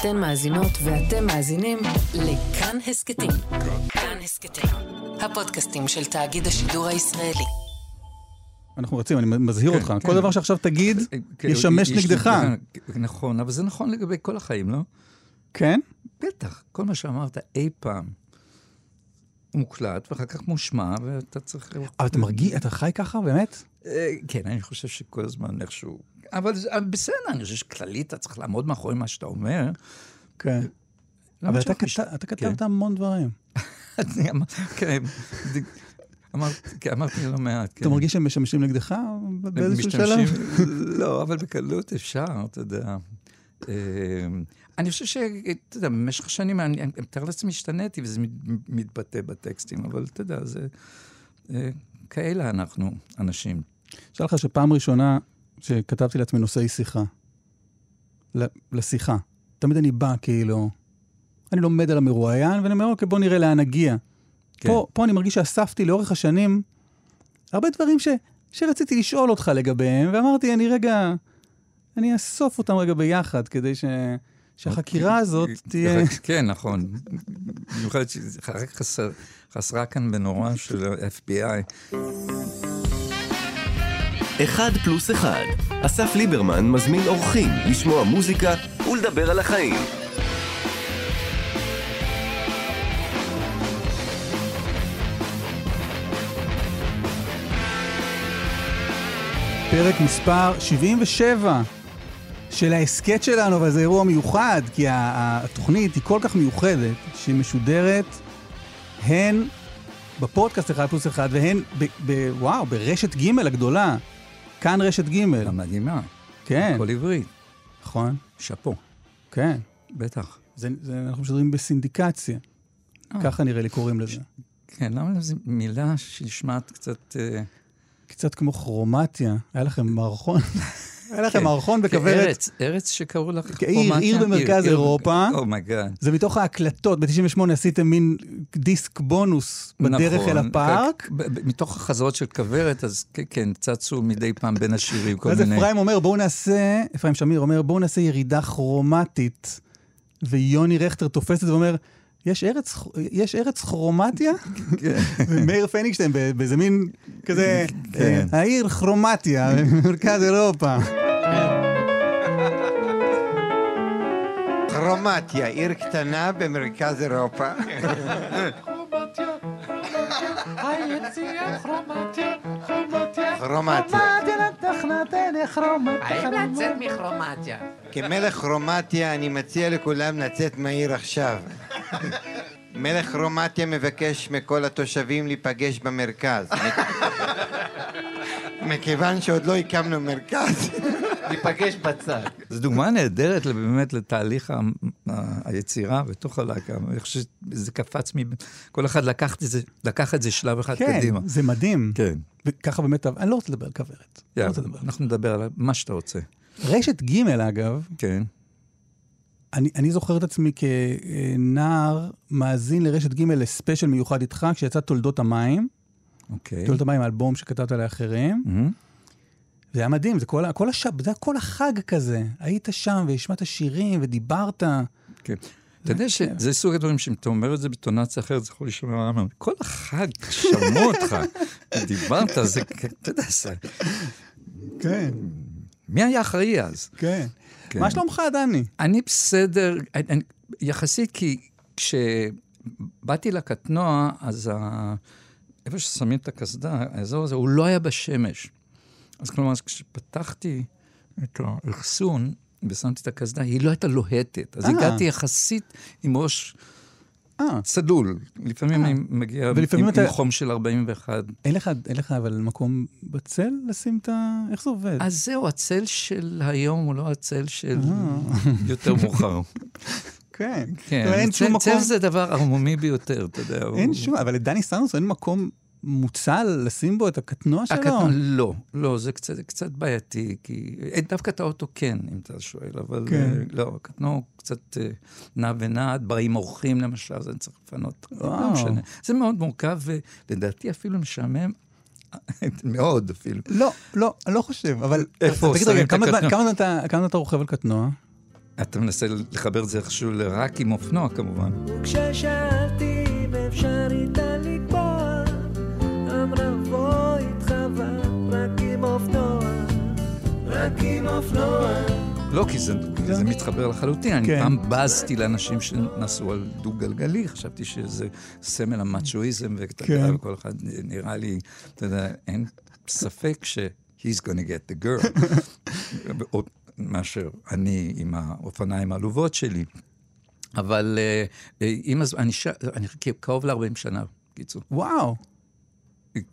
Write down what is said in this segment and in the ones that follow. אתן מאזינות ואתם מאזינים לכאן הסקטים. כאן הסקטים, הפודקאסטים של תאגיד השידור הישראלי. אנחנו רצים, אני מזהיר אותך. כל דבר שעכשיו תגיד, ישמש נגדך. נכון, אבל זה נכון לגבי כל החיים, לא? כן? בטח, כל מה שאמרת אי פעם מוקלט, ואחר כך מושמע, ואתה צריך... אבל אתה מרגיש, אתה חי ככה, באמת? כן, אני חושב שכל הזמן איכשהו... אבל בסדר, אני חושב שכללית, אתה צריך לעמוד מאחורי מה שאתה אומר. כן. אבל אתה כתבת המון דברים. כן, אמרתי לא מעט. אתה מרגיש שהם משמשים נגדך באיזשהו שלב? לא, אבל בקלות אפשר, אתה יודע. אני חושב שאתה יודע, במשך השנים, אני מתאר לעצמי השתניתי, וזה מתבטא בטקסטים, אבל אתה יודע, זה... כאלה אנחנו, אנשים. שאל לך שפעם ראשונה שכתבתי לעצמי נושאי שיחה, לשיחה, תמיד אני בא כאילו, אני לומד על המרואיין, ואני אומר, אוקיי, בוא נראה לאן נגיע. כן. פה אני מרגיש שאספתי לאורך השנים הרבה דברים שרציתי לשאול אותך לגביהם, ואמרתי, אני אסוף אותם רגע ביחד, כדי שהחקירה הזאת תהיה... כן, נכון. במיוחד שחרק חסרה כאן בנורא של ה-FBI. 1+1. אסף ליברמן מזמין אורחים לשמוע מוזיקה ולדבר על החיים. פרק מספר 77. של ההסקט שלנו, אבל זה אירוע מיוחד, כי התוכנית היא כל כך מיוחדת, שהיא משודרת הן בפודקאסט 1+1, והן ברשת ג' הגדולה. כאן רשת ג'. המדהימה. כן. כל עברית. נכון. שפו. כן. בטח. אנחנו משודרים בסינדיקציה. ככה נראה לי קוראים לזה. כן, למה זו מילה שנשמעת קצת... קצת כמו כרומטיה. היה לכם מערכון? היה לכם מערכון בכוורת... ארץ שקראו לך... עיר במרכז אירופה. זה מתוך ההקלטות. ב-98 עשיתם מין דיסק בונוס בדרך אל הפארק. מתוך החזרות של כוורת, אז כן, צצו מדי פעם בין השירים. אז אפרים שמיר אומר, בואו נעשה ירידה כרומטית, ויוני רכטר תופסת ואומר, יש ארץ כרומטיה? ומאיר פניקשטיין באיזה מין כזה, העיר כרומטיה, במרכז אירופה. כרומטיה, עיר קטנה במרכז אירופה. כרומטיה, היציאה כרומטיה, כרומטיה. כרומטיה. האם לצאת מכרומטיה? כמלך כרומטיה אני מציע לכולם לצאת מהעיר עכשיו. מלך כרומטיה מבקש מכל התושבים להיפגש במרכז. מכיוון שעוד לא הקמנו מרכז, להיפגש בצד. זו דוגמה נהדרת באמת לתהליך היצירה בתוך הלהקה. אני חושב שזה קפץ כל אחד לקח את זה שלב אחד קדימה. כן, זה מדהים. וככה באמת, אני לא רוצה לדבר על כוורת. אנחנו נדבר על מה שאתה רוצה. רשת ג' אגב. כן. אני זוכר את עצמי כנער מאזין לרשת ג' לספיישל מיוחד איתך, כשיצא תולדות המים. אוקיי. תולדות המים, האלבום שכתבת לאחרים. זה היה מדהים, זה כל החג כזה. היית שם והשמעת שירים ודיברת. כן. אתה יודע שזה סוג הדברים שאם אתה אומר את זה בטונציה אחרת, זה יכול לשמוע, כל החג שמעו אותך, דיברת, זה, אתה יודע, זה... כן. מי היה אחראי אז? כן. מה שלומך, דני? אני בסדר, יחסית, כי כשבאתי לקטנוע, אז איפה ששמים את הקסדה, האזור הזה, הוא לא היה בשמש. אז כלומר, כשפתחתי את האחסון, ושמתי את הקסדה, היא לא הייתה לוהטת. אז הגעתי יחסית עם ראש צלול. לפעמים אני מגיע עם חום של 41. אין לך אבל מקום בצל לשים את ה... איך זה עובד? אז זהו, הצל של היום הוא לא הצל של יותר מאוחר. כן. צל זה דבר ערמומי ביותר, אתה יודע. אין שום, אבל לדני סנוס אין מקום מוצל לשים בו את הקטנוע שלו? הקטנוע, לא. לא, זה קצת בעייתי, כי... דווקא את האוטו כן, אם אתה שואל, אבל לא, הקטנוע קצת נע ונעד, באים אורחים למשל, אז אני צריך לפנות. לא משנה. זה מאוד מורכב, ולדעתי אפילו משעמם, מאוד אפילו. לא, אני לא חושב, אבל... איפה עושה את הקטנוע? כמה זמן אתה רוכב על קטנוע? אתה מנסה לחבר את זה איכשהו רק עם אופנוע כמובן. וכששאלתי ואפשר איתה לקבוע, אמרה בוא התחווה רק עם אופנוע, רק עם אופנוע. לא, כי זה מתחבר לחלוטין. אני פעם בזתי לאנשים שנסעו על דוג גלגלי, חשבתי שזה סמל המאצ'ואיזם, ואתה יודע, וכל אחד נראה לי, אתה יודע, אין ספק ש... he's going to get the girl. מאשר אני עם האופניים העלובות שלי. אבל אני קרוב ל-40 שנה, קיצור. וואו!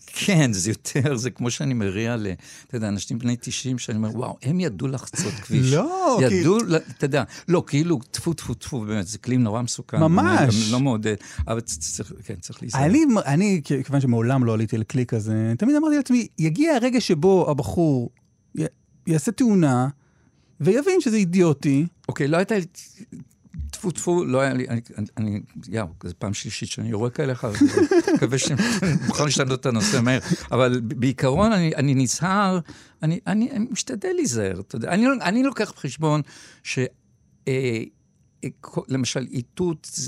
כן, זה יותר, זה כמו שאני מריע ל... אתה יודע, אנשים בני 90 שאני אומר, וואו, הם ידעו לחצות כביש. לא, ידעו, אתה יודע, לא, כאילו, טפו, טפו, טפו, באמת, זה כלים נורא מסוכן. ממש. לא מעודד, אבל כן, צריך להיזהר. אני, כיוון שמעולם לא עליתי לכלי כזה, תמיד אמרתי לעצמי, יגיע הרגע שבו הבחור יעשה תאונה, ויבין שזה אידיוטי. אוקיי, לא הייתה... טפו טפו, לא היה לי, אני, יאו, זה פעם שלישית שאני רואה כאלה אחר, מקווה שאני מוכן להשתנות את הנושא מהר, אבל בעיקרון אני נזהר, אני משתדל להיזהר, אתה יודע, אני לוקח בחשבון ש... למשל, איתות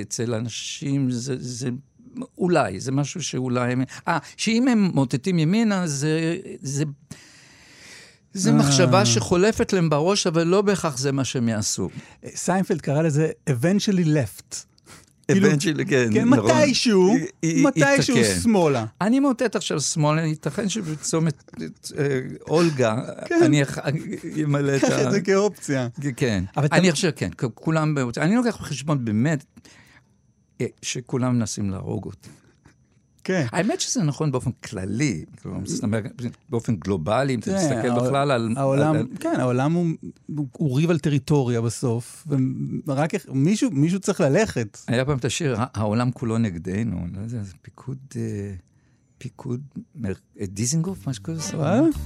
אצל אנשים, זה אולי, זה משהו שאולי הם... שאם הם מוטטים ימינה, זה מחשבה שחולפת להם בראש, אבל לא בהכרח זה מה שהם יעשו. סיינפלד קרא לזה eventually left. eventually, כן. מתישהו שמאלה. אני מוטט עכשיו שמאלה, ייתכן שבצומת אולגה, אני אמלא את ה... קח את זה כאופציה. כן. אני חושב, כן, כולם... אני לוקח בחשבון באמת, שכולם מנסים להרוג אותי. האמת שזה נכון באופן כללי, באופן גלובלי, אם אתה מסתכל בכלל על... כן, העולם הוא ריב על טריטוריה בסוף, ורק מישהו צריך ללכת. היה פעם את השיר, העולם כולו נגדנו, זה פיקוד דיזינגוף, משהו כזה.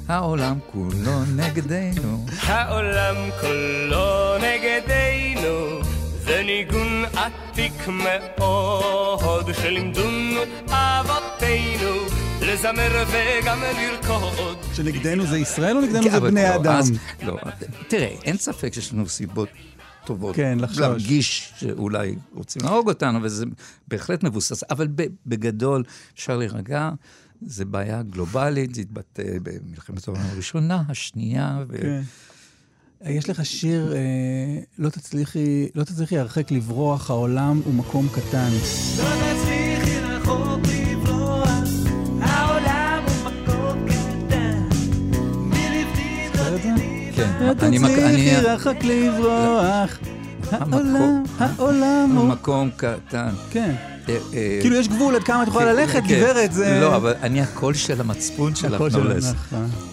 העולם כולו נגדנו. העולם כולו נגדנו. זה ניגון עתיק מאוד שלמדונו אבותינו לזמר וגם לרקוד. שנגדנו זה ישראל או נגדנו זה בני אדם? לא, תראה, אין ספק שיש לנו סיבות טובות להרגיש שאולי רוצים להרוג אותנו, וזה בהחלט מבוסס, אבל בגדול אפשר להירגע. זה בעיה גלובלית, זה התבטא במלחמת העולם הראשונה, השנייה ו... יש לך שיר, לא תצליחי הרחק לברוח, העולם הוא מקום קטן. לא תצליחי רחוק לברוח, העולם הוא מקום קטן. מלבדי דודי לברוח. לא תצליחי רחק לברוח, העולם הוא מקום קטן. כן. כאילו יש גבול עד כמה את יכולה ללכת, גברת. לא, אבל אני הקול של המצפון שלך נולס.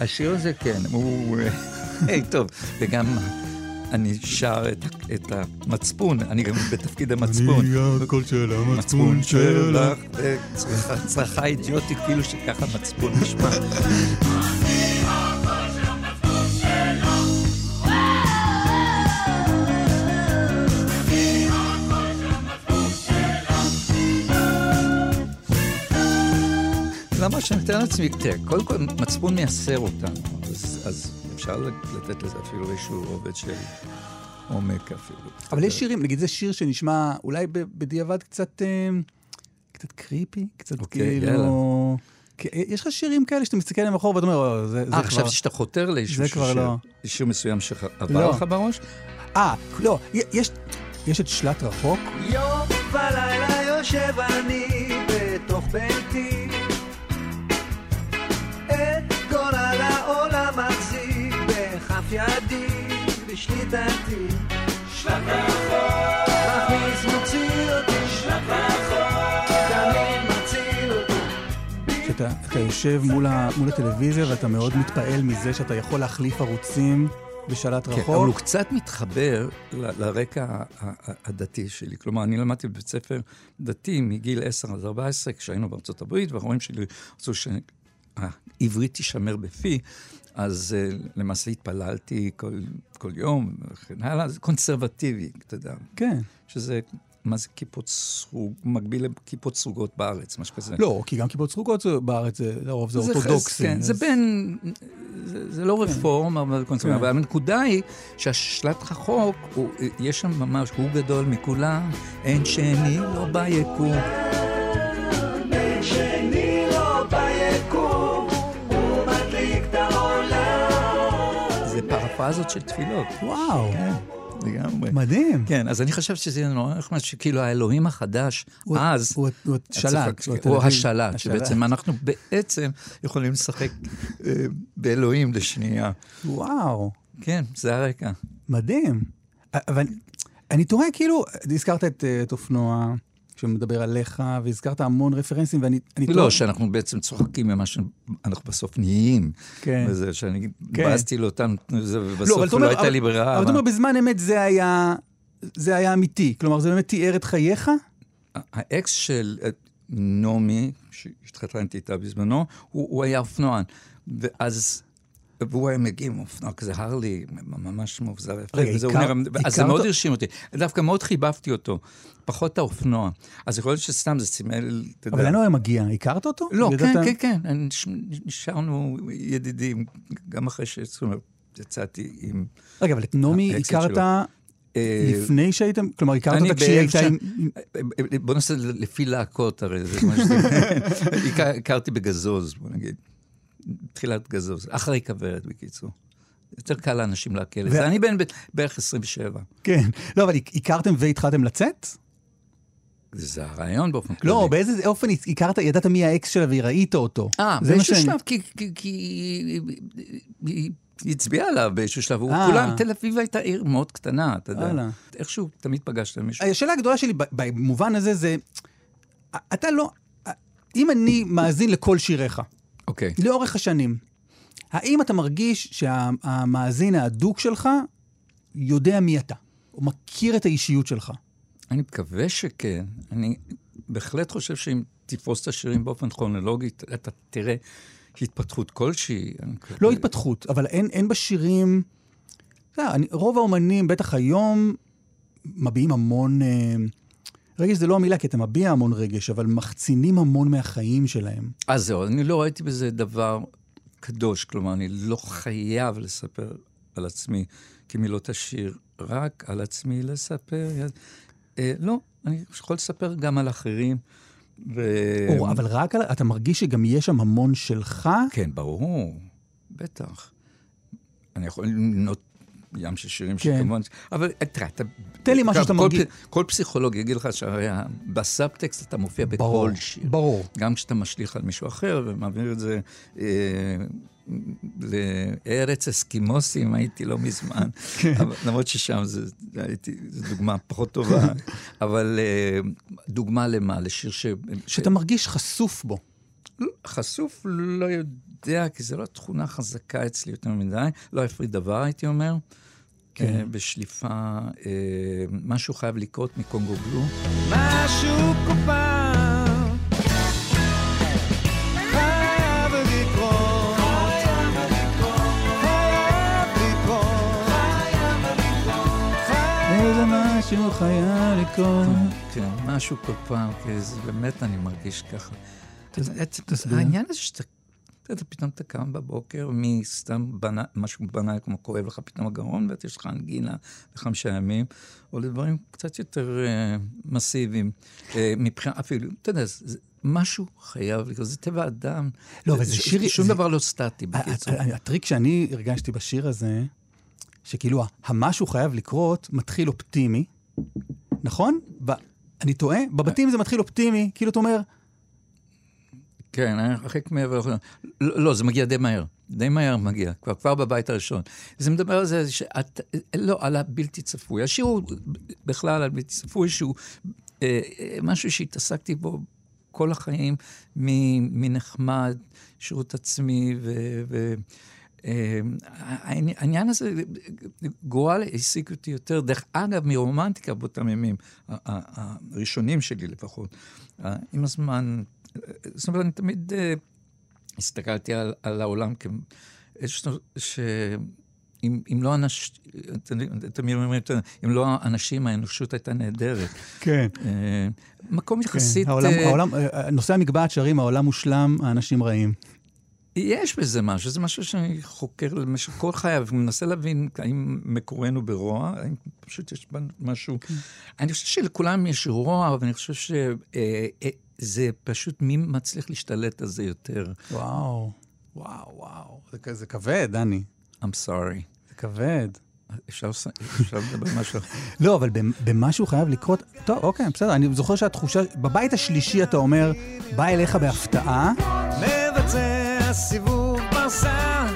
השיר הזה כן, הוא... טוב, וגם אני שר את המצפון, אני גם בתפקיד המצפון. אני הקול של המצפון שלך. צרחה אידיוטית, כאילו שככה מצפון נשמע. אני הקול של המצפון שלך. אני הקול של המצפון שלך. למה שאני אתן לעצמי, קודם כל מצפון מייסר אותנו, אז... אפשר לתת לזה אפילו איזשהו עובד של עומק אפילו. אבל יש שירים, נגיד זה שיר שנשמע אולי בדיעבד קצת קריפי, קצת כאילו... יש לך שירים כאלה שאתה מסתכל עליהם אחורה ואתה אומר, זה כבר... עכשיו שאתה חותר לאיזשהו מסוים שעבר לך בראש? לא, יש את שלט רחוק. יום ולילה יושב אני בתוך ביתי, את גורל העולם מחזיק ידי בשליטתי, שלט רחוק תמיד מציל אותי, שלט רחוק תמיד מציל אותי. כשאתה יושב מול הטלוויזיה ואתה מאוד מתפעל מזה שאתה יכול להחליף ערוצים בשלט רחוק. כן, אבל הוא קצת מתחבר לרקע הדתי שלי. כלומר, אני למדתי בבית ספר דתי מגיל 10 עד 14 כשהיינו בארצות הברית, וההורים שלי רצו שהעברית תישמר בפי, אז למעשה התפללתי כל יום וכן הלאה, זה קונסרבטיבי, אתה יודע. כן. שזה מה זה קיפוץ סרוג? מקביל לקיפוץ סרוגות בארץ, משהו כזה. לא, כי גם קיפוץ סרוגות בארץ, לרוב זה אורתודוקסי. כן, זה בין, זה לא רפורמה, אבל הנקודה היא שהשלט רחוק, יש שם ממש, הוא גדול מכולם, אין שני לא ביקום. אין שני לא ביקום, הוא מדליק את העולם. זה פרפזות של תפילות. וואו. לגמרי. מדהים. כן, אז אני חושב שזה נורא נחמד, שכאילו האלוהים החדש, אז... הוא השלט. הוא השלט, שבעצם אנחנו בעצם יכולים לשחק באלוהים לשנייה. וואו. כן, זה הרקע. מדהים. אבל אני תורא כאילו, הזכרת את אופנוע, שמדבר עליך, והזכרת המון רפרנסים, ואני לא, שאנחנו בעצם צוחקים ממה שאנחנו בסוף נהיים. כן. וזה שאני באזתי לאותן, ובסוף לא הייתה לי ברירה. אבל אתה אומר, בזמן אמת זה היה אמיתי. כלומר, זה באמת תיאר את חייך? האקס של נומי, שהתחתנתי איתה בזמנו, הוא היה אופנוען. ואז... והוא היה מגיע עם אופנוע כזה, הרלי, ממש מובזר. אז זה מאוד הרשים אותי. דווקא מאוד חיבבתי אותו. פחות האופנוע. אז יכול להיות שסתם זה סימל... אבל לנו היה מגיע, הכרת אותו? לא, כן, כן, כן. נשארנו ידידים, גם אחרי שיצאתי עם... רגע, אבל את נומי הכרת לפני שהייתם... כלומר, הכרת אותה כשהייתה עם... בוא נעשה לפי להקות הרי. הכרתי בגזוז, בוא נגיד. תחילת גזוז, אחרי כברת בקיצור. יותר קל לאנשים להקל את זה. אני בין בערך 27. כן. לא, אבל הכרתם והתחלתם לצאת? זה הרעיון באופן כללי. לא, באיזה אופן הכרת, ידעת מי האקס שלה וראית אותו. באיזשהו שלב, כי היא הצביעה עליו באיזשהו שלב. כולם, תל אביב הייתה עיר מאוד קטנה, אתה יודע. איכשהו תמיד פגשת מישהו. השאלה הגדולה שלי במובן הזה זה, אתה לא, אם אני מאזין לכל שיריך, לאורך השנים, האם אתה מרגיש שהמאזין האדוק שלך יודע מי אתה? הוא מכיר את האישיות שלך? אני מקווה שכן. אני בהחלט חושב שאם תפוס את השירים באופן כרונולוגי, אתה תראה התפתחות כלשהי. לא התפתחות, אבל אין בשירים... רוב האומנים בטח היום מביעים המון... רגש זה לא המילה, כי אתה מביע המון רגש, אבל מחצינים המון מהחיים שלהם. אז זהו, אני לא ראיתי בזה דבר קדוש, כלומר, אני לא חייב לספר על עצמי, כמילות השיר, רק על עצמי לספר. לא, אני יכול לספר גם על אחרים. אבל רק על... אתה מרגיש שגם יש שם המון שלך? כן, ברור, בטח. אני יכול לנות... ים של שירים שכמובן, אבל תראה, תן לי משהו שאתה מרגיש. כל פסיכולוג יגיד לך שהרי בסאבטקסט אתה מופיע בכל שיר. ברור. גם כשאתה משליך על מישהו אחר ומעביר את זה לארץ אסקימוסים, הייתי לא מזמן. למרות ששם זו דוגמה פחות טובה, אבל דוגמה למה? לשיר ש... שאתה מרגיש חשוף בו. חשוף לא יודע, כי זה לא תכונה חזקה אצלי יותר מדי, לא הפריד דבר, הייתי אומר, בשליפה, משהו חייב לקרות מקונגו בלו. משהו קופר, חייב לקרות, חייב לקרות, חייב לקרות, חייב לקרות, איזה משהו חייב לקרות. כן, משהו קופר, כי זה באמת אני מרגיש ככה. העניין הזה שאתה פתאום תקם בבוקר מסתם משהו בנאי כמו כואב לך פתאום הגרון ואתה יש לך אנגינה ל5 ימים או לדברים קצת יותר מסיביים מבחינת אפילו, אתה יודע, משהו חייב, זה טבע אדם, שום דבר לא סטטי. הטריק שאני הרגשתי בשיר הזה שכאילו המשהו חייב לקרות מתחיל אופטימי, נכון? אני טועה? בבתים זה מתחיל אופטימי, כאילו אתה אומר כן, אני רחק מעבר. לא, זה מגיע די מהר. די מהר מגיע, כבר בבית הראשון. זה מדבר על זה, שאת, לא, על הבלתי צפוי. השיר הוא בכלל על בלתי צפוי, שהוא משהו שהתעסקתי בו כל החיים, מנחמד, שירות עצמי, העניין הזה גורל העסיק אותי יותר, דרך אגב, מרומנטיקה באותם ימים, הראשונים שלי לפחות. עם הזמן... זאת אומרת, אני תמיד הסתכלתי על העולם, אם לא אנשים, תמיד אומרים, אם לא אנשים, האנושות הייתה נהדרת. כן. מקום יחסית... נושא המקבעת שרים, העולם מושלם, האנשים רעים. יש בזה משהו, זה משהו שאני חוקר למשך כל חיי, ומנסה להבין האם מקורנו ברוע, האם פשוט יש בנו משהו... אני חושב שלכולם יש רוע, אבל אני חושב שזה פשוט מי מצליח להשתלט על זה יותר. וואו, וואו, וואו. זה כבד, דני. I'm sorry. זה כבד. אפשר לדבר משהו. לא, אבל במשהו חייב לקרות... טוב, אוקיי, בסדר. אני זוכר שהתחושה... בבית השלישי אתה אומר, בא אליך בהפתעה. מבצע סיבוב פרסה,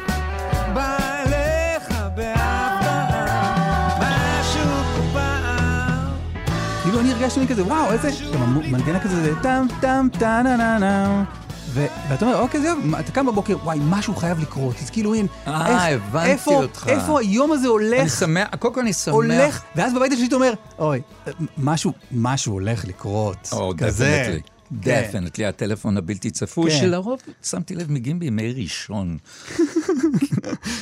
בא אליך בהפתעה, משהו קופעה. כאילו, אני הרגשתי לי כזה, וואו, איזה... מנגנה כזה, זה טם טם טנננם. ואתה אומר, אוקיי, זהו, אתה קם בבוקר, וואי, משהו חייב לקרות, אז כאילו, הבנתי אותך. איפה היום הזה הולך? אני שמח, קודם כל אני שמח. הולך, ואז בבית השני אתה אומר, אוי, משהו הולך לקרות. כזה. דפנטלי, הטלפון הבלתי צפוי, שלרוב, שמתי לב, מגיעים בימי ראשון.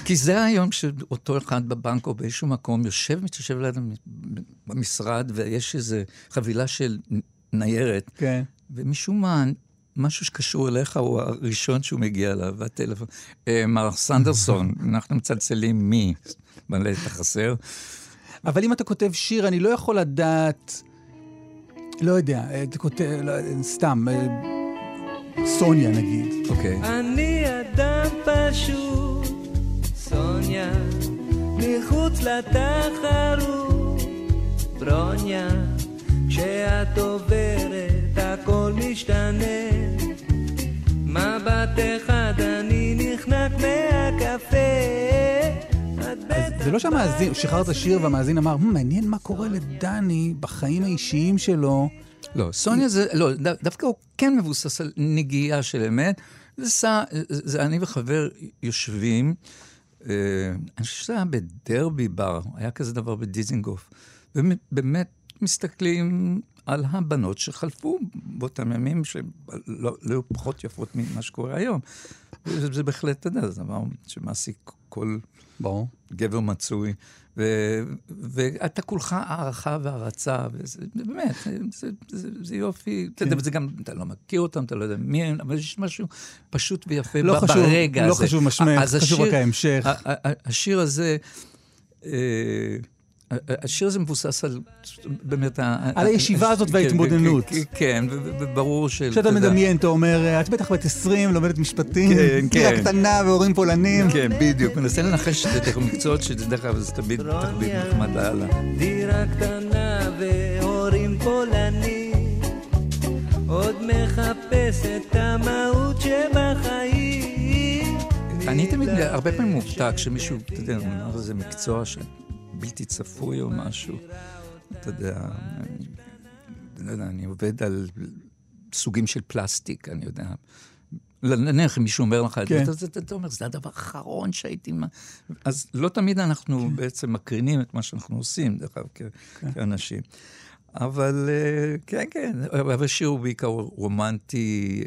כי זה היום שאותו אחד בבנק או באיזשהו מקום, מתיישב ליד המשרד, ויש איזו חבילה של ניירת, ומשום מה, משהו שקשור אליך הוא הראשון שהוא מגיע אליו, והטלפון. מר סנדרסון, אנחנו מצלצלים מי? מלא את החסר. אבל אם אתה כותב שיר, אני לא יכול לדעת, לא יודע, אתה כותב, סתם, סוניה נגיד. אוקיי. אני אדם פשוט, סוניה, מחוץ לתחרות, ברוניה, כשאת עוברת הכל משתנה, מבט אחד אני נחנק מהקפה. זה לא שהמאזין, שחררת השיר והמאזין אמר, מעניין מה קורה לדני בחיים האישיים שלו. לא, סוניה זה, לא, דווקא הוא כן מבוסס על נגיעה של אמת. זה אני וחבר יושבים, אני חושב שזה היה בדרבי בר, היה כזה דבר בדיזינגוף, ובאמת, מסתכלים על הבנות שחלפו באותם ימים שלא היו פחות יפות ממה שקורה היום. זה בהחלט, אתה יודע, זה דבר שמעסיק כל גבר מצוי. ואתה כולך הערכה והרצה, ובאמת, זה יופי. זה גם, אתה לא מכיר אותם, אתה לא יודע מי הם, אבל יש משהו פשוט ויפה ברגע הזה. לא חשוב משמע, חשוב רק ההמשך. השיר הזה... השיר הזה מבוסס על באמת... על הישיבה הזאת וההתמודדנות. כן, וברור של... כשאתה מדמיין, אתה אומר, את בטח בת 20, לומדת משפטים, גילה קטנה והורים פולנים. כן, בדיוק. מנסה לנחש את המקצועות שדרך כלל זה תמיד נחמד הלאה. דירה קטנה והורים פולנים, עוד מחפש את המהות שבחיים. אני תמיד הרבה פעמים מופתע כשמישהו, אתה יודע, אומר איזה מקצוע ש... בלתי צפוי או משהו. אתה יודע, אני עובד על סוגים של פלסטיק, אני יודע. נניח אם מישהו אומר לך, אתה אומר, זה הדבר האחרון שהייתי... אז לא תמיד אנחנו בעצם מקרינים את מה שאנחנו עושים, דרך אגב, כאנשים. אבל כן, כן. אבל שיר הוא בעיקר רומנטי,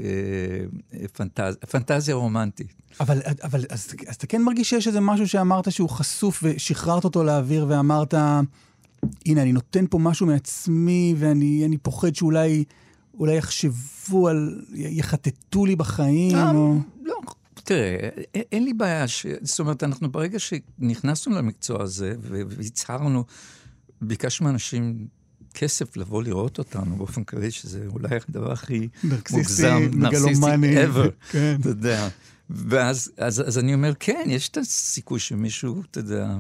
פנטזיה רומנטית. אבל אז אתה כן מרגיש שיש איזה משהו שאמרת שהוא חשוף ושחררת אותו לאוויר ואמרת, הנה, אני נותן פה משהו מעצמי ואני פוחד שאולי יחשבו על, יחטטו לי בחיים. לא, תראה, אין לי בעיה. זאת אומרת, אנחנו ברגע שנכנסנו למקצוע הזה והצהרנו, ביקשנו אנשים... כסף לבוא לראות אותנו, באופן כללי, שזה אולי הדבר הכי מוגזם, נרקסיסטי, ever. אתה יודע. ואז אני אומר, כן, יש את הסיכוי שמישהו, אתה יודע,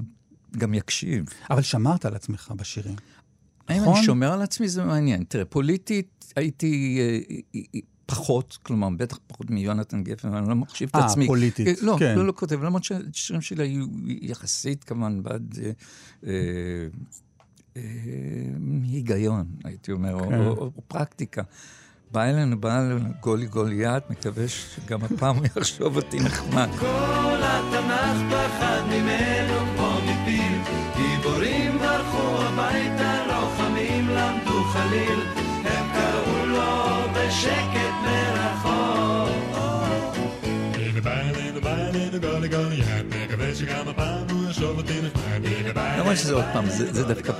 גם יקשיב. אבל שמרת על עצמך בשירים. האם אני שומר על עצמי, זה מעניין. תראה, פוליטית הייתי פחות, כלומר, בטח פחות מיונתן גפן, אני לא מחשיב את עצמי. פוליטית, כן. לא, לא כותב, למרות שהשירים שלי היו יחסית, כמובן, בעד... היגיון, הייתי אומר, או פרקטיקה. בא אלינו, גולי גוליית, מקווה שגם הפעם הוא יחשוב אותי נחמד. כל התנ"ך פחד ממנו כמו מפיל, גיבורים ברחו הביתה, לוחמים למדו חליל, הם קראו לו בשקט מרחוב. בא אלינו, גולי גוליית, מקווה שגם הפעם הוא יחשוב למה שזה עוד פעם, זה דווקא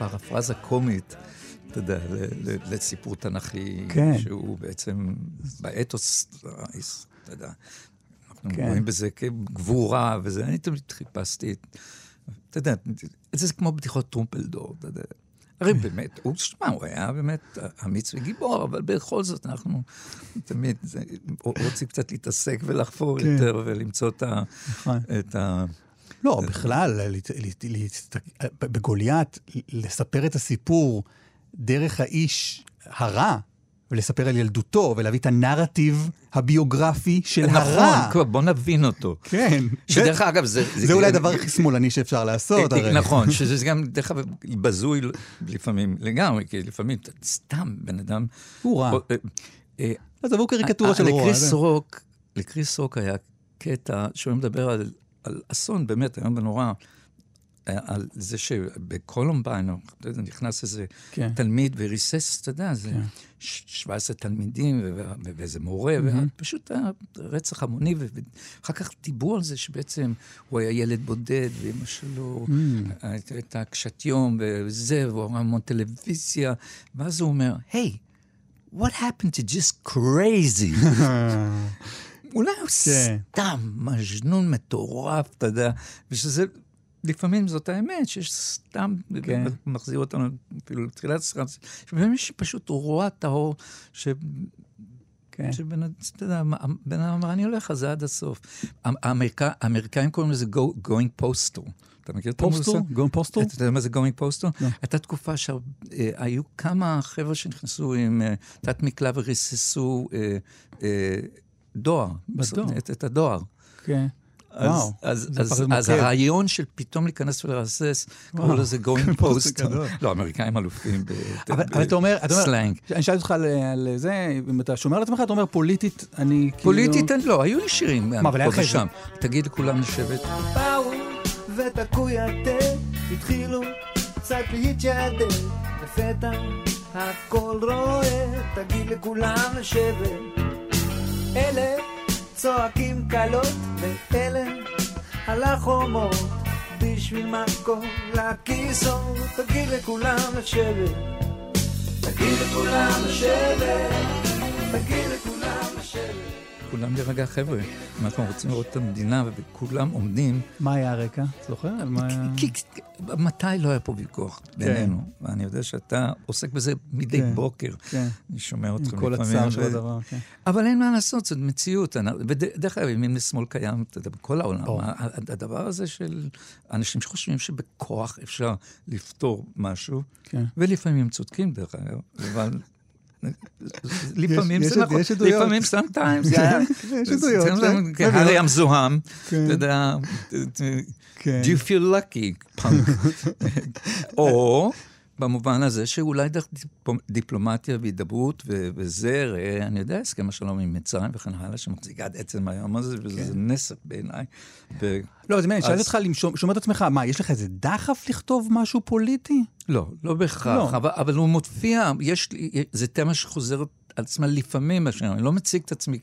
הפרפרז הקומית, אתה יודע, לסיפור תנכי, שהוא בעצם באתוס, אתה יודע, אנחנו רואים בזה כגבורה, וזה, אני תמיד חיפשתי, אתה יודע, זה כמו בדיחות טרומפלדור, אתה יודע, הרי באמת, הוא היה באמת אמיץ וגיבור, אבל בכל זאת אנחנו תמיד רוצים קצת להתעסק ולחפור יותר ולמצוא את ה... לא, בכלל, בגוליית, לספר את הסיפור דרך האיש הרע, ולספר על ילדותו, ולהביא את הנרטיב הביוגרפי של הרע. נכון, בוא נבין אותו. כן. שדרך אגב זה... זה אולי הדבר הכי שמאלני שאפשר לעשות. נכון, שזה גם דרך אגב בזוי לפעמים לגמרי, כי לפעמים סתם בן אדם... הוא רע. אז עבור קריקטורה של רוע. לקריס רוק היה קטע שהוא מדבר על אסון, באמת, היום בנורא, על זה שבקולומביין נכנס איזה תלמיד וריסס, אתה יודע, זה 17 תלמידים ואיזה מורה, ופשוט הרצח המוני, ואחר כך דיברו על זה שבעצם הוא היה ילד בודד, ואמא שלו הייתה קשת יום, וזה, והוא ראה המון טלוויזיה, ואז הוא אומר, היי, what happened to just crazy? אולי הוא סתם מג'נון מטורף, אתה יודע, ושזה... לפעמים זאת האמת, שיש סתם, מחזיר אותנו, אפילו תחילת סרנס, שבאמת שפשוט רואה טהור, שבן אמר, אני הולך על זה עד הסוף. האמריקאים קוראים לזה going postal. אתה מכיר את המושג? going postal? אתה יודע מה זה going postal? הייתה תקופה שהיו כמה חבר'ה שנכנסו עם תת מקלע וריססו דואר. את הדואר. כן. אז הרעיון של פתאום להיכנס ולרסס, קראו לזה going post. לא, אמריקאים אלופים בסלנג. אני שאלתי אותך על זה, אם אתה שומר לעצמך, אתה אומר פוליטית, אני כאילו... פוליטית, לא, היו לי שירים. מה, אבל היה אחרי זה? תגיד לכולם לשבת. באו ותקוי התה, התחילו קצת להתיידד, לפתע הכל רואה, תגיד לכולם לשבת. אלה צועקים קלות ואלה על החומות בשביל מקום לכיסות תגיד לכולם לשבת תגיד לכולם לשבת תגיד לכולם לשבת כולם לרגע חבר'ה, אנחנו רוצים לראות את המדינה וכולם עומדים. מה היה הרקע? זוכר? מתי לא היה פה ויכוח בינינו? ואני יודע שאתה עוסק בזה מדי בוקר. אני שומע אותך. כל הצער של הדבר. אבל אין מה לעשות, זאת מציאות. ודרך אגב, אם לשמאל קיים, בכל העולם, הדבר הזה של אנשים שחושבים שבכוח אפשר לפתור משהו, ולפעמים צודקים דרך אגב, אבל... לפעמים זה נכון, לפעמים סמטיים יש עדויות הרי המזוהם do you feel lucky או במובן הזה שאולי דרך דיפלומטיה והידברות וזר, אני יודע, הסכם השלום עם מצרים וכן הלאה, שמחזיקה עד עצם היום הזה, וזה נסף בעיניי. לא, זאת אומרת, שאלת אותך, שומע את עצמך, מה, יש לך איזה דחף לכתוב משהו פוליטי? לא, לא בהכרח, אבל הוא מופיע, זה תמה שחוזרת על עצמה לפעמים, אני לא מציג את עצמי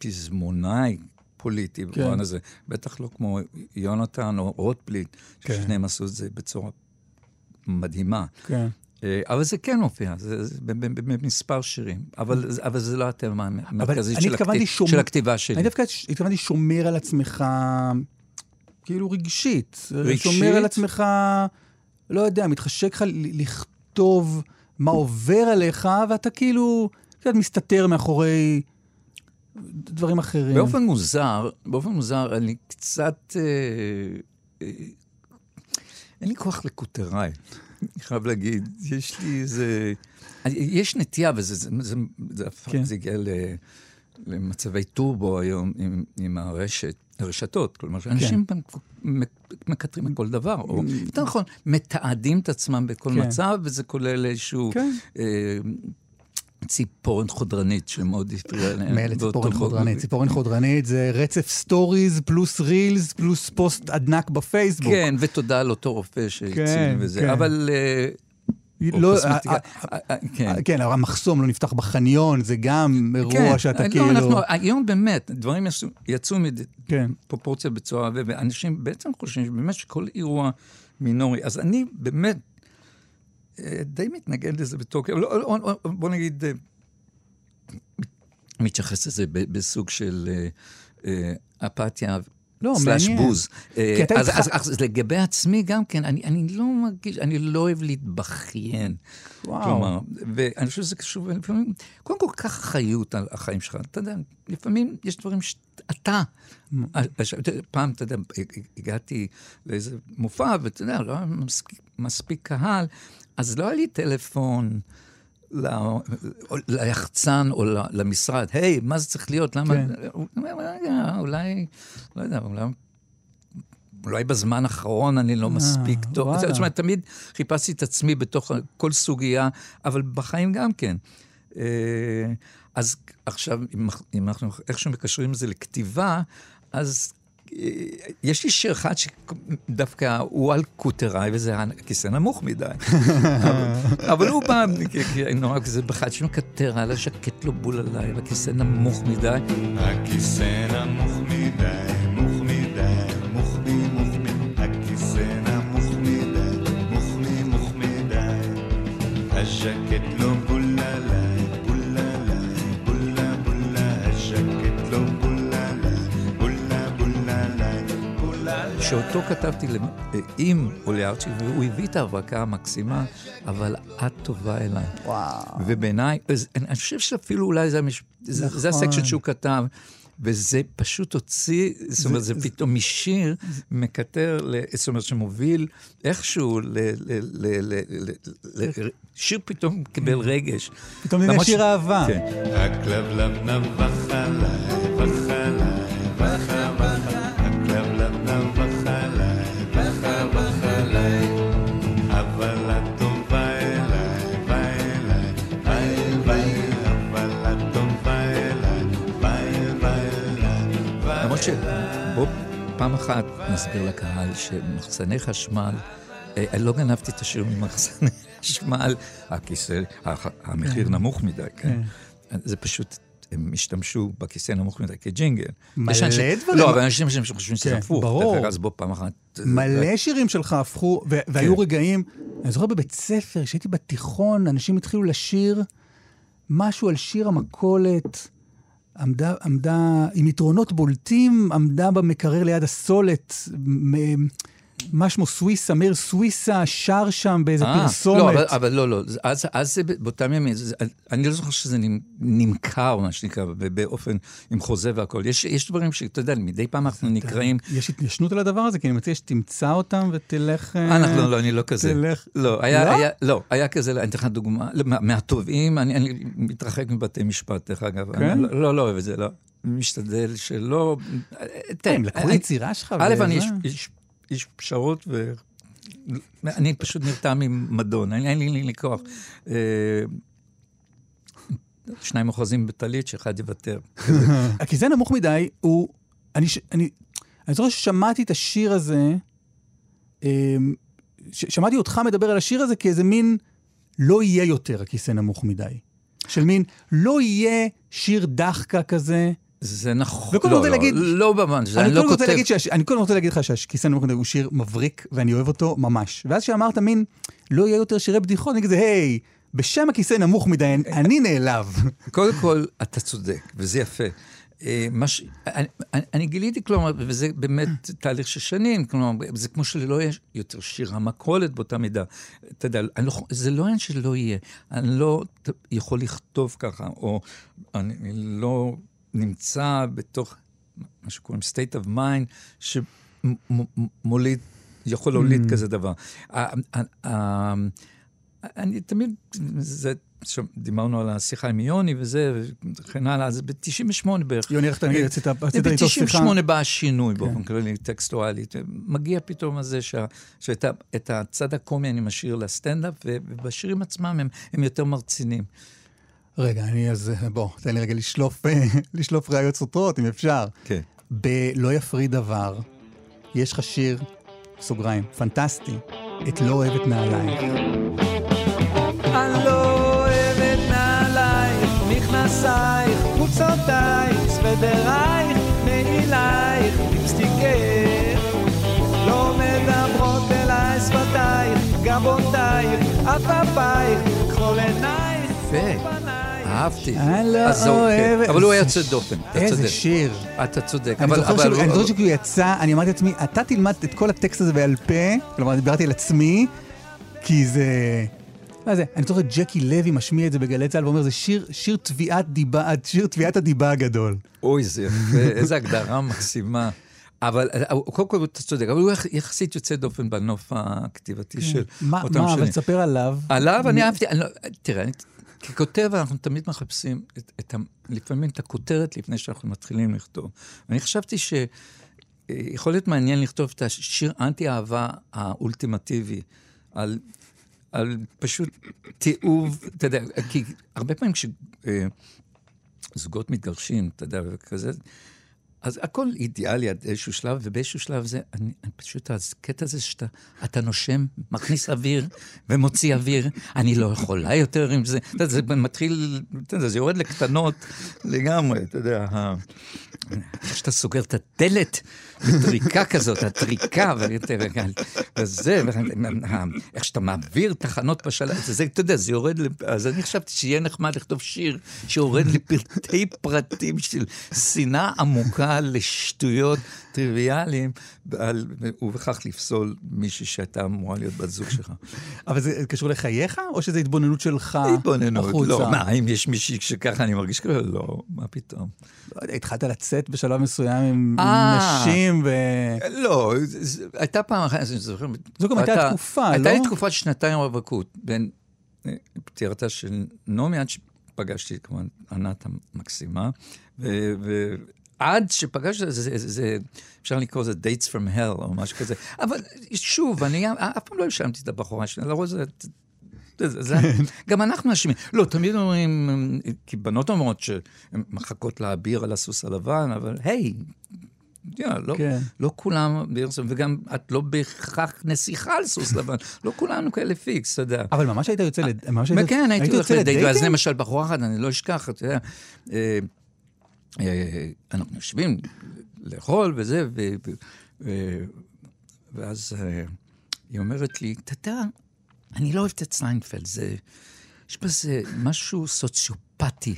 כפזמונאי, פוליטי, במובן הזה. בטח לא כמו יונתן או רוטבליט, ששניהם עשו את זה בצורה מדהימה. אבל זה כן הופיע, זה במספר שירים. אבל זה לא התאמה המרכזית של הכתיבה שלי. אני דווקא התכוונתי שומר על עצמך, כאילו רגשית. שומר על עצמך, לא יודע, מתחשק לך לכתוב מה עובר עליך, ואתה כאילו מסתתר מאחורי... דברים אחרים. באופן מוזר, אני קצת... אין לי כוח לקוטריי, אני חייב להגיד. יש לי איזה... יש נטייה, וזה הגיע למצבי טורבו היום עם הרשתות. כלומר, אנשים מקטרים בכל דבר, או יותר נכון, מתעדים את עצמם בכל מצב, וזה כולל איזשהו... ציפורן חודרנית שמאוד הפריע להם. מלא ציפורן חודרנית. ציפורן חודרנית זה רצף סטוריז פלוס רילס פלוס פוסט עדנק בפייסבוק. כן, ותודה על אותו רופא שהציל וזה. אבל כן, המחסום לא נפתח בחניון, זה גם אירוע שאתה כאילו... היום באמת, דברים יצאו מפרופורציה בצורה, ואנשים בעצם חושבים שבאמת שכל אירוע מינורי, אז אני באמת די מתנגד לזה בתוקף, בוא נגיד, מתייחס לזה בסוג של אפתיה, סלש בוז. אז לגבי עצמי גם כן, אני לא מרגיש, אני לא אוהב להתבכיין. כלומר, ואני חושב שזה קשור, לפעמים, קודם כל כך חיות על החיים שלך. אתה יודע, לפעמים יש דברים שאתה, פעם, אתה יודע, הגעתי לאיזה מופע, ואתה יודע, לא היה מספיק קהל, אז לא היה לי טלפון ליחצן או למשרד, היי, מה זה צריך להיות? למה? אולי, לא יודע, אולי בזמן האחרון אני לא מספיק טוב. זאת אומרת, תמיד חיפשתי את עצמי בתוך כל סוגיה, אבל בחיים גם כן. אז עכשיו, אם אנחנו איכשהו מקשרים את זה לכתיבה, אז יש לי שיר אחד שדווקא הוא על קוטריי, וזה הכיסא נמוך מדי. אבל הוא בא, נורא כזה בחד שמקטר עלה, שקט לו בול עליי, והכיסא נמוך מדי. הכיסא נמוך מדי, נמוך מדי, נמוך נמוך מדי, הכיסא נמוך מדי, נמוך נמוך מדי, השקט לו בול עליי, בול עליי, בול בול, השקט לו בול. שאותו כתבתי עם אולי ארצ'י, והוא הביא את ההברקה המקסימה, אבל את טובה אליי. ובעיניי, אני חושב שאפילו אולי זה הסקשן שהוא כתב, וזה פשוט הוציא, זאת אומרת, זה פתאום משיר מקטר, זאת אומרת, שמוביל איכשהו לשיר פתאום קיבל רגש. פתאום נהיה שיר אהבה. הכלבלב נבח עליי, נבח עליי, נבח עליי. בוא פעם אחת נסביר לקהל שמחסני חשמל, לא גנבתי את השיר ממחסני חשמל, הכיסא, המחיר נמוך מדי, כן? זה פשוט, הם השתמשו בכיסא נמוך מדי כג'ינגל. מלא דברים. לא, אבל אנשים שחושבים שזה הפוך. ברור. אז בוא פעם אחת. מלא שירים שלך הפכו, והיו רגעים, אני זוכר בבית ספר, שהייתי בתיכון, אנשים התחילו לשיר משהו על שיר המקולת, עמדה, עם יתרונות בולטים, עמדה במקרר ליד הסולת, משמו סוויסה, אמיר סוויסה, שר שם באיזה פרסומת. לא, אבל לא, אז זה באותם ימים, אני לא זוכר שזה נמכר, מה שנקרא, באופן, עם חוזה והכל. יש דברים שאתה יודע, מדי פעם אנחנו נקראים. יש התיישנות על הדבר הזה, כי אני מציע שתמצא אותם ותלך... לא, אני לא כזה. לא? לא, היה כזה, אני אתן לך דוגמה, מהטובים, אני מתרחק מבתי משפט, דרך אגב. לא אוהב את זה, לא. משתדל שלא... הם לקחו יצירה שלך. יש פשרות, ואני פשוט נרתע ממדון, אין לי לקוח. שניים אוחזים בטלית, שאחד יוותר. כי זה נמוך מדי, אני זוכר ששמעתי את השיר הזה, שמעתי אותך מדבר על השיר הזה, כי איזה מין לא יהיה יותר הכיסא נמוך מדי. של מין לא יהיה שיר דחקה כזה, זה נכון. לא במובן, אני לא כותב. אני קודם רוצה להגיד לך שהכיסא נמוך מדי הוא שיר מבריק, ואני אוהב אותו ממש. ואז שאמרת, מין, לא יהיה יותר שירי בדיחות, אני כזה, היי, בשם הכיסא נמוך מדי, אני נעלב. קודם כל, אתה צודק, וזה יפה. אני גיליתי, כלומר, וזה באמת תהליך ששנים, כלומר, זה כמו שלא יהיה יותר שיר המקולת באותה מידה. אתה יודע, זה לא אין שלא יהיה. אני לא יכול לכתוב ככה, או אני לא... נמצא בתוך מה שקוראים state of mind, שמוליד, יכול להוליד כזה דבר. אני תמיד, דיברנו על השיחה עם יוני וזה, וכן הלאה, אז ב-98 בערך. יוני, איך אתה נגיד, רצית איתו שיחה? ב-98 בא השינוי, באופן כללי, טקסטואלית. מגיע פתאום הזה שאת הצד הקומי אני משאיר לסטנדאפ, ובשירים עצמם הם יותר מרצינים. רגע, אני אז, בוא, תן לי רגע לשלוף ראיות סותרות, אם אפשר. כן. בלא יפריד דבר, יש לך שיר, סוגריים, פנטסטי, את לא אוהבת נעליים. אני לא אוהבת נעלייך, מכנסייך, חוצותייך, סוודרייך, נעילייך, ליפסטיקך, לא מדברות אליי שפתייך, גבותייך, עפפייך, כחול עינייך, פופנייך. אהבתי, אז זהו, כן. אבל הוא היה צד דופן, אתה צודק. איזה שיר. אתה צודק. אני זוכר שכי הוא יצא, אני אמרתי לעצמי, אתה תלמד את כל הטקסט הזה בעל פה, כלומר, דיברתי על עצמי, כי זה... מה זה? אני זוכר את ג'קי לוי משמיע את זה בגלי צהל, ואומר, זה שיר תביעת הדיבה הגדול. אוי, זה יפה, איזו הגדרה מקסימה. אבל, קודם כל, אתה צודק, אבל הוא יחסית יוצא דופן בנוף הכתיבתי של אותם שנים. מה, אבל תספר עליו. עליו, אני אהבתי, תראה, ככותב אנחנו תמיד מחפשים לפעמים את הכותרת לפני שאנחנו מתחילים לכתוב. ואני חשבתי שיכול להיות מעניין לכתוב את השיר אנטי אהבה האולטימטיבי, על פשוט תיעוב, אתה יודע, כי הרבה פעמים כשזוגות מתגרשים, אתה יודע, וכזה, אז הכל אידיאלי עד איזשהו שלב, ובאיזשהו שלב זה, אני פשוט, הקטע הזה שאתה נושם, מכניס אוויר ומוציא אוויר, אני לא יכולה יותר עם זה, אתה יודע, זה מתחיל, אתה יודע, זה יורד לקטנות לגמרי, אתה יודע, כשאתה סוגר את הדלת, בטריקה כזאת, הטריקה, וזה, איך שאתה מעביר תחנות בשלב, זה, אתה יודע, זה יורד, אז אני חשבתי שיהיה נחמד לכתוב שיר, שיורד לפרטי פרטים של שנאה עמוקה, לשטויות טריוויאליים, ובכך לפסול מישהי שאתה אמורה להיות בת זוג שלך. אבל זה קשור לחייך, או שזה התבוננות שלך? התבוננות, לא. מה, אם יש מישהי שככה אני מרגיש ככה? לא, מה פתאום. התחלת לצאת בשלב מסוים עם נשים ו... לא, הייתה פעם אחת, אני זוכר... זו גם הייתה תקופה, לא? הייתה לי תקופת שנתיים רווקות, בין פטירתה של נעמי, עד שפגשתי כמובן ענת המקסימה, ו... עד שפגש, אפשר לקרוא לזה Dates from Hell או משהו כזה, אבל שוב, אני אף פעם לא השלמתי את הבחורה שלי, לראות זה, גם אנחנו אשמים. לא, תמיד אומרים, כי בנות אומרות שהן מחכות להביר על הסוס הלבן, אבל היי, לא כולם, וגם את לא בהכרח נסיכה על סוס לבן, לא כולנו כאלה פיקס, אתה יודע. אבל ממש היית יוצא לדייטים? כן, הייתי יוצא לדייטים. אז למשל בחורה אחת, אני לא אשכח, אתה יודע, אנחנו יושבים לאכול וזה, ואז היא אומרת לי, תתה, אני לא אוהבת את סיינפלד, יש בזה משהו סוציופתי.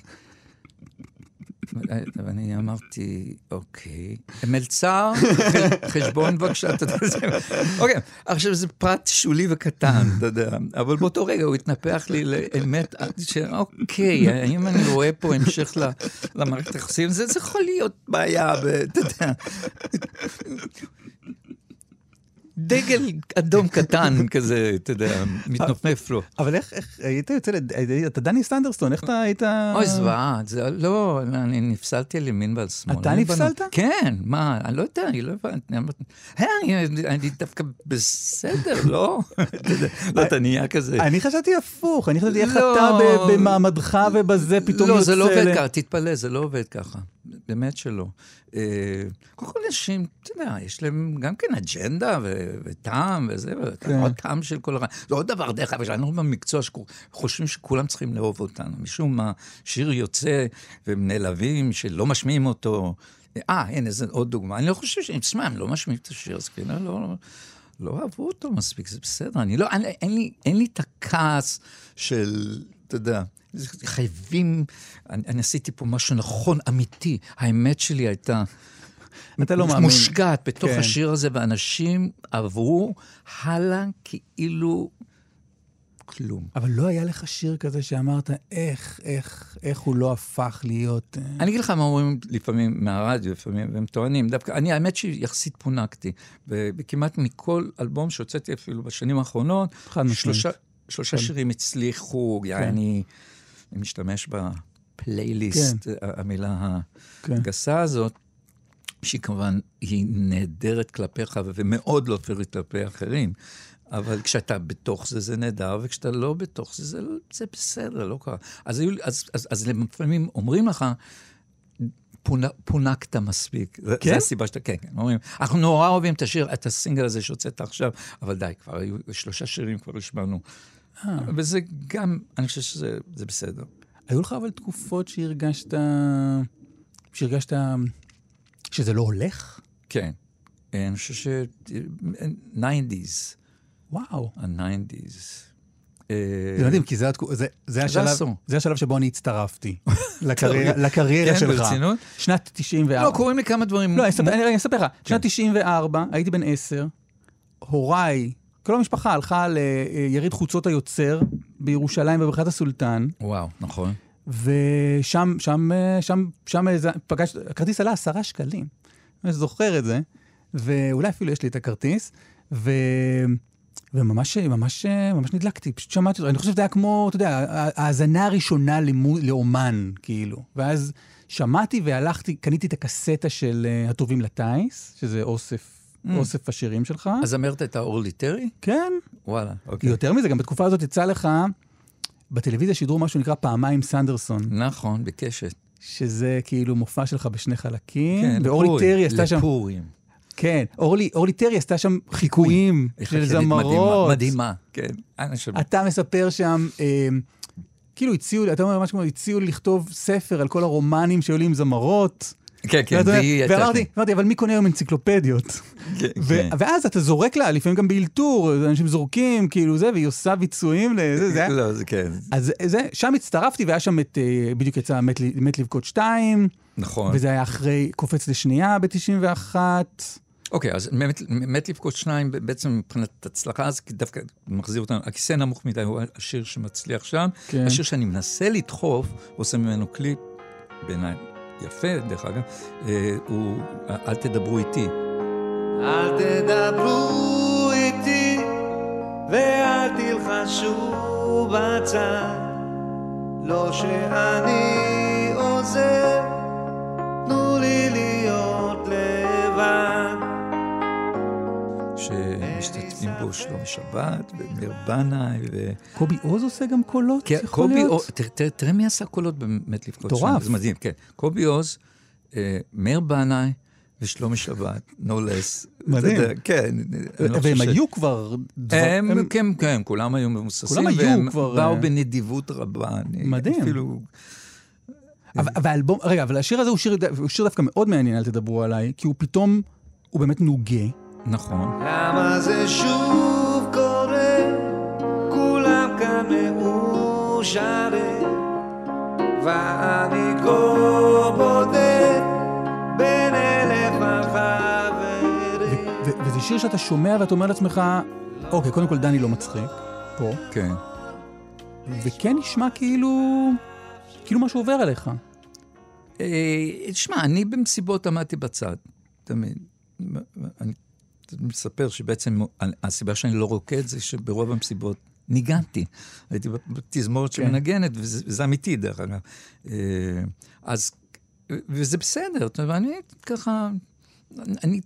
ואני אמרתי, אוקיי, מלצר, חשבון בבקשה, אתה יודע, אוקיי, עכשיו זה פרט שולי וקטן, אתה יודע, אבל באותו רגע הוא התנפח לי לאמת, אוקיי, האם אני רואה פה המשך למערכת היחסים, זה יכול להיות בעיה, אתה יודע. דגל אדום קטן כזה, אתה יודע, מתנופף לו. אבל איך היית יוצא, אתה דני סנדרסטון, איך אתה היית... אוי, זוועה, לא, אני נפסלתי על ימין ועל שמאל. אתה נפסלת? כן, מה, אני לא יודע, אני לא הבנתי. אני דווקא בסדר, לא? לא, אתה נהיה כזה. אני חשבתי הפוך, אני חשבתי איך אתה במעמדך ובזה פתאום יוצא... לא, זה לא עובד ככה, תתפלא, זה לא עובד ככה. באמת שלא. כל כך אנשים, אתה יודע, יש להם גם כן אג'נדה וטעם וזה, עוד טעם של כל הרעיון. זה עוד דבר דרך, אבל אנחנו במקצוע חושבים שכולם צריכים לאהוב אותנו. משום מה, שיר יוצא ומנלבים שלא משמיעים אותו. הנה, זה עוד דוגמה. אני לא חושב שהם סמם, לא משמיעים את השיר, אז כאילו לא אהבו אותו מספיק, זה בסדר. אין לי את הכעס של, אתה יודע... חייבים, אני עשיתי פה משהו נכון, אמיתי, האמת שלי הייתה מושקעת בתוך השיר הזה, ואנשים עברו הלאה כאילו כלום. אבל לא היה לך שיר כזה שאמרת, איך הוא לא הפך להיות... אני אגיד לך מה אומרים לפעמים מהרדיו, לפעמים, והם טוענים, דווקא, אני האמת שיחסית פונקתי, וכמעט מכל אלבום שהוצאתי אפילו בשנים האחרונות, שלושה שירים הצליחו, אני... אני משתמש בפלייליסט, המילה הגסה הזאת, שהיא כמובן, היא נהדרת כלפיך, ומאוד לא פרית כלפי אחרים, אבל כשאתה בתוך זה, זה נהדר, וכשאתה לא בתוך זה, זה בסדר, לא קרה. אז לפעמים אומרים לך, פונקת מספיק. זה הסיבה שאתה, כן, אומרים, אנחנו נורא אוהבים את השיר, את הסינגל הזה שהוצאת עכשיו, אבל די, כבר היו שלושה שירים, כבר השמענו. וזה גם, אני חושב שזה בסדר. היו לך אבל תקופות שהרגשת שזה לא הולך? כן. אני חושב ש... 90's. וואו. ה-90's. זה מדהים, כי זה השלב שבו אני הצטרפתי לקריירה שלך. שנת 94. לא, קוראים לי כמה דברים. לא, אני אספר לך. שנת 94, הייתי בן 10, הוריי, כל המשפחה הלכה ליריד חוצות היוצר בירושלים בברכת הסולטן. וואו, נכון. ושם, פגשתי, הכרטיס עלה 10 שקלים. אני זוכר את זה, ואולי אפילו יש לי את הכרטיס, וממש, ממש נדלקתי, פשוט שמעתי אותו. אני חושב שזה היה כמו, אתה יודע, ההזנה הראשונה לאומן, כאילו. ואז שמעתי והלכתי, קניתי את הקסטה של הטובים לטייס, שזה אוסף השירים שלך. אז אמרת את האורלי טרי? כן. וואלה, אוקיי. יותר מזה, גם בתקופה הזאת יצא לך, בטלוויזיה שידרו משהו נקרא פעמיים סנדרסון. נכון, בקשת. שזה כאילו מופע שלך בשני חלקים. ואורלי טרי עשתה שם... לפורים. כן, אורלי טרי עשתה שם חיקויים של זמרות. מדהימה, כן. אתה מספר שם, כאילו הציעו, אתה אומר ממש כמו, הציעו לכתוב ספר על כל הרומנים שהיו לי עם זמרות. כן, כן, והיא הייתה... ואמרתי, אבל מי קונה היום אנציקלופדיות? ואז אתה זורק לה, לפעמים גם באלתור, אנשים זורקים, כאילו זה, והיא עושה ביצועים לזה. לא, זה כן. אז שם הצטרפתי, והיה שם בדיוק יצא מת לבכות 2. נכון. וזה היה אחרי קופץ לשנייה ב-91. אוקיי, אז מת לבכות 2, בעצם מבחינת הצלחה, אז דווקא מחזיר אותנו, הכיסא נמוך מדי הוא השיר שמצליח שם, השיר שאני מנסה לדחוף, עושה ממנו קליפ בעיניים. יפה, דרך אגב, הוא אל תדברו איתי. אל תדברו איתי ואל תלחשו בצד, לא שאני עוזר, תנו לי להיות לבד. שמשתתפים בו שלום שבת ומיר בנאי ו... קובי עוז עושה גם קולות, יכול להיות? תראה מי עשה קולות באמת לבכות שם. טורף. זה מדהים, כן. קובי עוז, מיר בנאי ושלום שבת, no less. מדהים. כן. והם היו כבר... כן, כן, כולם היו מבוססים. כולם היו כבר... והם באו בנדיבות רבה. מדהים. אפילו... רגע, אבל השיר הזה הוא שיר דווקא מאוד מעניין, אל תדברו עליי, כי הוא פתאום, הוא באמת נוגה. נכון. למה זה שוב קורה, כולם כאן מאושרים, ואני כה בודד בין אלף החברים. וזה שיר שאתה שומע ואתה אומר לעצמך, אוקיי, קודם כל דני לא מצחיק, פה. כן. וכן נשמע כאילו משהו עובר עליך. תשמע, אני במסיבות עמדתי בצד, תמיד. אני מספר שבעצם הסיבה שאני לא רוקד זה שברוב המסיבות ניגנתי. הייתי בתזמורת שמנגנת, וזה אמיתי דרך אגב. אז, וזה בסדר, ואני ככה,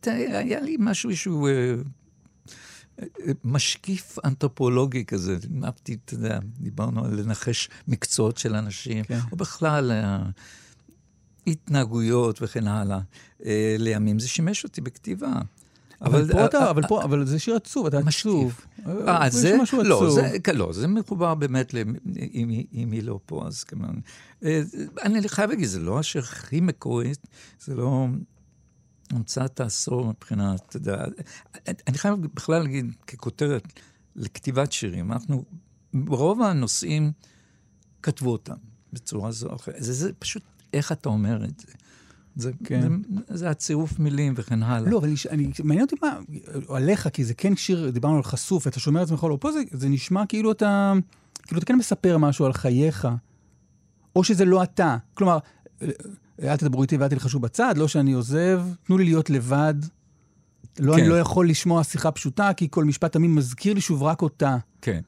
היה לי משהו שהוא משקיף אנתרופולוגי כזה. אהבתי, אתה יודע, דיברנו על לנחש מקצועות של אנשים, או בכלל... התנהגויות וכן הלאה. לימים זה שימש אותי בכתיבה. אבל זה שיר עצוב, אתה עצוב. זה משהו עצוב. לא, זה מחובר באמת, אם היא לא פה, אז כמובן. אני חייב להגיד, זה לא השיר הכי מקורית, זה לא המצאת העשור מבחינת, אתה יודע, אני חייב בכלל להגיד, ככותרת, לכתיבת שירים, אנחנו, ברוב הנושאים, כתבו אותם בצורה זו. זה פשוט איך אתה אומר את זה? זה הצירוף מילים וכן הלאה. לא, אבל מעניין אותי מה, עליך, כי זה כן שיר, דיברנו על חשוף, אתה שומע את עצמך, לא, פה זה נשמע כאילו אתה, כן מספר משהו על חייך, או שזה לא אתה. כלומר, אל תדברו איתי ואל תלחשו בצד, לא שאני עוזב, תנו לי להיות לבד, לא, אני לא יכול לשמוע שיחה פשוטה, כי כל משפט תמיד מזכיר לי שוב רק אותה. כן.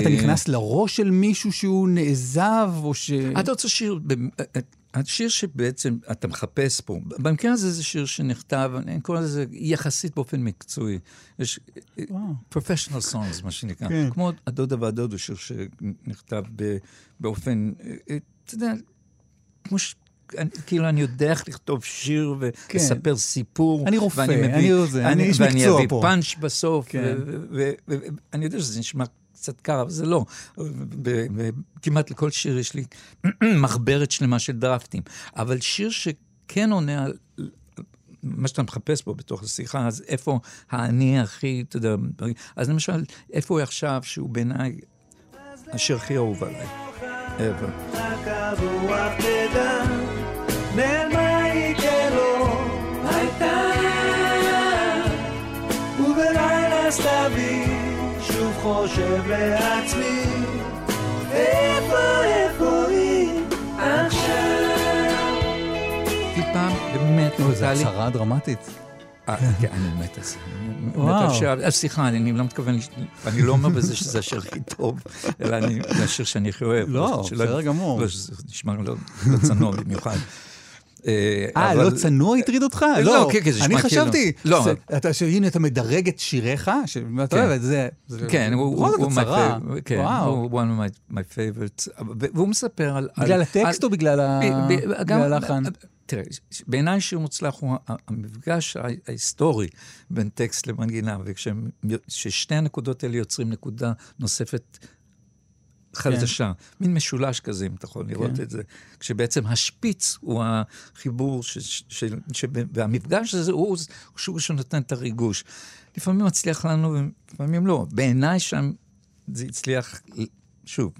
אתה נכנס לראש של מישהו שהוא נעזב, או ש... אתה רוצה שיר... השיר שבעצם אתה מחפש פה, במקרה הזה זה שיר שנכתב, אני קורא לזה יחסית באופן מקצועי. יש פרופשנל סונגס, מה שנקרא. כמו הדודה והדודו, שיר שנכתב באופן... אתה יודע, כמו ש... כאילו אני יודע איך לכתוב שיר ולספר סיפור. אני רופא, אני איש מקצוע פה. ואני אביא פאנץ' בסוף, ואני יודע שזה נשמע... קצת קר, אבל זה לא. כמעט לכל שיר יש לי מחברת שלמה של דרפטים. אבל שיר שכן עונה על מה שאתה מחפש בו בתוך השיחה, אז איפה האני הכי, אתה יודע, אז למשל, איפה הוא עכשיו שהוא בעיניי השיר הכי אהוב עליי. סתבי, שוב חושב לעצמי, איפה היא עכשיו? טיפה, באמת, זה הצהרה דרמטית. אני מת על זה. סליחה, אני לא מתכוון, אני לא אומר בזה שזה השיר הכי טוב, אלא זה השיר שאני הכי אוהב. לא, בסדר גמור. נשמע לא צנוע במיוחד. לא צנוע הטריד אותך? לא, אני חשבתי. הנה, אתה מדרג את שיריך, אתה אוהב את זה. כן, הוא צרה. הוא one of my favorites. והוא מספר על... בגלל הטקסט או בגלל הלחן? תראה, בעיניי שיר מוצלח הוא המפגש ההיסטורי בין טקסט למנגינה, וכששתי הנקודות האלה יוצרים נקודה נוספת חדשה, מין משולש כזה, אם אתה יכול לראות את זה, כשבעצם השפיץ הוא החיבור, והמפגש הזה הוא שוב שנותן את הריגוש. לפעמים מצליח לנו, לפעמים לא. בעיניי שם זה הצליח, שוב,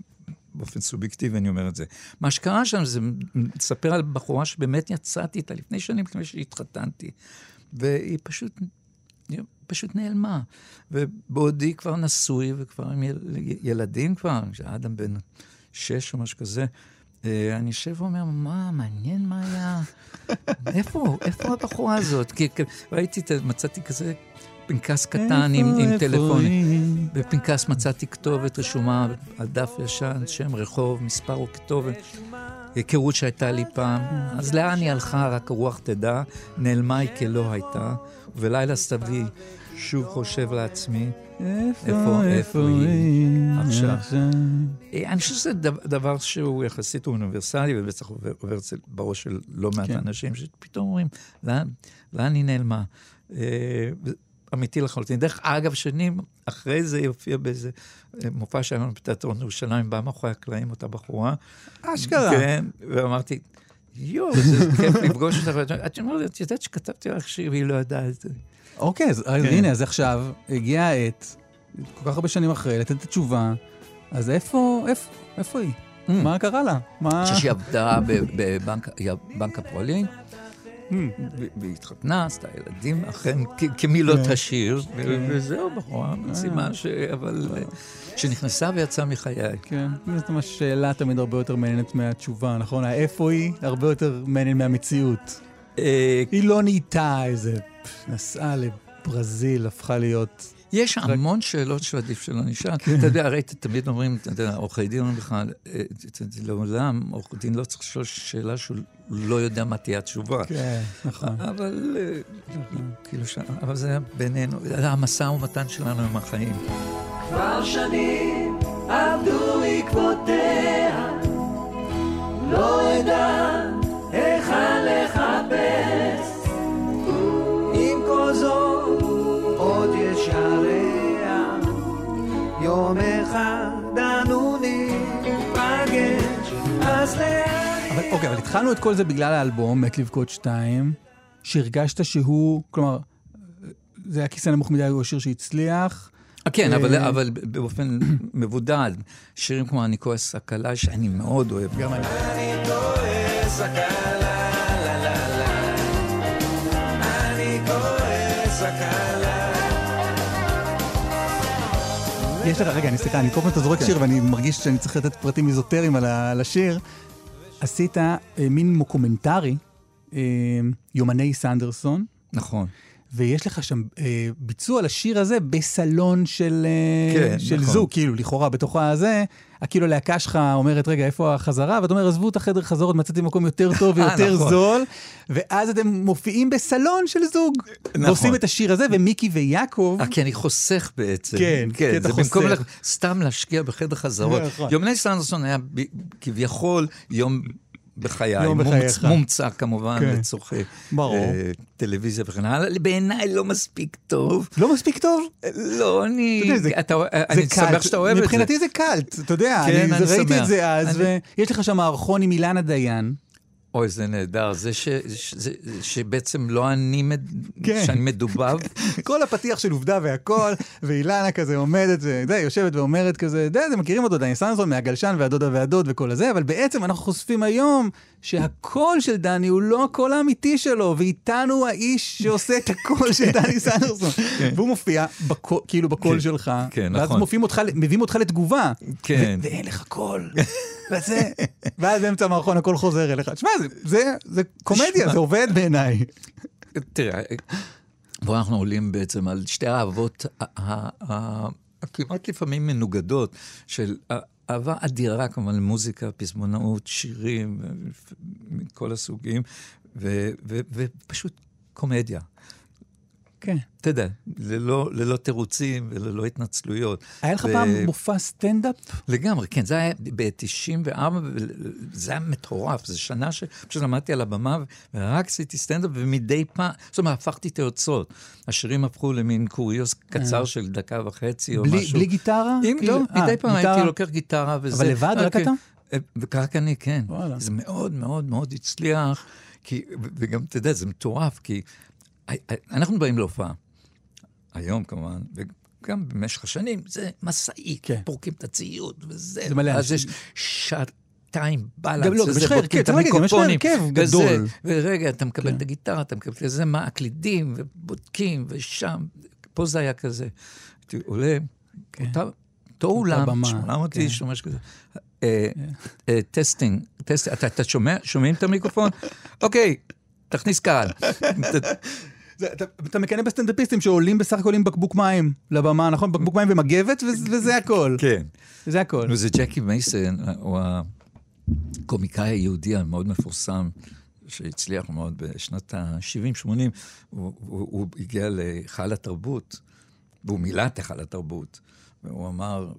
באופן סובייקטיבי אני אומר את זה. מה שקרה שם זה מספר על בחורה שבאמת יצאתי איתה לפני שנים, לפני שהתחתנתי, והיא פשוט נעלמה. ובעודי כבר נשוי, וכבר עם ילדים כבר, כשאדם בן 6 או משהו כזה, אני חושב ואומר, מה, מעניין מה היה? איפה הבחורה הזאת? כי ראיתי, מצאתי כזה פנקס קטן עם טלפון. בפנקס מצאתי כתובת רשומה על דף ישן, שם רחוב, מספר או כתובת. היכרות שהייתה לי פעם. אז לאן היא הלכה, רק הרוח תדע, נעלמה היא כלא הייתה. ולילה סתווי, שוב חושב לעצמי, איפה היא עכשיו. אני חושב שזה דבר שהוא יחסית אוניברסלי, ובצח עובר בראש של לא מעט אנשים, שפתאום אומרים, לאן היא נעלמה? אמיתי לחלוטין. דרך אגב, שנים אחרי זה יופיע באיזה מופע שהיינו בתיאטרון ירושלים, באה מאחורי הקלעים אותה בחורה. אשכרה. כן, ואמרתי, יואו, זה כיף לפגוש אותך. את יודעת שכתבתי לך שיר, והיא לא ידעה את זה. אוקיי, אז הנה, אז עכשיו הגיעה העת, כל כך הרבה שנים אחרי, לתת את התשובה, אז איפה היא? מה קרה לה? שהיא עבדה בבנק הפועלים, והיא התחתנה, עשתה ילדים, אכן כמילות השיר, וזהו בחורה, משימה שנכנסה ויצאה מחיי. כן, זאת אומרת, השאלה תמיד הרבה יותר מעניינת מהתשובה, נכון? איפה היא? הרבה יותר מעניינת מהמציאות. היא לא נהייתה איזה, נסעה לברזיל, הפכה להיות... יש המון שאלות שעדיף שלא נשאל. אתה יודע, הרי תמיד אומרים, עורכי דין אומרים לך, לעולם, עורכי דין לא צריך לשאול שאלה שהוא לא יודע מה תהיה התשובה. כן, נכון. אבל זה היה בינינו, המסע ומתן שלנו עם החיים. כבר שנים עבדו עקבותיה, לא יודע היכן לחפש, עם כל זאת עוד ישריה, יום אחד אנו ניפגש, אז לאן... אוקיי, אבל התחלנו את כל זה בגלל האלבום, מת לבכות 2, שהרגשת שהוא, כלומר, זה היה כיסא נמוך מדי, הוא השיר שהצליח... כן, אבל באופן מבודד, שירים כמו אני כועס הקלה, שאני מאוד אוהב. גם אני כועס הקלה, אני כועס הקלה. יש לך, רגע, אני סליחה, אני כל פעם תזרוק שיר, ואני מרגיש שאני צריך לתת פרטים איזוטריים על השיר. עשית מין מוקומנטרי, יומני סנדרסון. נכון. ויש לך שם ביצוע לשיר הזה בסלון של, כן, של נכון. זו, כאילו, לכאורה בתוכה הזה, כאילו להקה שלך אומרת, רגע, איפה החזרה? ואת אומרת, עזבו את החדר חזרות, מצאתי מקום יותר טוב ויותר נכון. זול, ואז אתם מופיעים בסלון של זוג, נכון. ועושים את השיר הזה, ומיקי ויעקב... כי אני חוסך בעצם. כן, כן, זה חוסך. במקום סתם להשקיע בחדר חזרות. נכון. יומני סנדרסון היה כביכול יום... בחיי, מומצא כמובן לצורך טלוויזיה וכן הלאה, בעיניי לא מספיק טוב. לא מספיק טוב? לא, אני שמח שאתה אוהב את זה. מבחינתי זה קלט, אתה יודע, ראיתי את זה אז, ויש לך שם מערכון עם אילנה דיין. אוי, זה נהדר, זה שבעצם לא אני, שאני מדובב. כל הפתיח של עובדה והכל, ואילנה כזה עומדת, יושבת ואומרת כזה, אתם מכירים אותו, דני סנסון, מהגלשן והדודה והדוד וכל הזה, אבל בעצם אנחנו חושפים היום שהקול של דני הוא לא הקול האמיתי שלו, ואיתנו האיש שעושה את הקול של דני סנסון. והוא מופיע כאילו בקול שלך, ואז מביאים אותך לתגובה, ואין לך קול. ואז באמצע המערכון הכל חוזר אליך. תשמע, זה קומדיה, זה עובד בעיניי. תראה, בואו אנחנו עולים בעצם על שתי האהבות הכמעט לפעמים מנוגדות של אהבה אדירה, כמובן מוזיקה, פזמונאות, שירים, מכל הסוגים, ופשוט קומדיה. כן. אתה יודע, ללא תירוצים וללא התנצלויות. היה לך פעם מופע סטנדאפ? לגמרי, כן, זה היה ב-94, זה היה מטורף, זה שנה שפשוט למדתי על הבמה, ורק עשיתי סטנדאפ, ומדי פעם, זאת אומרת, הפכתי תירוצות. השירים הפכו למין קוריוז קצר של דקה וחצי או משהו. בלי גיטרה? לא, מדי פעם הייתי לוקח גיטרה וזה. אבל לבד, רק אתה? רק אני, כן. זה מאוד מאוד מאוד הצליח, וגם, אתה יודע, זה מטורף, כי אנחנו באים להופעה, היום כמובן, וגם במשך השנים, זה מסעי, פורקים את הציוד, וזה, אז יש שעתיים בלנס, וזה בודקים את המיקרופונים, ורגע, אתה מקבל את הגיטרה, אתה מקבל את זה, מה הקלידים, ובודקים, ושם, פה זה היה כזה, עולה, אותו אולם, 800 איש, ממש כזה, טסטינג, אתה שומעים את המיקרופון? אוקיי, תכניס קהל. אתה מקנה בסטנדאפיסטים שעולים בסך הכל עם בקבוק מים לבמה, נכון? בקבוק מים ומגבת, וזה הכל. כן. זה הכל. וזה ג'קי מייסן, הוא הקומיקאי היהודי המאוד מפורסם, שהצליח מאוד בשנת ה-70-80, הוא הגיע לחל התרבות, והוא מילא את החל התרבות, והוא אמר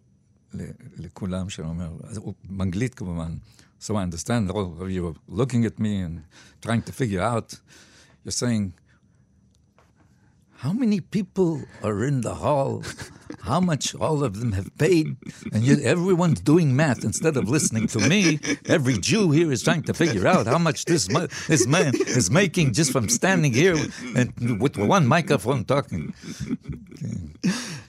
לכולם, באנגלית כמובן, so I understand all of you looking at me and trying to figure out, you're saying, how many people are in the hall? How much all of them have paid? And yet everyone's doing math instead of listening to me. Every Jew here is trying to figure out how much this man is making just from standing here and with one microphone talking.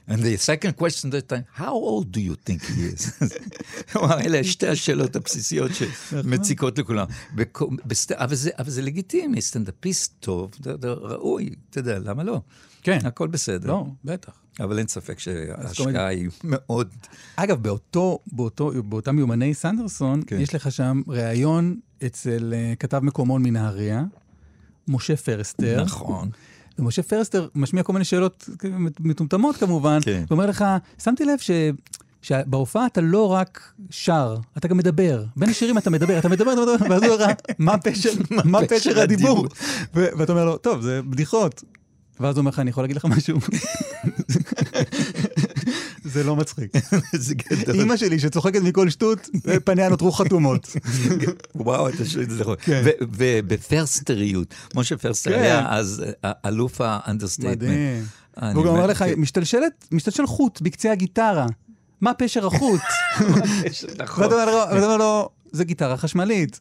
And the second question that time, how old do you think he is? אלה שתי השאלות הבסיסיות שמציקות לכולם. אבל זה לגיטימי, סטנדאפיסט טוב, ראוי, אתה יודע, למה לא? כן. הכל בסדר. לא, בטח. אבל אין ספק שההשקעה היא מאוד. אגב, באותם יומני סנדרסון, יש לך שם ראיון אצל כתב מקומון מנהריה, משה פרסטר. נכון. ומשה פרסטר משמיע כל מיני שאלות מטומטמות כמובן, ואומר לך, שמתי לב שבהופעה אתה לא רק שר, אתה גם מדבר. בין השירים אתה מדבר, ואז הוא אומר, מה פשר הדיבור? ואתה אומר לו, טוב, זה בדיחות. ואז הוא אומר לך, אני יכול להגיד לך משהו? זה לא מצחיק. אמא שלי שצוחקת מכל שטות, פניה נותרו חתומות. וואו, אתה שואל את זה נכון. ובפרסטריות, משה פרסטר היה אז אלוף האנדרסטייטמנט. והוא גם אומר לך, משתלשל חוט בקצה הגיטרה. מה פשר החוט? ואתה אומר לו, זה גיטרה חשמלית.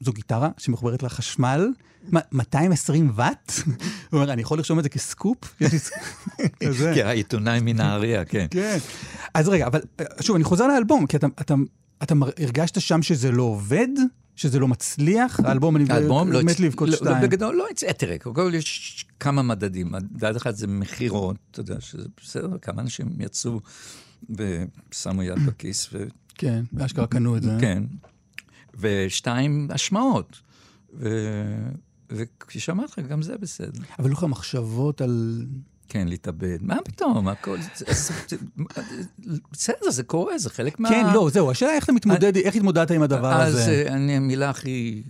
זו גיטרה שמחוברת לחשמל, 220 וואט? הוא אומר, אני יכול לרשום את זה כסקופ? כי העיתונאי מנהריה, כן. אז רגע, אבל שוב, אני חוזר לאלבום, כי אתה הרגשת שם שזה לא עובד? שזה לא מצליח? האלבום לא בגדול, לא יצא, תראה, כל כך יש כמה מדדים, מדד אחד זה מחירות, אתה יודע, שזה בסדר, כמה אנשים יצאו ושמו יד בכיס. כן, באשכרה קנו את זה. כן. ושתיים השמעות. וכשאמרת לך, גם זה בסדר. אבל לא לך מחשבות על... כן, להתאבד. מה פתאום? הכל... בסדר, זה קורה, זה חלק מה... כן, לא, זהו. השאלה איך אתה מתמודד, איך התמודדת עם הדבר הזה? אז אני המילה הכי...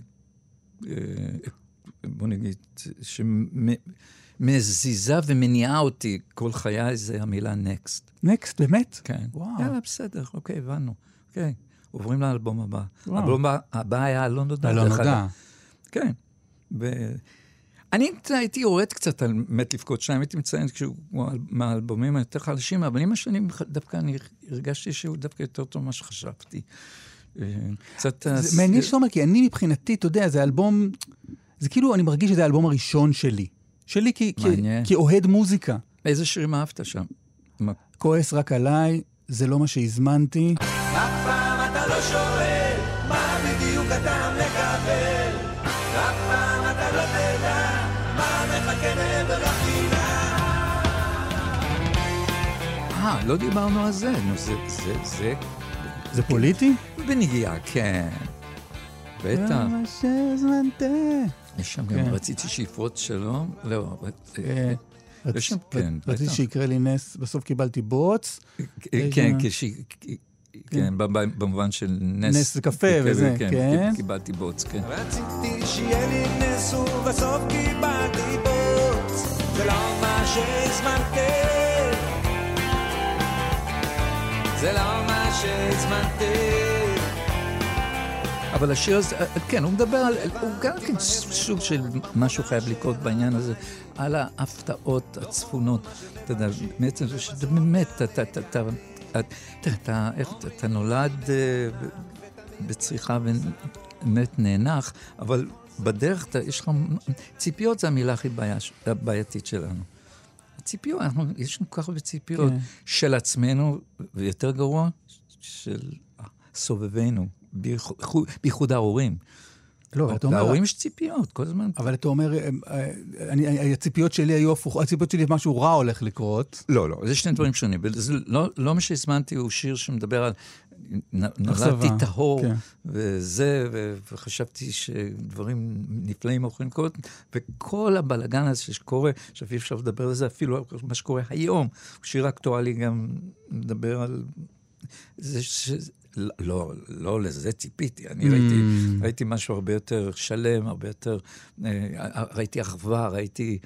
בוא נגיד, שמזיזה ומניעה אותי כל חיי, זה המילה נקסט. נקסט, באמת? כן. וואו. יאללה, בסדר, אוקיי, הבנו. אוקיי. עוברים לאלבום הבא. האלבום הבא היה לא נודע. לא נודע. כן. אני הייתי יורד קצת על מת לבכות שתיים, הייתי מציין כשהוא מהאלבומים היותר חלשים, אבל עם השנים דווקא אני הרגשתי שהוא דווקא יותר טוב מה שחשבתי. מעניין שאתה אומר, כי אני מבחינתי, אתה יודע, זה אלבום, זה כאילו אני מרגיש שזה האלבום הראשון שלי. שלי כאוהד מוזיקה. איזה שירים אהבת שם? כועס רק עליי, זה לא מה שהזמנתי. אף פעם אתה לא שואל, מה בדיוק אתה מקבל? אף פעם אתה לא תדע, מה מחכה מעבר לפינה? לא דיברנו על זה. זה פוליטי? בנגיעה, כן. בטח. מה שהזמנתי. יש שם גם רציתי שאיפות שלום. לא, רציתי שיקרה לי נס, בסוף קיבלתי בוץ. כן, במובן של נס. נס קפה וזה, כן. קיבלתי בוץ, כן. רציתי שיהיה לי נס ובסוף קיבלתי בוץ. זה לא מה שהזמנתי. זה לא מה שהזמנתי. אבל השיר הזה, כן, הוא מדבר על, הוא גם כן סוג של משהו חייב לקרות בעניין הזה, על ההפתעות הצפונות, אתה יודע, בעצם זה שזה באמת, אתה נולד בצריכה ובאמת נאנח, אבל בדרך יש לך, ציפיות זה המילה הכי הבעייתית שלנו. ציפיות, יש לנו כל כך הרבה ציפיות של עצמנו, ויותר גרוע, של סובבינו. בייחוד ההורים. לא, אתה אומר... להורים יש ציפיות, כל הזמן. אבל אתה אומר, הציפיות שלי היו הפוך, הציפיות שלי משהו רע הולך לקרות. לא, לא, זה שני דברים שונים. לא מה שהזמנתי הוא שיר שמדבר על... נולדתי טהור, וזה, וחשבתי שדברים נפלאים יכולים לקרות, וכל הבלגן הזה שקורה, עכשיו אי אפשר לדבר על זה אפילו על מה שקורה היום. שיר אקטואלי גם מדבר על... לא, לא לזה ציפיתי. אני ראיתי משהו הרבה יותר שלם, הרבה יותר... ראיתי אחווה, ראיתי...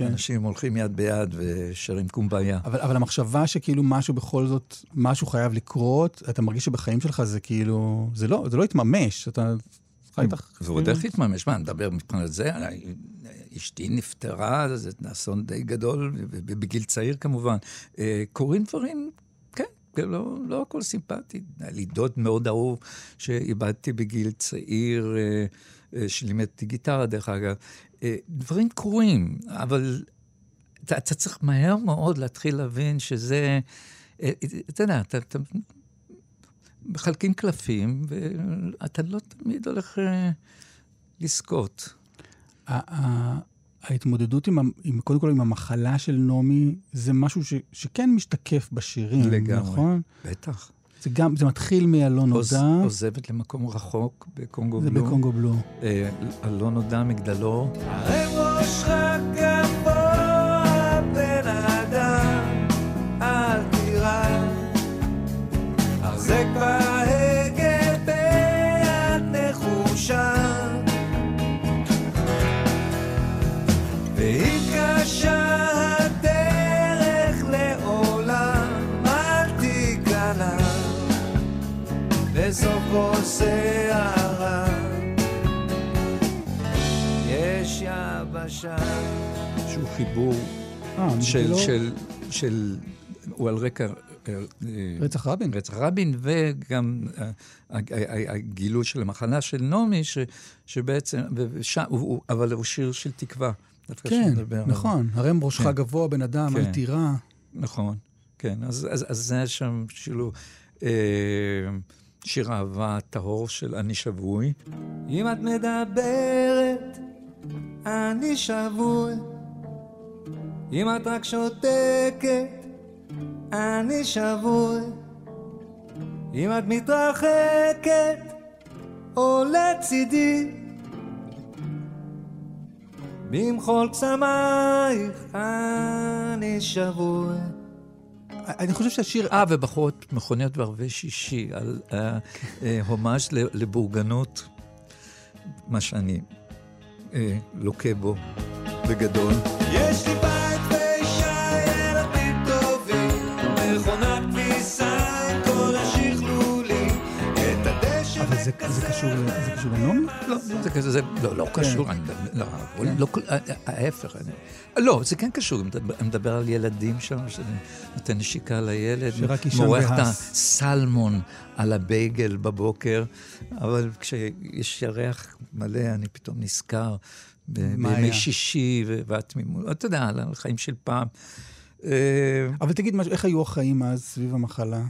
אנשים הולכים יד ביד ושרים קומביה. אבל המחשבה שכאילו משהו בכל זאת, משהו חייב לקרות, אתה מרגיש שבחיים שלך זה כאילו... זה לא התממש, אתה... זה עוד איך התממש, מה, נדבר מבחינת זה, אשתי נפטרה, זה אסון די גדול, בגיל צעיר כמובן. קוראים דברים... לא הכל סימפטי. היה לי דוד מאוד אהוב שאיבדתי בגיל צעיר, שלימדתי גיטרה דרך אגב. דברים קורים, אבל אתה צריך מהר מאוד להתחיל להבין שזה, אתה יודע, אתה מחלקים קלפים, ואתה לא תמיד הולך לזכות. ההתמודדות עם, קודם כל עם המחלה של נומי, זה משהו שכן משתקף בשירים, לגמרי, נכון? בטח. זה מתחיל מ"הלא נודע". עוזבת למקום רחוק בקונגו בלו. זה בקונגו בלו. "הלא נודע מגדלור". הרי ראש רק גבוה בן האדם, אל תירא, החזק בהגה ביד נחושה. בסוף כל שערה יש יבשה שהוא חיבור של הוא על רקע רצח רבין וגם הגילוי של המחנה של נומי שבעצם אבל הוא שיר של תקווה כן, נכון, הרי ראשך גבוה בן אדם אל תירא נכון, כן, אז זה שם שילוב שיר אהבה טהור של אני שבוי. אם את מדברת, אני שבוי. אם את רק שותקת, אני שבוי. אם את מתרחקת, או לצידי. במחול קסמייך, אני שבוי. אני חושב שהשיר... ובחורות מכוניות בערבי שישי, על הומש לבורגנות, מה שאני לוקה בו בגדול. יש לי בית ואישה, ילדים טובים, מכונת כביסה, כל השכלול. קשור לנעמי? לא, זה כזה, זה לא קשור, ההפך. לא, זה כן קשור, אני מדבר על ילדים שם, שנותן נשיקה לילד, מורח את הסלמון על הבייגל בבוקר, אבל כשיש ירח מלא, אני פתאום נזכר בימי שישי והתמימות, אתה יודע, על החיים של פעם. אבל תגיד, איך היו החיים אז סביב המחלה?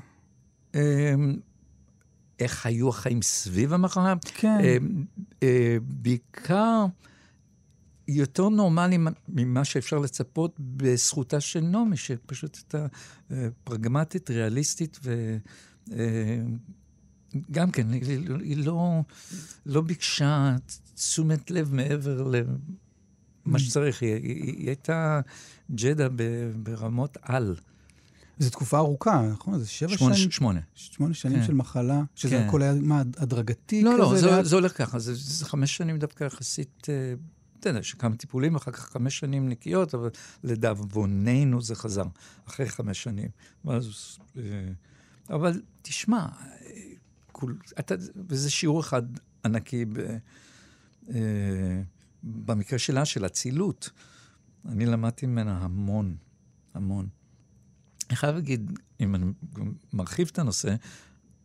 איך היו החיים סביב המחלה? כן. בעיקר יותר נורמלי ממה שאפשר לצפות בזכותה של נעמי, שפשוט הייתה פרגמטית, ריאליסטית, וגם כן, היא לא ביקשה תשומת לב מעבר למה שצריך. היא הייתה ג'דה ברמות על. זו תקופה ארוכה, נכון? זה 7 שנים. 8 שנים של מחלה, שזה הכל היה הדרגתי כזה. לא, זה הולך ככה. זה 5 שנים דווקא יחסית, אתה יודע, שכמה טיפולים, אחר כך 5 שנים נקיות, אבל לדאבוננו זה חזר, אחרי 5 שנים. אבל תשמע, וזה שיעור אחד ענקי במקרה שלה, של הצילות. אני למדתי ממנה המון, המון. אני חייב להגיד, אם אני מרחיב את הנושא,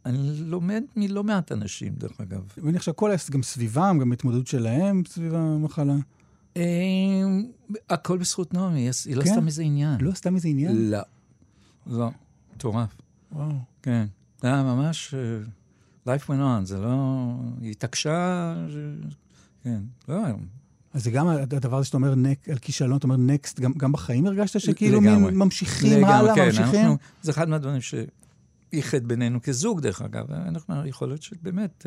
אני לומד מלא מעט אנשים, דרך אגב. ואני חושב, כל גם סביבם, גם התמודדות שלהם סביב המחלה? הכל בזכות נעמי, היא לא עשתה מזה עניין. לא עשתה מזה עניין? לא. לא, תורף. וואו. כן. זה היה ממש, life went on, זה לא, היא התעקשה, כן, לא היום. אז זה גם הדבר הזה שאתה אומר, על כישלון, אתה אומר נקסט, גם בחיים הרגשת שכאילו ממשיכים הלאה, ממשיכים? זה אחד מהדברים שיחד בינינו כזוג, דרך אגב. אנחנו יכולות שבאמת,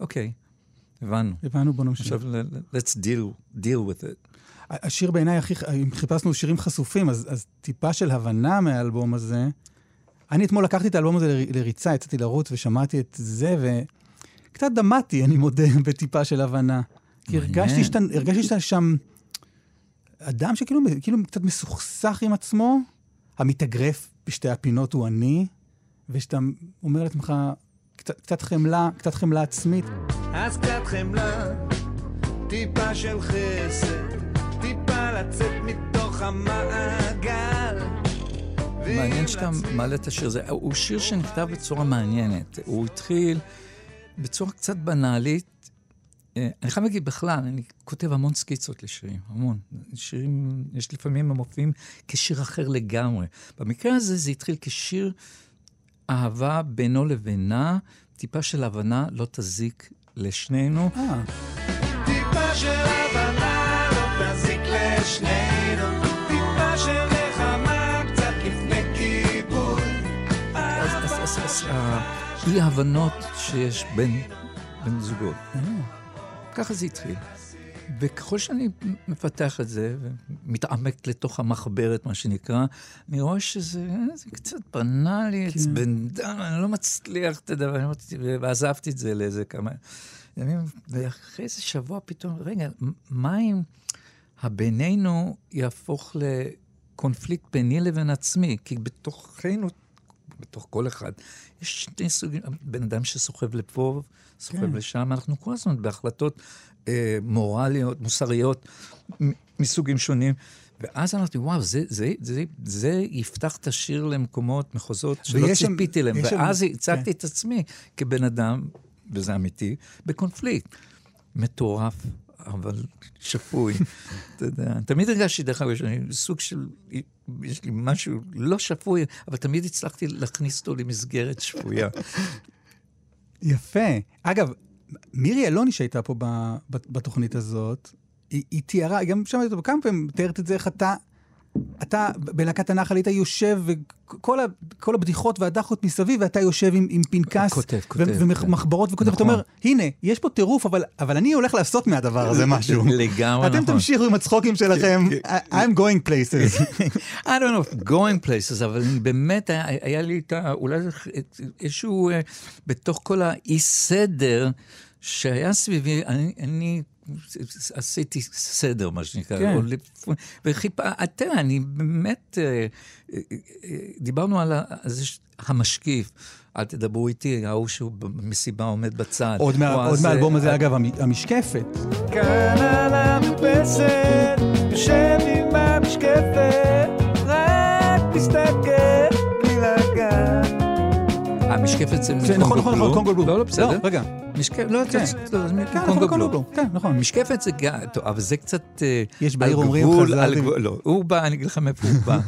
אוקיי, הבנו. הבנו, בוא נמשיך. עכשיו, let's deal with it. השיר בעיניי, אם חיפשנו שירים חשופים, אז טיפה של הבנה מהאלבום הזה. אני אתמול לקחתי את האלבום הזה לריצה, יצאתי לרוץ ושמעתי את זה, וקצת דמעתי, אני מודה, בטיפה של הבנה. כי הרגשתי שאתה שם אדם שכאילו קצת מסוכסך עם עצמו, המתאגרף בשתי הפינות הוא אני, ושאתה אומר לתמך קצת חמלה עצמית. אז קצת חמלה, טיפה של חסד, טיפה לצאת מתוך המעגל. מעניין שאתה מעלה את השיר הזה. הוא שיר שנכתב בצורה מעניינת. הוא התחיל בצורה קצת בנאלית, אני חייב להגיד בכלל, אני כותב המון סקיצות לשירים, המון. שירים, יש לפעמים המופיעים כשיר אחר לגמרי. במקרה הזה זה התחיל כשיר אהבה בינו לבינה, טיפה של הבנה לא תזיק לשנינו. טיפה של הבנה לא תזיק לשנינו, טיפה של נחמה קצת לפני כיבוד. אז אי הבנות שיש בין זוגות. ככה זה התחיל. וככל שאני מפתח את זה, ומתעמק לתוך המחברת, מה שנקרא, אני רואה שזה קצת בנאלי, עצבן דם, אני לא מצליח את הדבר, ועזבתי את זה לאיזה כמה ימים, ואחרי איזה שבוע פתאום, רגע, מה אם הבינינו יהפוך לקונפליקט ביני לבין עצמי? כי בתוכנו, בתוך כל אחד, יש שני סוגים, בן אדם שסוחב לפה, סוחב לשם, אנחנו כל הזמן בהחלטות מורליות, מוסריות, מסוגים שונים, ואז אמרתי, וואו, זה יפתח את השיר למקומות, מחוזות, שלא ציפיתי להם, ואז הצגתי את עצמי כבן אדם, וזה אמיתי, בקונפליקט, מטורף, אבל שפוי. אתה יודע, תמיד הרגשתי דרך אגב, שאני סוג של, יש לי משהו לא שפוי, אבל תמיד הצלחתי להכניס אותו למסגרת שפויה. יפה. אגב, מירי אלוני שהייתה פה בתוכנית הזאת, היא תיארה, גם שמעת אותו בכמה פעמים, תיארת את זה איך אתה בלהקת הנחל היית יושב, וכל הבדיחות והדחות מסביב, ואתה יושב עם פנקס, ומחברות וכותב, ואתה אומר, הנה, יש פה טירוף, אבל אני הולך לעשות מהדבר הזה משהו. לגמרי, נכון. אתם תמשיכו עם הצחוקים שלכם, I'm going places. I don't know, going places, אבל באמת היה לי אולי איזשהו, בתוך כל האי סדר, שהיה סביבי, אני עשיתי סדר, מה שנקרא. תראה, אני באמת, דיברנו על המשקיף, אל תדברו איתי, ההוא שהוא במסיבה עומד בצד. עוד מהאלבום הזה, אגב, המשקפת. כאן על המפסת, יושב עם המשקפת, רק מסתכל, בלי לגעת. המשקפת זה נכון, קונגו בלו. לא, בסדר. רגע. נכון, משקפת זה גם, אבל זה קצת גבול על גבול, לא, הוא בא, אני אגיד לך מפה הוא בא,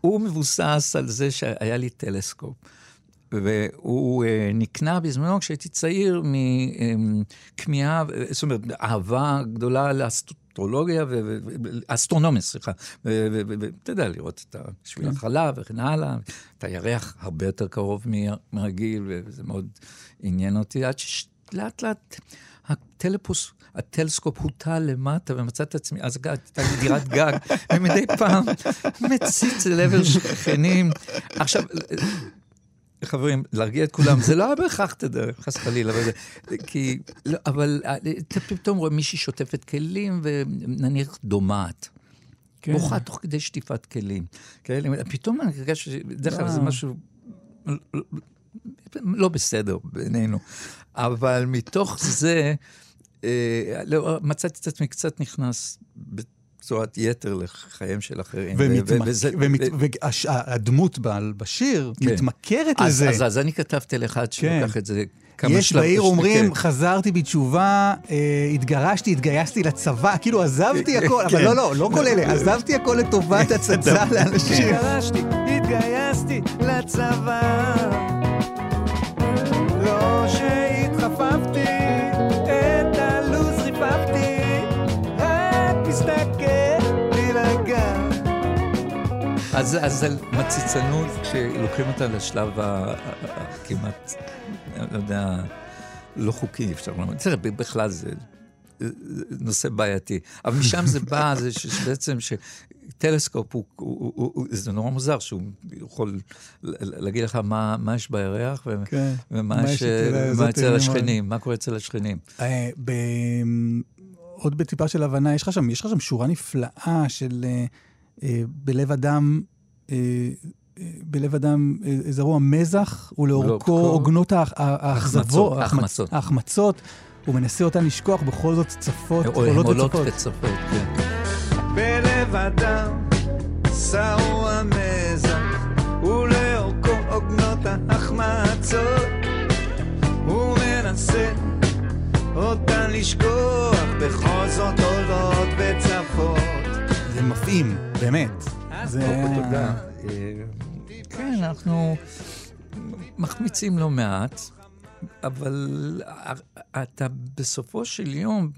הוא מבוסס על זה שהיה לי טלסקופ, והוא נקנה בזמנו כשהייתי צעיר מכמיהה, זאת אומרת, אהבה גדולה לאסטרולוגיה, אסטרונומיה, סליחה, ואתה יודע לראות את השביל החלב וכן הלאה, את הירח הרבה יותר קרוב מהרגיל, וזה מאוד עניין אותי, עד לאט לאט הטלסקופ הוטה למטה, ומצאת את עצמי, אז הייתה לי דירת גג, ומדי פעם מציץ אל עבר שכנים. עכשיו, חברים, להרגיע את כולם, זה לא היה בהכרח תדרך, חס חלילה, אבל אתה פתאום רואה מישהי שוטפת כלים, ונניח דומעת. בוכה תוך כדי שטיפת כלים. פתאום אני רגש, דרך כלל זה משהו לא בסדר בינינו, אבל מתוך זה, מצאתי את עצמי קצת נכנס בצורת יתר לחיים של אחרים. והדמות בשיר מתמכרת לזה. אז אני כתבתי לאחד שלוקח את זה. יש בעיר אומרים, חזרתי בתשובה, התגרשתי, התגייסתי לצבא, כאילו עזבתי הכל, אבל לא כל אלה, עזבתי הכל לטובת הצצה לאנשים. התגרשתי, התגייסתי לצבא, לא שהתחפפתי, את הלוז ריפפתי, רק מסתכל בלגע. אז על מציצנות, שלוקחים אותה לשלב הכמעט, לא יודע, לא חוקי, אפשר לומר. תראה, בכלל זה נושא בעייתי. אבל משם זה בא, זה שבעצם שטלסקופ הוא, זה נורא מוזר, שהוא יכול להגיד לך מה יש בירח, ומה יש אצל השכנים, מה קורה אצל השכנים. עוד בטיפה של הבנה, יש לך שם שורה נפלאה של בלב אדם, בלב אדם זרוע מזח, ולאורכו עוגנות ההחמצות, הוא מנסה אותן לשכוח, בכל זאת צפות, עולות וצפות. בלב אדם זרוע מזח, ולאורכו עוגנות ההחמצות, הוא מנסה אותן לשכוח, בכל זאת עולות וצפות. זה מפעים, באמת. זה... תודה. כן, אנחנו מחמיצים לא מעט, אבל אתה בסופו של יום,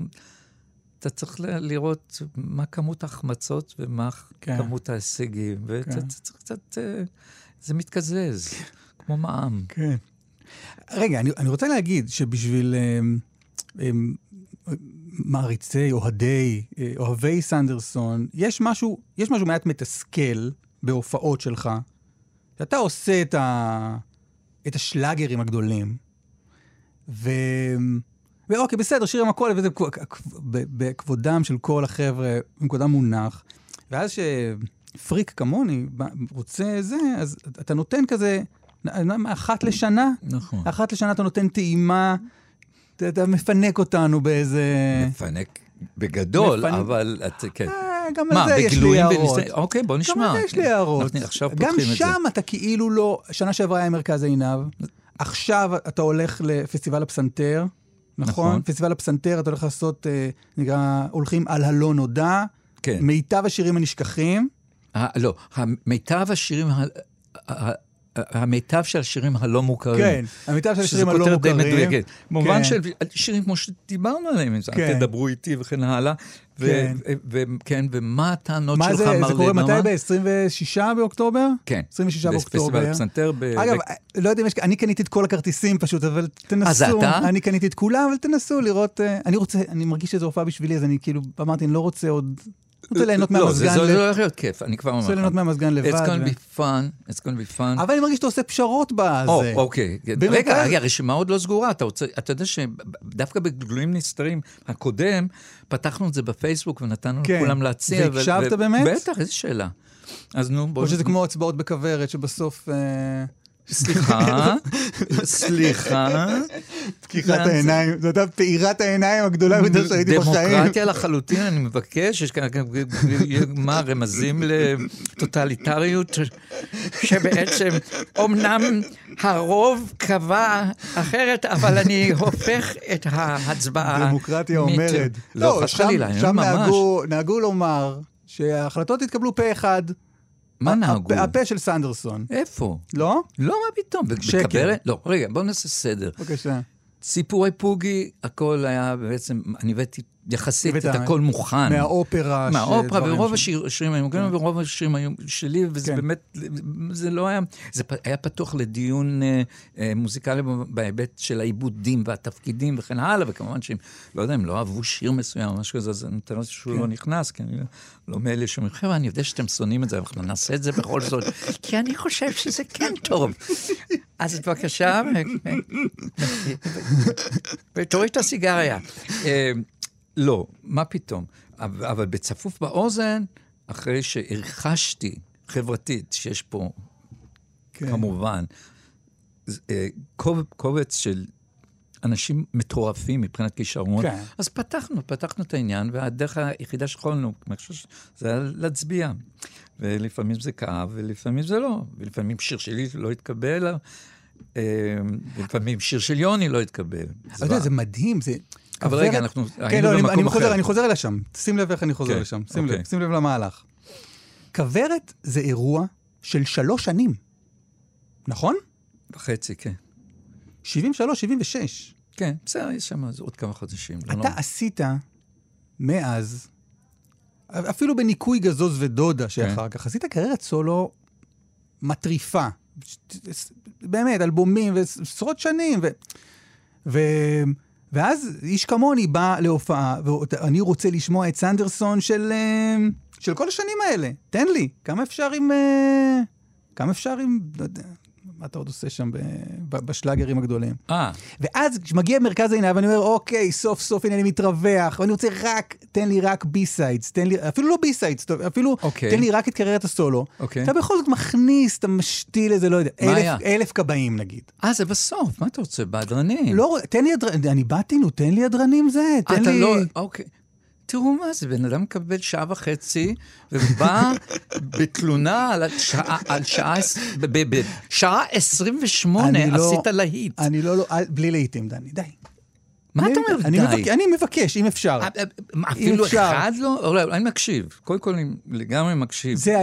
אתה צריך לראות מה כמות ההחמצות ומה כמות ההישגים, ואתה צריך קצת, זה מתקזז, כמו מעם. כן. רגע, אני רוצה להגיד שבשביל מעריצי, אוהבי סנדרסון, יש משהו מעט מתסכל בהופעות שלך, שאתה עושה את השלאגרים הגדולים, ואוקיי, בסדר, שירים הכל, וזה בכבודם של כל החבר'ה, בכבודם מונח, ואז שפריק כמוני רוצה זה, אז אתה נותן כזה, אחת לשנה, נכון. אחת לשנה אתה נותן טעימה, אתה מפנק אותנו באיזה... מפנק בגדול, אבל... גם על זה יש לי הערות. אוקיי, בוא נשמע. גם על זה יש לי הערות. גם שם אתה כאילו לא... שנה שעברה היה מרכז עיניו, עכשיו אתה הולך לפסטיבל הפסנתר, נכון? פסטיבל הפסנתר, אתה הולך לעשות, נקרא, הולכים על הלא נודע, מיטב השירים הנשכחים. לא, מיטב השירים... המיטב של השירים הלא מוכרים. כן, המיטב של השירים הלא מוכרים. שזה כותר די מדויקת. במובן של שירים כמו שדיברנו עליהם, תדברו איתי וכן הלאה. וכן, ומה הטענות שלך, מר לנומן? זה קורה מתי? ב-26 באוקטובר? כן. 26 באוקטובר. פסטיבל פסנתר. אגב, לא יודע אם יש... אני קניתי את כל הכרטיסים פשוט, אבל תנסו. אז אתה? אני קניתי את כולם, אבל תנסו לראות... אני מרגיש שזו הופעה בשבילי, אז אני כאילו, אמרתי, אני לא רוצה עוד... רוצה ליהנות מהמזגן לבד. זה הולך להיות כיף, אני כבר אומר. רוצה ליהנות מהמזגן לבד. It's going to be fun. אבל אני מרגיש שאתה עושה פשרות בה. אוקיי. רגע, הרשימה עוד לא סגורה. אתה יודע שדווקא בגלויים נסתרים הקודם, פתחנו את זה בפייסבוק ונתנו לכולם להציע. והקשבת באמת? בטח, איזו שאלה. אז נו, בואו. או שזה כמו הצבעות בכוורת, שבסוף... סליחה. פקיחת העיניים, זאת הייתה פעירת העיניים הגדולה ביותר שהייתי בחיים. דמוקרטיה לחלוטין, אני מבקש, יש כאן מה רמזים לטוטליטריות, שבעצם, אמנם הרוב קבע אחרת, אבל אני הופך את ההצבעה. דמוקרטיה אומרת. לא, שם נהגו לומר שההחלטות התקבלו פה אחד, מה נהגו? הפה של סנדרסון. איפה? לא? לא, מה פתאום? שקר. לא, רגע, בואו נעשה סדר. בבקשה. סיפורי פוגי, הכל היה בעצם, אני הבאתי יחסית את הכל מוכן. מהאופרה. מהאופרה, ורוב השירים היו מוכנים, ורוב השירים היו שלי, וזה באמת, זה לא היה, זה היה פתוח לדיון מוזיקלי בהיבט של העיבודים והתפקידים וכן הלאה, וכמובן שהם, לא יודע, הם לא אהבו שיר מסוים או משהו כזה, אז אני נתן לזה שהוא לא נכנס, כי אני לא מאלה שאומרים, חבר'ה, אני יודע שאתם שונאים את זה, אנחנו נעשה את זה בכל זאת, כי אני חושב שזה כן טוב. אז בבקשה, ותוריד את הסיגריה. לא, מה פתאום? אבל בצפוף באוזן, אחרי שהרחשתי חברתית, שיש פה, כמובן, קובץ של אנשים מטורפים מבחינת כישרון, אז פתחנו את העניין, והדרך היחידה שחולנו, זה היה להצביע. ולפעמים זה כאב, ולפעמים זה לא. ולפעמים שיר שלי לא התקבל, ולפעמים שיר של יוני לא התקבל. אתה יודע, זה מדהים, זה... אבל רגע, אנחנו... כן, לא, אני חוזר לשם. שים לב איך אני חוזר לשם. שים לב למהלך. כוורת זה אירוע של 3 שנים. נכון? וחצי, כן. 73, 76. כן, בסדר, יש שם עוד כמה חודשים. אתה עשית מאז, אפילו בניקוי גזוז ודודה שאחר כך, עשית קריירת סולו מטריפה. באמת, אלבומים ועשרות שנים. ואז איש כמוני בא להופעה, ואני רוצה לשמוע את סנדרסון של כל השנים האלה. תן לי, כמה אפשר עם, לא יודע, מה אתה עוד עושה שם בשלאגרים הגדולים. ואז כשמגיע מרכז העיניים, ואני אומר, אוקיי, סוף סוף, הנה אני מתרווח, ואני רוצה תן לי רק בי-סיידס, אפילו לא בי-סיידס, אפילו תן לי רק את קריירת הסולו. אתה בכל זאת מכניס, אתה משתיל איזה, לא יודע, 1,000 קבעים נגיד. זה בסוף, מה אתה רוצה? בהדרנים? לא, תן לי הדרנים, אני באתי, נו, תן לי הדרנים זה, תן לי... אוקיי. תראו מה זה, בן אדם מקבל 1.5 שעות, ובא בתלונה על שעה 28, עשית להיט. אני לא, בלי להיטים, דני, די. מה אתה אומר, די? אני מבקש, אם אפשר. אפילו אחד לא? אני מקשיב, קודם כל אני לגמרי מקשיב. זה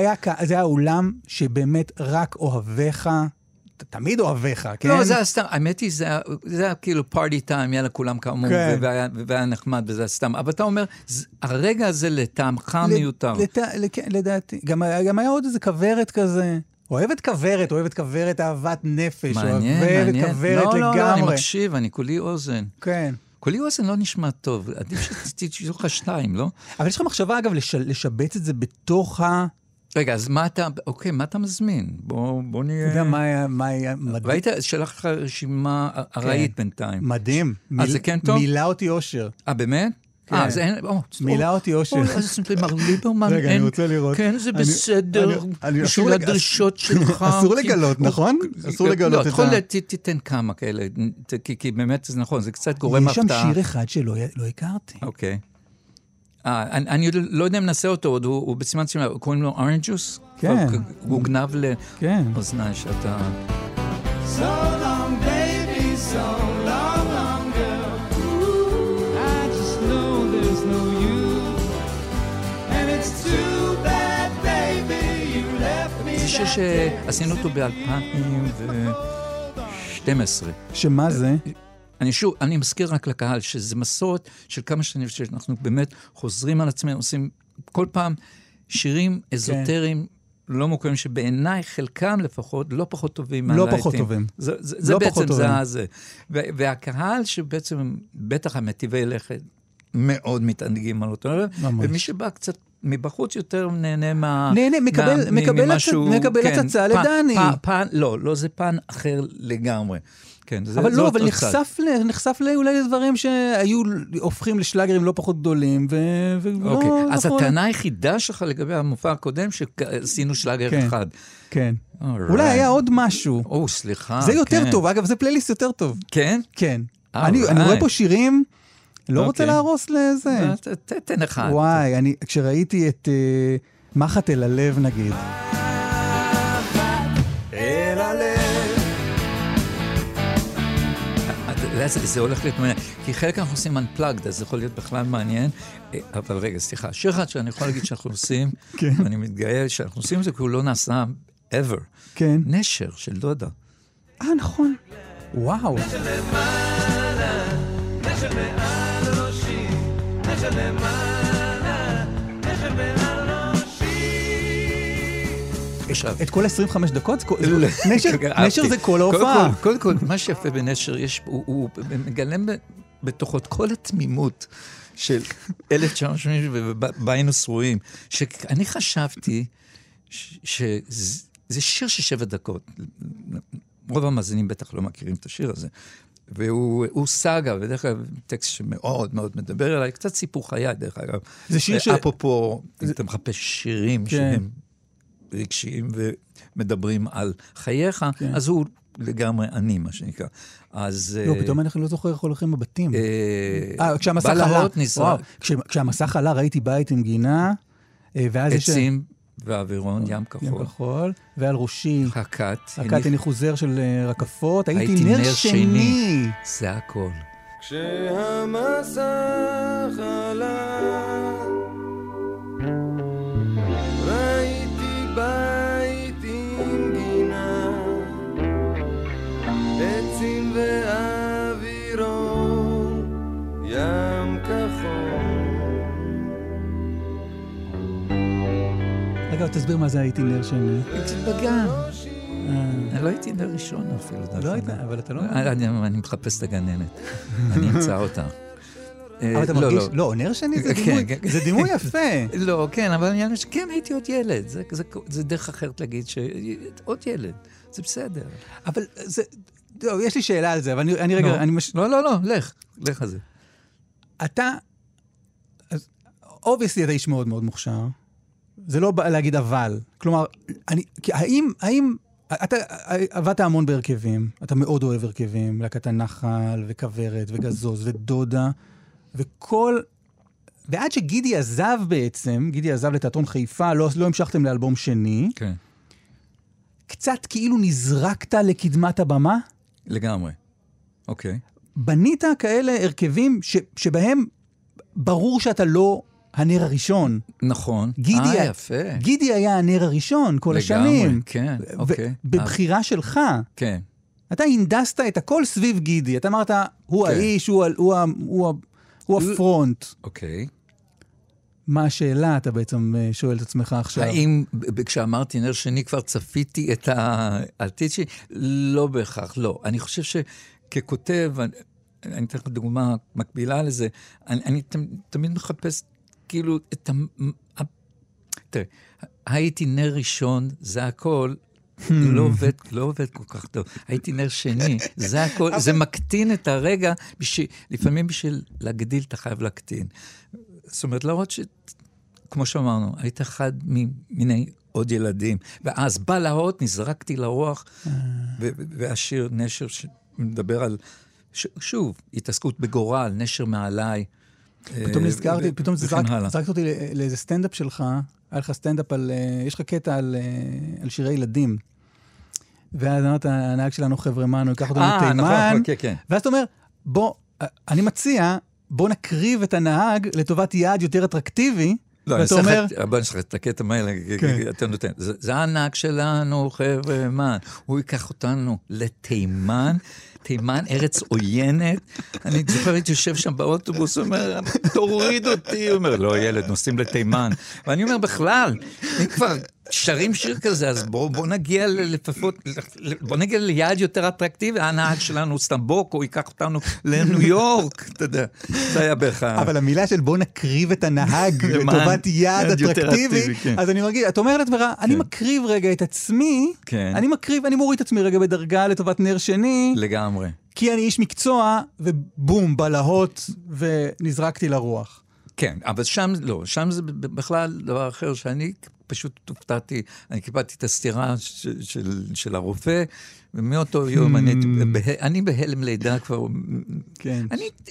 היה אולם שבאמת רק אוהביך, תמיד אוהביך, כן? לא, זה הסתם, האמת היא, זה היה כאילו party time, יאללה כולם כאמור, והיה נחמד, וזה הסתם. אבל אתה אומר, הרגע הזה לטעמך מיותר. לדעתי, גם היה עוד איזה כוורת כזה. אוהבת כוורת, אהבת נפש. מעניין. אוהבת כוורת לגמרי. לא, אני מקשיב, אני כולי אוזן. כן. כולי אוזן לא נשמע טוב. עדיף שתשאו לך 2, לא? אבל יש לך מחשבה, אגב, לשבץ את זה בתוך ה... רגע, אז מה אתה מזמין? בוא נהיה... אתה יודע, מה היה... ראית, שלח לך רשימה ארעית בינתיים. מדהים. אז זה כן טוב? מילה אותי אושר. באמת? אז אין... מילה אותי אושר. אז מר ליברמן, רגע, אני רוצה לראות. כן, זה בסדר. בשביל הדרישות שלך. אסור לגלות, נכון? אסור לגלות את זה. לא, תיתן כמה כאלה, כי באמת זה נכון, זה קצת גורם הפתעה. יש שם שיר אחד שלא הכרתי. אוקיי. אני לא יודע אם נעשה אותו עוד, הוא בסימן סימן, קוראים לו אורנג' ג'וס? כן. הוא גנב לאוזני שאתה... So long baby, so long long girl, I just know there's no you, and it's too bad baby, you left me that day. שעשינו אותו ב-2012. שמה זה? אני מזכיר רק לקהל שזה מסורת של כמה שנים שאנחנו באמת חוזרים על עצמנו, עושים כל פעם שירים אזוטריים לא מוכרים, שבעיניי חלקם לפחות לא פחות טובים מהלהיטים. לא פחות טובים. זה בעצם זה. והקהל שבעצם בטח המטיבי לכת מאוד מתענגים על אותו, ומי שבא קצת מבחוץ יותר נהנה מה... נהנה, מקבל הצצה לדני. לא, לא, זה פן אחר לגמרי. אבל לא, אבל נחשף אולי לדברים שהיו הופכים לשלאגרים לא פחות גדולים. אז הטענה היחידה שלך לגבי המופע הקודם, שעשינו שלאגר אחד. כן. אולי היה עוד משהו. או, סליחה. זה יותר טוב, אגב, זה פלייליסט יותר טוב. כן? כן. אני רואה פה שירים... לא רוצה להרוס לזה. תתן אחד. וואי, אני, כשראיתי את מחט אל הלב נגיד. מחט אל הלב. זה הולך להיות מעניין, כי חלק אנחנו עושים unplugged, אז זה יכול להיות בכלל מעניין, אבל רגע, סליחה, שיר אחד שאני יכול להגיד שאנחנו עושים, ואני מתגאה שאנחנו עושים את זה, כי הוא לא נעשה ever. כן. נשר של דודה. נכון. וואו. נשר למעלה, נשר מעל. נשר למעלה, נשר מעל ראשי. את כל 25 דקות? נשר זה כל ההופעה. קודם כל, מה שיפה בנשר, הוא מגלם בתוכו את כל התמימות של 1980 וביינו סרועים, שאני חשבתי שזה שיר של 7 דקות. רוב המאזינים בטח לא מכירים את השיר הזה. והוא סגה, ודרך אגב, טקסט שמאוד מאוד מדבר עליי, קצת סיפור חיי, דרך אגב. זה שיר ש... אפרופו, אתה מחפש שירים שהם רגשיים ומדברים על חייך, אז הוא לגמרי אני, מה שנקרא. אז... לא, פתאום אנחנו לא זוכרים איך הולכים בבתים. כשהמסך עלה... כשהמסך עלה, ראיתי בית עם גינה, ואז יש... עצים ואווירון, ים כחול. ועל ראשי, הקט הנה חוזר של רקפות, הייתי נר שני. זה הכל. כשהמסך עלה, ראיתי בית עם גינה, עצים ואווירון, ים כחול. אגב, תסביר מה זה הייתי נר שני. בגן. אני לא הייתי נר ראשון אפילו. לא הייתה, אבל אתה לא... אני מחפש את הגננת. אני אמצא אותה. אבל אתה מרגיש... לא, נר שני זה דימוי יפה. לא, כן, אבל אני חושב, כן, הייתי עוד ילד. זה דרך אחרת להגיד שעוד ילד. זה בסדר. אבל זה... לא, יש לי שאלה על זה, אבל אני רגע... לא, לא, לא, לך. לך על זה. אתה... אובייסלי אתה איש מאוד מאוד מוכשר. זה לא בא להגיד אבל. כלומר, האם אתה עבדת המון בהרכבים, אתה מאוד אוהב הרכבים, להקת הנחל וכברת וגזוז ודודה, ועד שגידי עזב בעצם, גידי עזב לתיאטרון חיפה, לא המשכתם לאלבום שני, קצת כאילו נזרקת לקדמת הבמה? לגמרי, אוקיי. בנית כאלה הרכבים שבהם ברור שאתה לא... הנר הראשון. נכון. גידי היה הנר הראשון כל השנים. לגמרי, כן, אוקיי. בבחירה שלך. כן. אתה הנדסת את הכל סביב גידי. אתה אמרת, הוא האיש, הוא הפרונט. אוקיי. מה השאלה אתה בעצם שואל את עצמך עכשיו? האם כשאמרתי נר שני כבר צפיתי את העתיד שלי? לא בהכרח, לא. אני חושב שככותב... אני אתן לך דוגמה מקבילה לזה, אני תמיד מחפש כאילו את תראה, הייתי נר ראשון, זה הכל, לא עובד כל כך טוב, הייתי נר שני, זה הכל, זה מקטין את הרגע, לפעמים בשביל להגדיל, אתה חייב להקטין. זאת אומרת, להראות שכמו שאמרנו, היית אחד מיני עוד ילדים, ואז בא להראות, נזרקתי לרוח, והשיר נשר שמדבר על... שוב, התעסקות בגורל, נשר מעליי. פתאום נזכרתי, פתאום זרקת אותי לאיזה סטנדאפ שלך, היה לך סטנדאפ על, יש לך קטע על שירי ילדים, ואז אמרת, הנהג שלנו חבר'ה מנו, ייקח אותנו לתימן, ואז אתה אומר, בוא, אני מציע, בוא נקריב את הנהג לטובת יעד יותר אטרקטיבי, ואתה אומר... הבא, אני שכחת את הקטע מהאלה, אתה נותן. זה הנהג שלנו, חבר'ה, מן. הוא ייקח אותנו לתימן, תימן, ארץ עוינת, אני זוכרת יושב שם באוטובוס, הוא אומר, תוריד אותי, הוא אומר, לא ילד, נוסעים לתימן, ואני אומר, בכלל, אני כבר שרים שיר כזה, אז בוא נגיע לפחות, בוא נגיע ליעד יותר אטרקטיבי, הנהג שלנו סטמבוק, הוא ייקח אותנו לניו יורק, אתה יודע, זה היה בכלל. אבל המילה של בוא נקריב את הנהג, לטובת יעד אטרקטיבי, אז אני מרגיש, את אומרת לדברה, אני מקריב רגע את עצמי, אני מקריב, אני מוריד את עצמי רגע בדרגה לטובת נר שני, לגמרי. כי אני איש מקצוע, ובום, בלהות, ונזרקתי לרוח. כן, אבל שם לא, שם זה בכלל דבר אחר שאני פשוט הופתעתי, אני קיבלתי את הסתירה של הרופא, ומאותו יום אני בהלם לידה כבר,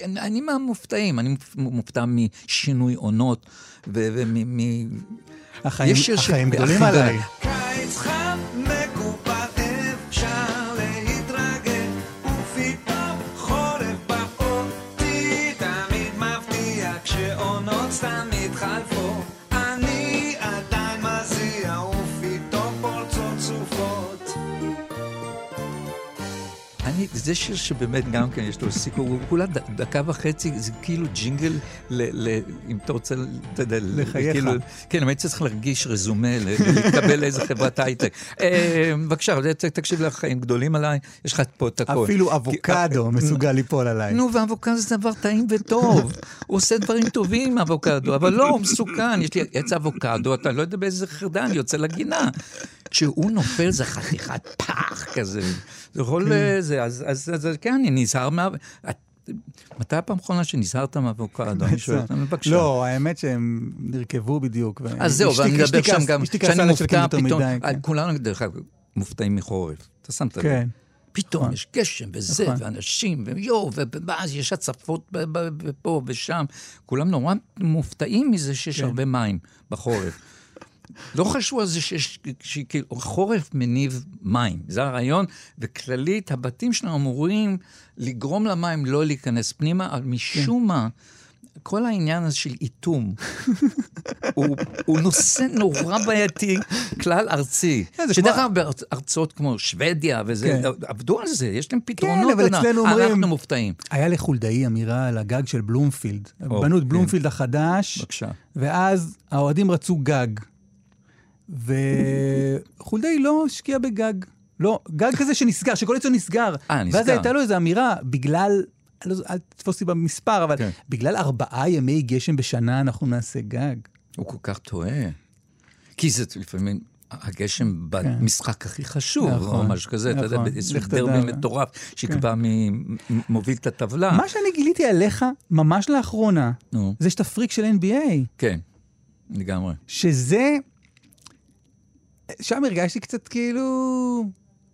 אני מהמופתעים, אני מופתע משינוי עונות, החיים גדולים עליי. קיץ חם מקופה אפשר זה שיר שבאמת גם כן יש לו סיכור, הוא כולה דקה וחצי, זה כאילו ג'ינגל, אם אתה רוצה, אתה יודע, לחייך. כן, אני צריך להרגיש רזומה, להתקבל לאיזה חברת הייטק. בבקשה, תקשיב לך, חיים גדולים עליי, יש לך פה את הכל. אפילו אבוקדו מסוגל ליפול עליי. נו, ואבוקדו זה דבר טעים וטוב. הוא עושה דברים טובים, אבוקדו, אבל לא, הוא מסוכן. יש לי עץ אבוקדו, אתה לא יודע באיזה חרדה, אני יוצא לגינה. כשהוא נופל זה חתיכת פח כזה, זה כל זה, אז כן, אני נזהר מה... מתי הפעם האחרונה שנזהרת מהאבוקדו? לא, האמת שהם נרכבו בדיוק. אז זהו, ואני מדבר שם גם, כשאני מופתע פתאום, כולנו דרך אגב מופתעים מחורף, אתה שמת לב. כן. פתאום יש גשם וזה, ואנשים, ואז יש הצפות פה ושם, כולם נורא מופתעים מזה שיש הרבה מים בחורף. לא חשבו על זה שחורף מניב מים, זה הרעיון, וכללית הבתים שלנו אמורים לגרום למים לא להיכנס פנימה, אבל משום מה, כל העניין הזה של איתום, הוא נושא נורא בעייתי, כלל ארצי, שדרך כלל בארצות כמו שוודיה וזה, עבדו על זה, יש להם פתרונות, אנחנו מופתעים. היה לחולדאי אמירה על הגג של בלומפילד, בנו את בלומפילד החדש, ואז האוהדים רצו גג, וחולדאי לא השקיע בגג. לא, גג כזה שנסגר, שכל עצו נסגר. ואז הייתה לו איזו אמירה, בגלל, אל תתפוסי במספר, אבל בגלל 4 ימי גשם בשנה אנחנו נעשה גג. הוא כל כך טועה. כי זה לפעמים הגשם במשחק הכי חשוב, או משהו כזה, אתה יודע, יש דרבי מטורף, שיקבע מוביל את הטבלה. מה שאני גיליתי עליך, ממש לאחרונה, זה שאתה פריק של NBA. כן, לגמרי. שזה... שם הרגשתי קצת כאילו,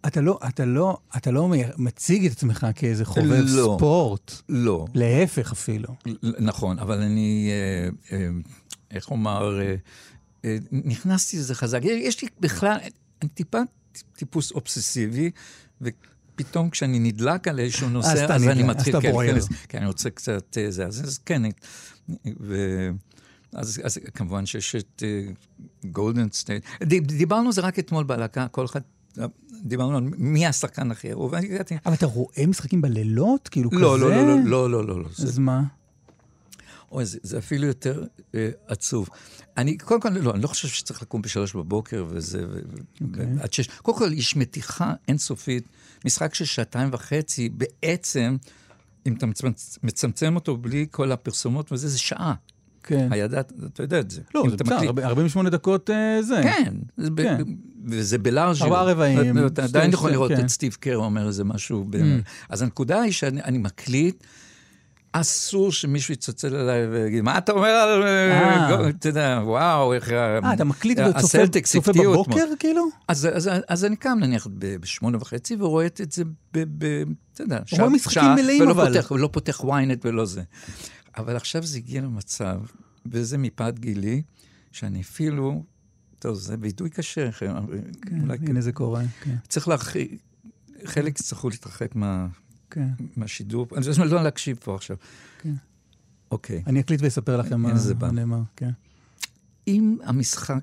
אתה לא מציג את עצמך כאיזה חובב ספורט. לא. להפך אפילו. נכון, אבל אני, איך אומר, נכנסתי לזה חזק. יש לי בכלל, אני טיפה טיפוס אובססיבי, ופתאום כשאני נדלק על איזשהו נושא, אז אני מתחיל כנס. כי אני רוצה קצת זה, אז כן. אז כמובן שיש את גולדן סטייט. דיברנו זה רק אתמול בהלקה, כל אחד דיברנו על מי השחקן הכי אהוב. אבל אתה רואה משחקים בלילות? כאילו כזה? לא, לא, לא, לא. אז מה? זה אפילו יותר עצוב. אני, קודם כל, לא, אני לא חושב שצריך לקום ב3:00 בבוקר, וזה, עד 6. קודם כל, יש מתיחה אינסופית, משחק של 2.5, בעצם, אם אתה מצמצם אותו בלי כל הפרסומות, וזה, זה שעה. אתה יודע את זה. לא, זה בסדר, 48 דקות זה. כן, וזה בלארג'ו. 4 רבעים. עדיין יכול לראות את סטיב קר אומר איזה משהו. אז הנקודה היא שאני מקליט, אסור שמישהו יצוצל עליי ויגיד, מה אתה אומר על... אתה יודע, וואו, איך... אתה מקליט וצופה בבוקר כאילו? אז אני קם נניח ב8:30 ורואה את זה ב... אתה יודע, שעה, ולא פותח וויינט ולא זה. אבל עכשיו זה הגיע למצב, וזה מפאת גילי, שאני אפילו, טוב, זה בידוי קשה. הנה זה קורה. צריך להרחיק, חלק צריכו להתרחק מהשידור, אני חושב לא להקשיב פה עכשיו. אוקיי. אני אקליט ואספר לכם מה נאמר. אם המשחק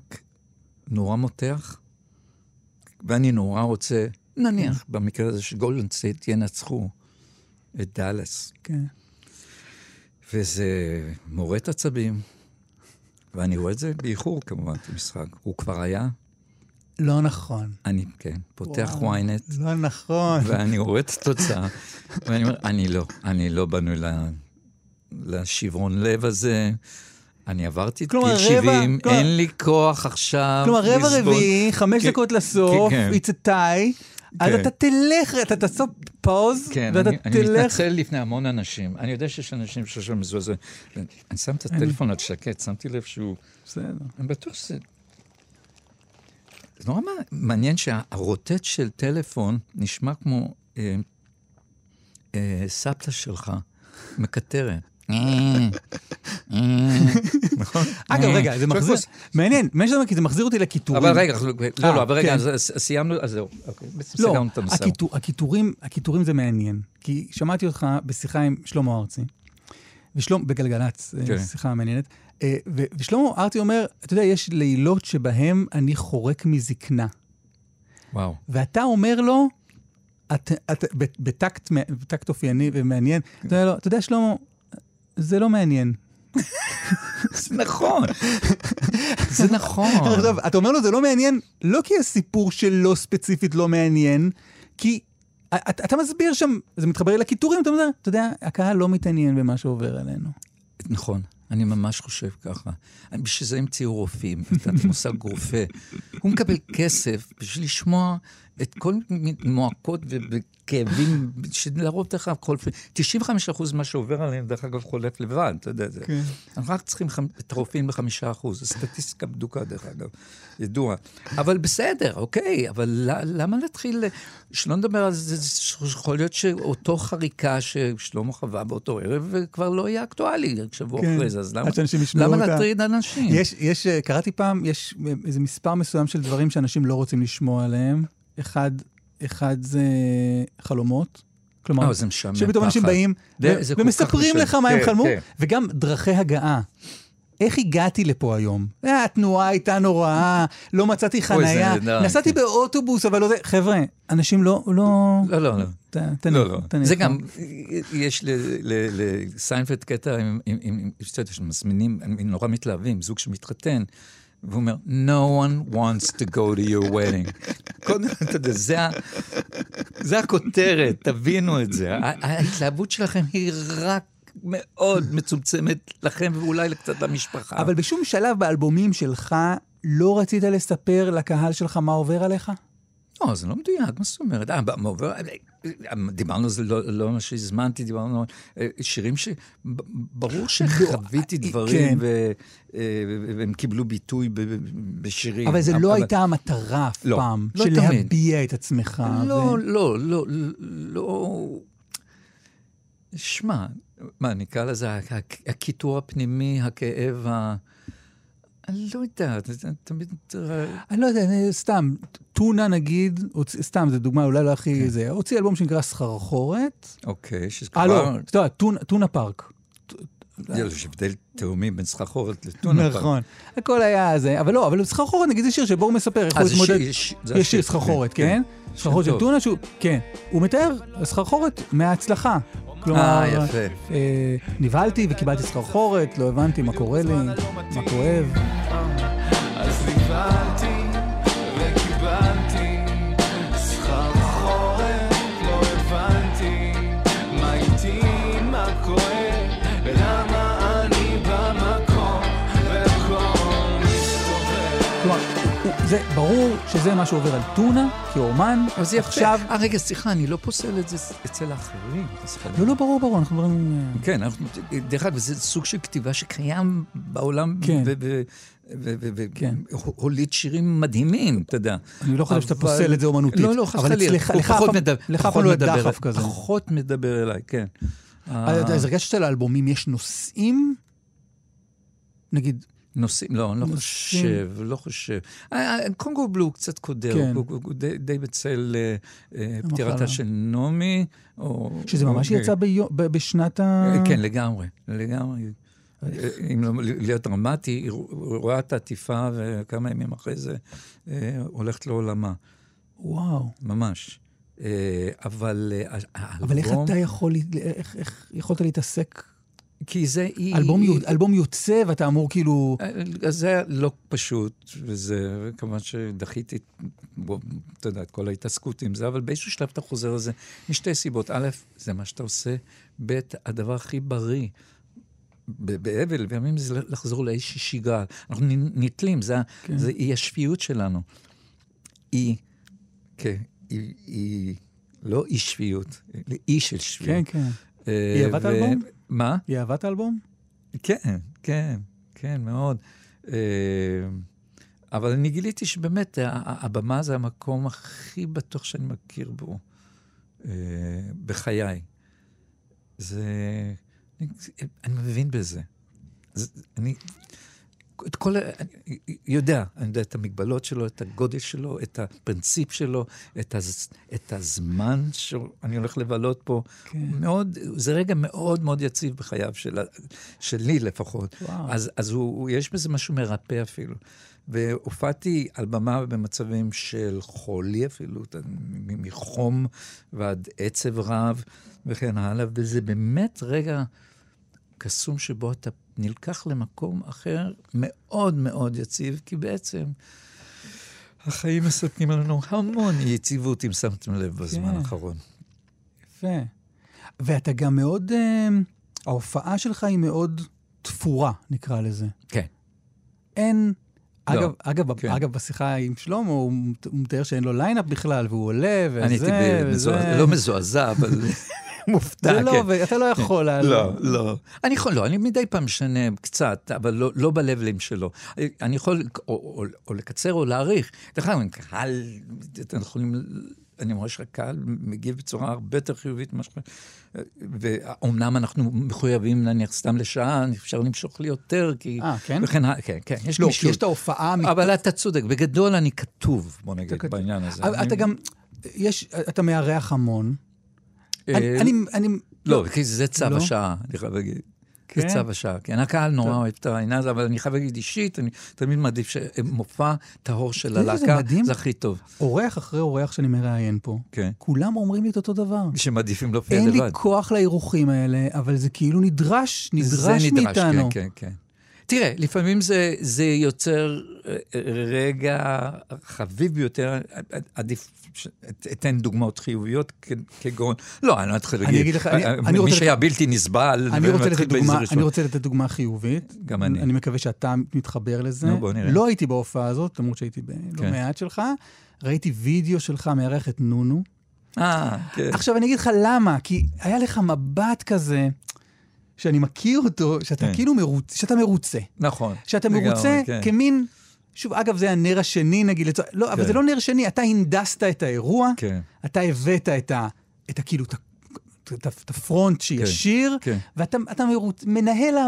נורא מותח, ואני נורא רוצה, נניח, במקרה הזה שגולדן סטייט ינצחו, את דאלס. כן. וזה מורת עצבים, ואני רואה את זה באיחור כמובן, את המשחק. הוא כבר היה... לא נכון. אני, כן, פותח וויינט. לא נכון. ואני רואה את התוצאה, ואני אומר, אני לא בנוי לשברון לב הזה, אני עברתי את כלומר, 70, כלומר, אין לי כוח עכשיו. כלומר, רבע רביעי, 5 דקות לסוף, יצאתי, אז אתה תלך, אתה תעשו פאוז, כן, ואתה תלך. אני מתנצל לפני המון אנשים. אני יודע שיש אנשים ששם מזוזר. אני שם את הטלפון על שקט, שמתי לב שהוא... בסדר. אני בטוח שזה... זה נורא מעניין שהרוטט של טלפון נשמע כמו סבתא שלך, מקטרת. אגב, רגע, זה מחזיר, מעניין, כי זה מחזיר אותי לקיטורים. אבל רגע, אבל רגע, סיימנו, אז זהו. לא, הקיטורים זה מעניין, כי שמעתי אותך בשיחה עם שלמה ארצי, בגלגלץ, שיחה מעניינת, ושלמה ארצי אומר, אתה יודע, יש לילות שבהם אני חורק מזקנה. וואו. ואתה אומר לו, בטקט אופייני ומעניין, אתה יודע, שלמה, זה לא מעניין. זה נכון. זה נכון. עכשיו, אתה אומר לו, זה לא מעניין, לא כי הסיפור שלו ספציפית לא מעניין, כי אתה מסביר שם, זה מתחבר לקיטורים, אתה יודע, הקהל לא מתעניין במה שעובר עלינו. נכון, אני ממש חושב ככה. בשביל זה המציאו רופאים, אתה מושג רופא. הוא מקבל כסף בשביל לשמוע את כל מועקות וכאבים, שלרוב דרך אגב, 95% מה שעובר עליהם, דרך אגב, חולף לבד, אתה יודע זה. אנחנו רק צריכים את הרופאים ב5%, זו סטטיסטיקה בדוקה, דרך אגב, ידוע. אבל בסדר, אוקיי, אבל למה להתחיל, שלא נדבר על זה, יכול להיות שאותו חריקה ששלמה חווה באותו ערב, כבר לא יהיה אקטואלי, שבוע אחרי זה, אז למה להטריד אנשים? קראתי פעם, יש איזה מספר מסוים של דברים שאנשים לא רוצים לשמוע עליהם, אחד זה חלומות, כלומר, שפתאום אנשים באים ומספרים לך מה הם חלמו, וגם דרכי הגעה. איך הגעתי לפה היום? התנועה הייתה נוראה, לא מצאתי חנייה, נסעתי באוטובוס, אבל לא זה... חבר'ה, אנשים לא... לא. זה גם, יש לסיינפלד קטע עם מזמינים, נורא מתלהבים, זוג שמתחתן, והוא אומר, no one wants to go to your wedding. קודם, אתה יודע, זה הכותרת, תבינו את זה. ההתלהבות שלכם היא רק מאוד מצומצמת לכם, ואולי קצת למשפחה. אבל בשום שלב באלבומים שלך, לא רצית לספר לקהל שלך מה עובר עליך? לא, זה לא מדויק, מה זאת אומרת? דיברנו, זה לא מה שהזמנתי, דיברנו שירים שברור שחוויתי דברים והם קיבלו ביטוי בשירים. אבל זה לא הייתה המטרה אף פעם, של להביע את עצמך. לא. שמע, מה נקרא לזה, הקיטור הפנימי, הכאב, אני לא יודע, תמיד... אני לא יודע, סתם, טונה נגיד, סתם, זו דוגמה, אולי לא הכי זה, הוציא אלבום שנקרא סחרחורת. אוקיי, שכבר... לא, טונה פארק. יש הבדל תאומי בין סחרחורת לטונה פארק. נכון, הכל היה זה, אבל לא, אבל סחרחורת נגיד זה שיר שבו הוא מספר איך הוא התמודד. יש שיר סחרחורת, כן? סחרחורת של טונה, כן. הוא מתאר סחרחורת מההצלחה. כלומר, נבהלתי וקיבלתי סחרחורת, לא הבנתי מה קורה לי, מה כואב. אז נבהלתי וקיבלתי סחרחורת, לא הבנתי מה איתי, מה כואב, ולמה אני במקום, והכל מסתובב. כלומר, זה ברור שזה מה שעובר על טונה, כאומן, עכשיו... הרגע, סליחה, אני לא פוסל את זה אצל האחרים. לא, ברור, אנחנו דברים... כן, דרך אגב, זה סוג של כתיבה שקיים בעולם, והוליד שירים מדהימים, אתה יודע. אני לא חושב שאתה פוסל את זה אומנותית. לא, חשת לי, לך פעם לא דחף כזה. פחות מדבר אליי, כן. אז הרגע שאתה לאלבומים, יש נושאים? נגיד... נושאים, לא חושב. קונגו בלו קצת קודר, הוא די בצל פטירתה של נומי. שזה ממש יצא בשנת ה... כן, לגמרי. אם לא להיות דרמטי, רואה את העטיפה וכמה ימים אחרי זה הולכת לעולמה. וואו. ממש. אבל איך אתה יכול, איך יכולת להתעסק? כי זה... אלבום יוצא, ואתה אמור כאילו... זה היה לא פשוט, וזה כמובן שדחיתי, אתה יודע, את כל ההתעסקות עם זה, אבל באיזשהו שלב אתה חוזר לזה, משתי סיבות. א', זה מה שאתה עושה, ב', הדבר הכי בריא, באבל, בימים זה לחזור לאיזושהי שיגה. אנחנו נטלים, זה אי השפיות שלנו. אי, כן, אי, לא אי שפיות, אי של שפיות. כן, כן. היא אהבת אלבום? מה? היא אהבת אלבום? כן, כן, כן, מאוד. אבל אני גיליתי שבאמת הבמה זה המקום הכי בטוח שאני מכיר בו, בחיי. זה... אני מבין בזה. אני... את כל... אני יודע את המגבלות שלו, את הגודל שלו, את הפרינציפ שלו, את הזמן שאני הולך לבלות פה. מאוד, זה רגע מאוד מאוד יציב בחייו שלי לפחות. אז יש בזה משהו מרפא אפילו. והופעתי על במה במצבים של חולי אפילו, מחום ועד עצב רב וכן הלאה, וזה באמת רגע קסום שבו אתה נלקח למקום אחר מאוד מאוד יציב, כי בעצם החיים מספקים לנו המון יציבות, אם שמתם לב בזמן האחרון. יפה. ואתה גם מאוד, ההופעה שלך היא מאוד תפורה, נקרא לזה. כן. אין... אגב, בשיחה עם שלום, הוא מתאר שאין לו ליינאפ בכלל, והוא עולה, וזה... אני הייתי לא מזועזע, אבל מופתע. לא, ואתה לא יכול... לא, לא. אני יכול, לא, אני מדי פעם משנה קצת, אבל לא בלבלים שלו. אני יכול או לקצר או להאריך. אתם יכולים... אני רואה שהקהל מגיב בצורה הרבה יותר חיובית, ואומנם אנחנו מחויבים להניח סתם לשעה, אפשר למשוך לי יותר, כי... כן? כן, כן, יש לי מישהו. יש את ההופעה... אבל אתה צודק, בגדול אני כתוב, בוא נגיד, בעניין הזה. אתה גם, יש, אתה מארח המון. לא, כי זה צו השעה, אני חייב להגיד. זה צו השעה, כן, הקהל נורא אוהב את העניין הזה, אבל אני חייב להגיד אישית, אני תמיד מעדיף שמופע טהור של הלהקה, זה הכי טוב. אורח אחרי אורח שאני מראיין פה, כולם אומרים לי את אותו דבר. שמעדיפים לא פי לבד. אין לי כוח לאירוחים האלה, אבל זה כאילו נדרש, נדרש מאיתנו. כן, כן, כן. תראה, לפעמים זה יוצר רגע חביב יותר, עדיף, אתן דוגמאות חיוביות כגון, לא, אני לא אתחיל להגיד, מי שהיה בלתי נסבל, אני רוצה לתת דוגמה חיובית, גם אני מקווה שאתה מתחבר לזה, לא הייתי בהופעה הזאת, למרות שהייתי בלא מעט שלך, ראיתי וידאו שלך מארח את נונו, עכשיו אני אגיד לך למה, כי היה לך מבט כזה, שאני מכיר אותו, שאתה כאילו מרוצה, שאתה מרוצה. נכון. שאתה מרוצה כמין, שוב, אגב, זה הנר השני, נגיד, לא, אבל זה לא נר שני, אתה הנדסת את האירוע, אתה הבאת את כאילו, את הפרונט שישיר, ואתה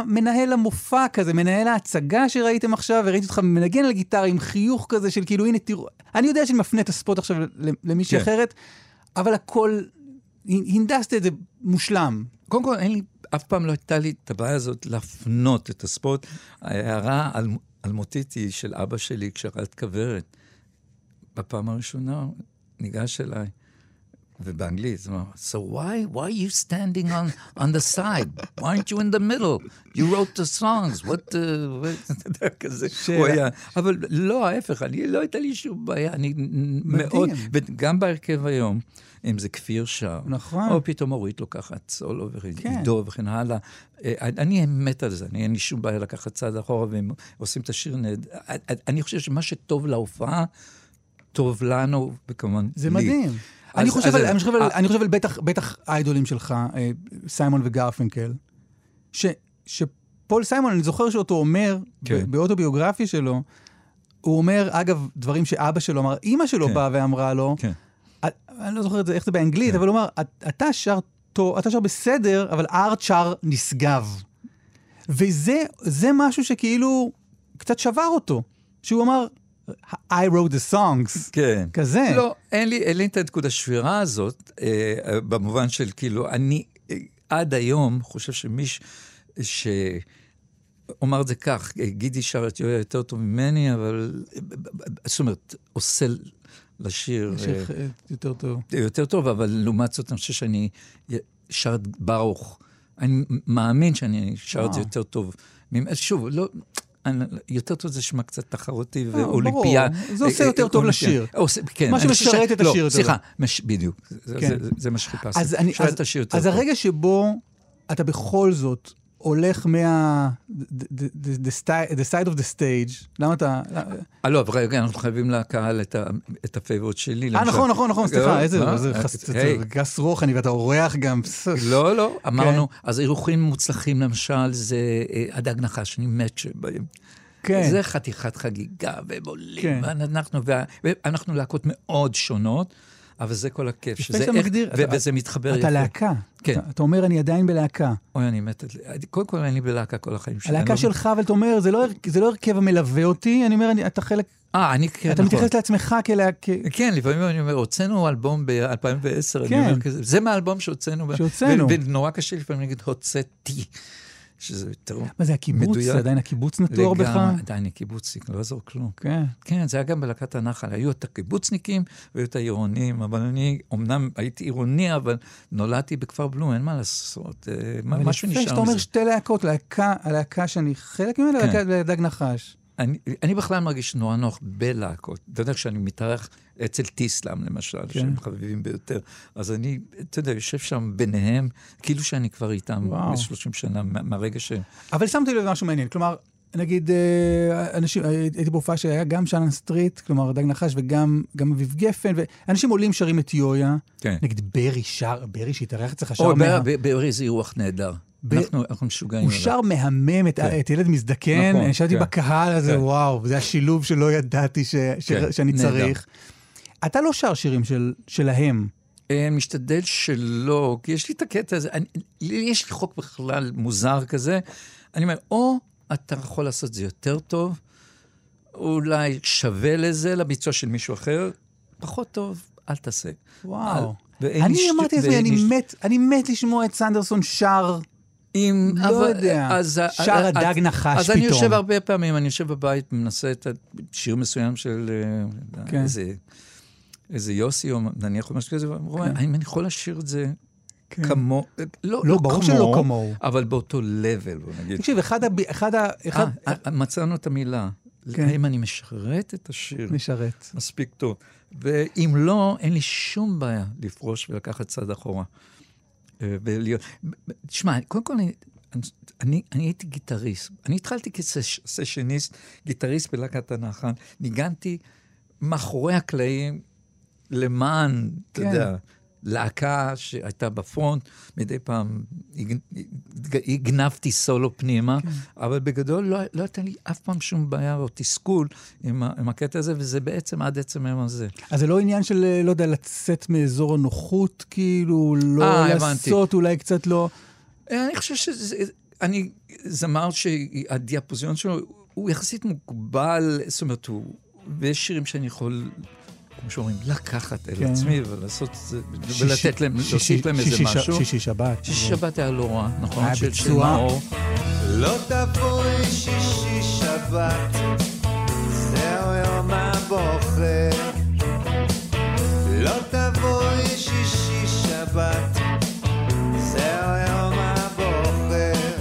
מנהל המופע כזה, מנהל ההצגה שראיתם עכשיו, וראיתי אותך מנגן על גיטרה עם חיוך כזה, של כאילו, הנה, תראו, אני יודע שאני מפנה את הספוט עכשיו למישהי אחרת, אבל הכל, הנדסת את זה מושלם. קודם כל, אין לי אף פעם לא הייתה לי את הבעיה הזאת להפנות את הספורט. ההערה אלמותית היא של אבא שלי כשראת כברת. בפעם הראשונה ניגש אליי, ובאנגלית, זאת אומרת, So why are you standing on the side? Why aren't you in the middle? You wrote the songs. אתה יודע, כזה. אבל לא, ההפך, לא הייתה לי שום בעיה. אני מאוד, וגם בהרכב היום, אם זה כפיר שר, או פתאום אורית לוקחת סולו ועידו וכן הלאה. אני מת על זה, אין לי שום בעיה לקחת צעד אחורה, והם עושים את השיר נד. אני חושב שמה שטוב להופעה, טוב לנו, וכמובן, זה מדהים. אני חושב על בטח האידולים שלך, סיימון וגרפינקל, שפול סיימון, אני זוכר שאותו אומר, באוטוביוגרפיה שלו, הוא אומר, אגב, דברים שאבא שלו אמר, אמא שלו באה ואמרה לו, אני לא זוכר איך זה באנגלית, אבל הוא אמר, אתה שר בסדר, אבל ארט שר נשגב. וזה משהו שכאילו קצת שבר אותו, שהוא אמר, I wrote the songs. כן. כזה. לא, אין לי את הנקודה השבירה הזאת, במובן של כאילו, אני עד היום חושב שמישהו שאומר את זה כך, גידי שרת יותר טוב ממני, אבל זאת אומרת, עושה לשיר יותר טוב. יותר טוב, אבל לעומת זאת אני חושב שאני שרת ברוך. אני מאמין שאני שר את זה יותר טוב. שוב, לא... יותר טוב זה שמה קצת תחרותי ואולימפיה. זה עושה יותר טוב לשיר. מה שמשרת את השיר. לא, סליחה, בדיוק. זה מה שחיפשתי. אז הרגע שבו אתה בכל זאת הולך מה... the side of the stage. למה אתה... לא, אבל רגע, אנחנו חייבים לקהל את הפייבורט שלי. נכון, נכון, נכון, סליחה. איזה גס רוח אני ואתה אורח גם. לא, לא, אמרנו. אז אירוחים מוצלחים, למשל, זה הדג נחש, שאני מת שבהם. זה חתיכת חגיגה, ובולים, ואנחנו להקות מאוד שונות, אבל זה כל הכיף, וזה מתחבר יפה. אתה להקה, אתה אומר אני עדיין בלהקה. אוי, אני מת, קודם כל אני בלהקה כל החיים שלי. הלהקה שלך, אבל אתה אומר, זה לא הרכב המלווה אותי, אני אומר, אתה חלק, אתה מתייחס לעצמך כלהקה. כן, לפעמים אני אומר, הוצאנו אלבום ב-2010, זה מהאלבום שהוצאנו, ונורא קשה לפעמים נגיד, הוצאתי. שזה יותר... מה זה, הקיבוץ? זה עדיין הקיבוץ נטור בך? עדיין הקיבוצניק, לא עזור כלום. כן. כן, זה היה גם בלהקת הנחל. היו את הקיבוצניקים והיו את העירונים, אבל אני, אמנם הייתי עירוני, אבל נולדתי בכפר בלום, אין מה לעשות. משהו נשאר מזה. שאתה אומר שתי להקות, הלהקה שאני חלק ממנה, להדג נחש. אני בכלל מרגיש נורא נוח בלהקות. אתה יודע, כשאני מתארח אצל טיסלאם, למשל, שהם חביבים ביותר, אז אני, אתה יודע, יושב שם ביניהם, כאילו שאני כבר איתם 30 שנה, מהרגע ש... אבל שמתי לב משהו מעניין, כלומר, נגיד, אנשים, הייתי בהופעה שהיה גם שאנן סטריט, כלומר, דג נחש, וגם אביב גפן, ואנשים עולים שרים את יויה, נגיד, ברי שר, ברי שהתארח אצלך שר מה... ברי זה אירוח נהדר. אנחנו משוגעים. הוא שר מהמם את ילד מזדקן, אני שבתי בקהל הזה, וואו, זה השילוב שלא ידעתי שאני צריך. אתה לא שר שירים שלהם. משתדל שלא, כי יש לי את הקטע הזה, יש לי חוק בכלל מוזר כזה, אני אומר, או אתה יכול לעשות זה יותר טוב, אולי שווה לזה, לביצוע של מישהו אחר, פחות טוב, אל תעשה. וואו. אני אמרתי את זה, אני מת לשמוע את סנדרסון שר... לא יודע, שר הדג נחש פתאום. אז אני יושב הרבה פעמים, אני יושב בבית, מנסה את השיר מסוים של איזה יוסי, או נניח משהו כזה, האם אני יכול לשיר את זה כמו, לא ברור שלא כמו, אבל באותו לבל, נגיד. תקשיב, מצאנו את המילה, האם אני משרת את השיר? משרת. מספיק טוב. ואם לא, אין לי שום בעיה לפרוש ולקחת צד אחורה. תשמע, קודם כל, אני הייתי גיטריסט. אני התחלתי כסשניסט, גיטריסט בלהקת הנחל. ניגנתי מאחורי הקלעים למען, אתה יודע, להקה שהייתה בפרונט. מדי פעם הגנבתי סולו פנימה, אבל בגדול לא הייתה לי אף פעם שום בעיה או תסכול עם הקטע הזה, וזה בעצם עד עצם היום הזה. אז זה לא עניין של, לא יודע, לצאת מאזור הנוחות, כאילו, לא לעשות, אולי קצת לא... אני חושב שזה... אני זמר שהדיאפוזיון שלו הוא יחסית מוגבל, זאת אומרת, ויש שירים שאני יכול... כמו שאומרים, לקחת אל עצמי ולעשות את זה, ולתת להם, להוסיף להם איזה משהו. שישי שבת. שישי שבת היה לא רע, נכון? של מאור. לא תבואי שישי שבת, זהו יום הבוחר. לא תבואי שישי שבת, זהו יום הבוחר.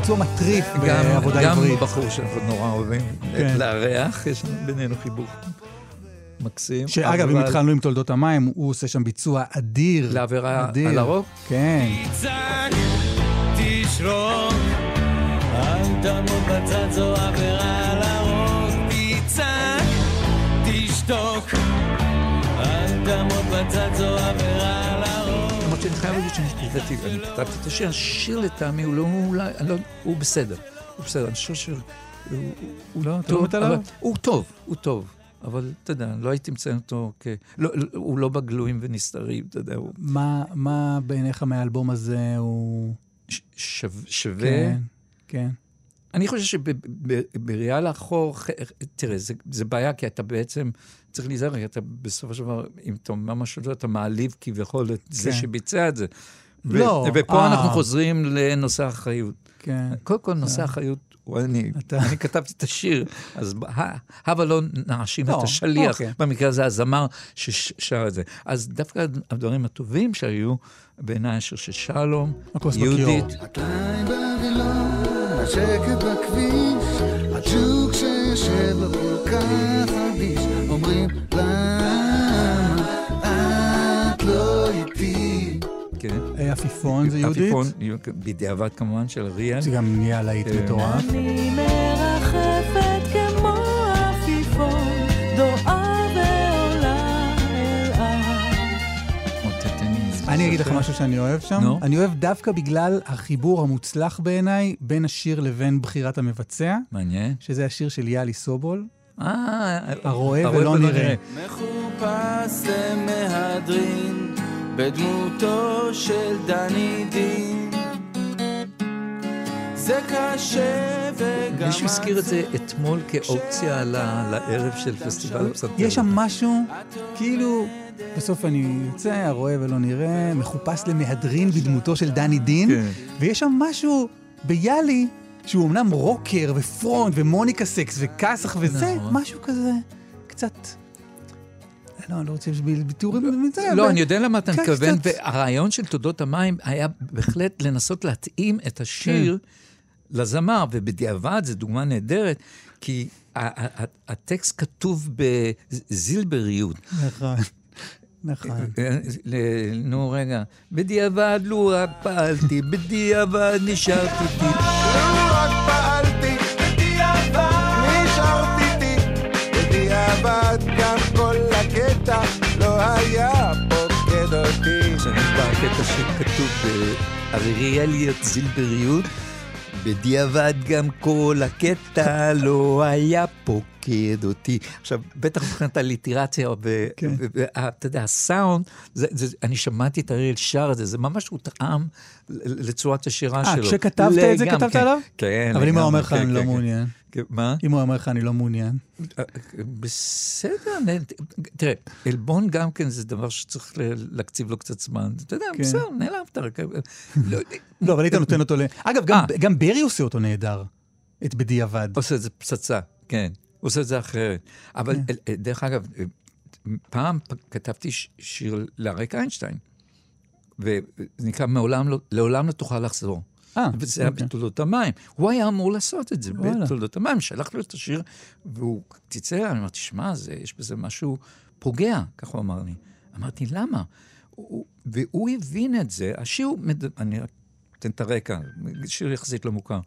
ביצוע מטריף בעבודה עברית. גם בחור שאנחנו נורא אוהבים, לארח, יש בינינו חיבור. מקסים. שאגב, אם התחלנו עם תולדות המים, הוא עושה שם ביצוע אדיר. לעבירה על הרוב? כן. תצעק, תשרוק, אל תמות בצד, זו עבירה על הרוב. תצעק, תשתוק, אל תמות בצד, זו עבירה על הרוב. זאת אומרת שאני חייב להגיד שאני כתבתי את השיר, השיר לטעמי הוא לא אולי, הוא בסדר. הוא בסדר, אני חושב שהוא טוב, הוא טוב. אבל, אתה יודע, לא הייתי מציין אותו כ... הוא לא בגלויים ונסתרים, אתה יודע. מה בעיניך מהאלבום הזה הוא... שווה? כן. אני חושב שבראייה לאחור, תראה, זה בעיה, כי אתה בעצם, צריך להיזהר, אתה בסוף השבוע, אם אתה אומר משהו, אתה מעליב כביכול את זה שביצע את זה. לא. ופה אנחנו חוזרים לנושא האחריות. קודם כל נושא החיות, אני כתבתי את השיר, אז הבה לא נאשים את השליח, במקרה הזה הזמר ששר את זה. אז דווקא הדברים הטובים שהיו, בעיניי השיר של שלום, יהודית. הקליים בבילון, השקט בכביש, התשוק שישב בכל כך חדיש, אומרים למה את לא איתי. עפיפון זה יהודית? עפיפון, בדיעבד כמובן של ריאל. זה גם נהיה להיט מטורף. אני מרחפת כמו עפיפון, דועה ועולה אל אב. אני אגיד לך משהו שאני אוהב שם. אני אוהב דווקא בגלל החיבור המוצלח בעיניי בין השיר לבין בחירת המבצע. מעניין. שזה השיר של יאלי סובול. הרואה ולא נראה. מחופש למהדרין בדמותו של דני דין זה קשה וגם מישהו הזכיר את זה אתמול כאופציה לערב של פסטיבל הפסנתר. יש שם משהו כאילו בסוף אני יוצא, רואה ולא נראה, מחופש למהדרין בדמותו של דני דין, ויש שם משהו ביאלי שהוא אמנם רוקר ופרונט ומוניקה סקס וכסח וזה, משהו כזה קצת... לא, אני לא רוצה בתיאורים במצאים. לא, אני יודע למה אתה מתכוון, והרעיון של תודות המים היה בהחלט לנסות להתאים את השיר לזמר, ובדיעבד זו דוגמה נהדרת, כי הטקסט כתוב בזילבריות. נכון. נו, רגע. בדיעבד לו רק פעלתי, בדיעבד נשארתי איתי. לו רק פעלתי, בדיעבד נשארתי איתי, בדיעבד גם כל... לא היה פוקד אותי. עכשיו נשבר קטע שכתוב באריאליות זילבריות, בדיעבד גם כל הקטע לא היה פוקד אותי. עכשיו, בטח מבחינת הליטרציה, אתה יודע, הסאונד, אני שמעתי את אריאל שר את זה, זה ממש הותאם לצורת השירה שלו. כשכתבת את זה, כתבת עליו? כן. אבל אם הוא אומר לך, אני לא מעוניין. מה? אם הוא אומר לך, אני לא מעוניין. בסדר, תראה, אלבון גם כן זה דבר שצריך להקציב לו קצת זמן. אתה יודע, בסדר, נעלמת. לא, אבל היית נותן אותו ל... אגב, גם ברי עושה אותו נהדר, את בדיעבד. עושה את זה פצצה, כן. עושה את זה אחרת. אבל דרך אגב, פעם כתבתי שיר לאריק איינשטיין, ונקרא, לעולם לא תוכל לחזור. וזה היה בתולדות המים. הוא היה אמור לעשות את זה בתולדות המים. שלח לו את השיר, והוא תצא, אני אמרתי, שמע, יש בזה משהו פוגע, כך הוא אמר לי. אמרתי, למה? והוא הבין את זה. השיר, אני אתן את הרקע, שיר יחסית לא מוכר.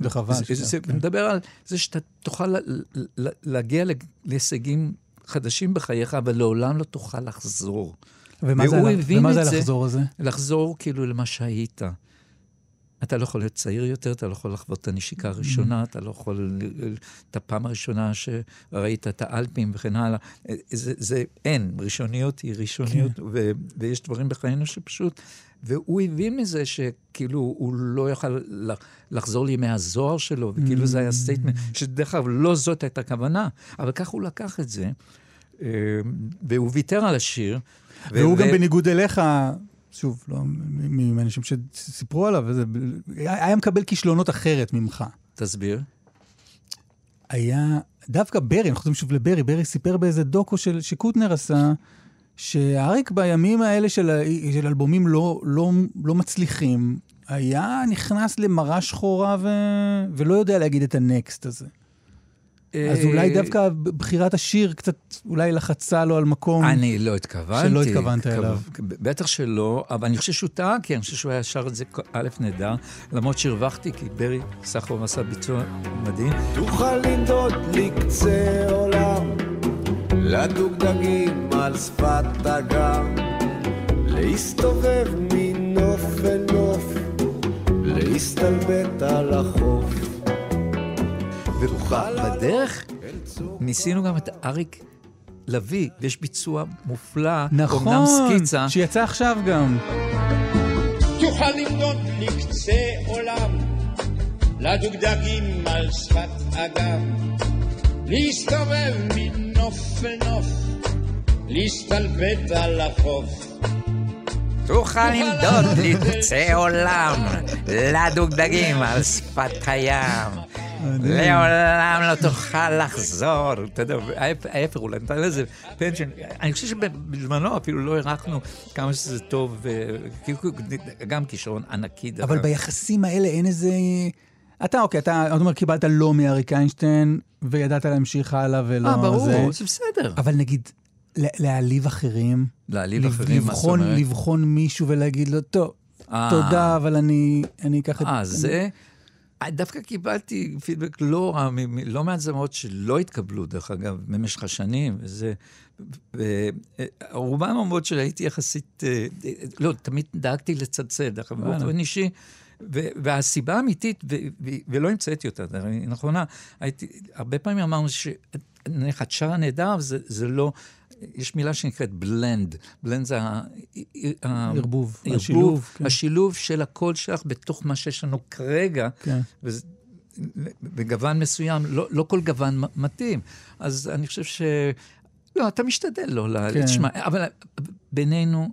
לחבל. זה מדבר על זה שאתה תוכל להגיע להישגים חדשים בחייך, אבל לעולם לא תוכל לחזור. ומה זה לחזור הזה? לחזור כאילו למה שהיית. אתה לא יכול להיות צעיר יותר, אתה לא יכול לחוות את הנשיקה הראשונה, אתה לא יכול... את הפעם הראשונה שראית את האלפים וכן הלאה. זה אין, ראשוניות היא ראשוניות, ויש דברים בחיינו שפשוט... והוא הבין מזה שכאילו הוא לא יוכל לחזור לימי הזוהר שלו, וכאילו זה היה סטייטמנט, שדרך כלל לא זאת הייתה הכוונה, אבל כך הוא לקח את זה, והוא ויתר על השיר. והוא גם בניגוד אליך... שוב, לא, מאנשים שסיפרו עליו, וזה, היה מקבל כישלונות אחרת ממך. תסביר. היה, דווקא ברי, אנחנו חושבים שוב לברי, ברי סיפר באיזה דוקו שקוטנר עשה, שהאריק בימים האלה של אלבומים לא מצליחים, היה נכנס למראה שחורה ולא יודע להגיד את הנקסט הזה. אז אולי דווקא בחירת השיר קצת אולי לחצה לו על מקום אני לא התכוונתי. שלא התכוונת אליו. בטח שלא, אבל אני חושב שהוא טעה, כי אני חושב שהוא היה שר את זה א' נדע, למרות שהרווחתי, כי ברי סחרוב עשה ביצוע מדהים. תוכל לנדוד לקצה עולם, לדוג דגים על שפת אגם, להסתובב מנוף ונוף, להסתלבט על החוף. ובדרך ניסינו גם את אריק לוי, ויש ביצוע מופלא, נכון, שיצא עכשיו גם. תוכל למדוד לקצה עולם, לדוגדגים על שפת אגם, להסתובב מנוף ונוף, להסתלבט על החוף. תוכל למדוד לטצי עולם, לדוגדגים על שפת הים. לעולם לא תוכל לחזור. אתה יודע, ההפר, אולי נתן לזה פנשן. אני חושב שבזמנו אפילו לא הרחנו כמה שזה טוב, גם כישרון ענקי. אבל ביחסים האלה אין איזה... אתה, אוקיי, אתה אומר, קיבלת לא מאריק איינשטיין, וידעת להמשיך הלאה ולא... ברור, זה בסדר. אבל נגיד, להעליב אחרים, לבחון מישהו ולהגיד לו, טוב, תודה, אבל אני אקח את... זה... דווקא קיבלתי פידבק לא רע, לא מהזמרות שלא התקבלו, דרך אגב, במשך השנים, וזה... רובם עמוד שהייתי יחסית... לא, תמיד דאגתי לצלצל, דרך אגב, באופן אישי, והסיבה האמיתית, ולא המצאתי אותה, נכונה, הרבה פעמים אמרנו שאת שרה נהדר, זה לא... יש מילה שנקראת blend. blend זה הערבוב, השילוב של הקול שלך בתוך מה שיש לנו כרגע, בגוון מסוים, לא כל גוון מתאים. אז אני חושב ש... לא, אתה משתדל לא לשמוע, אבל בינינו,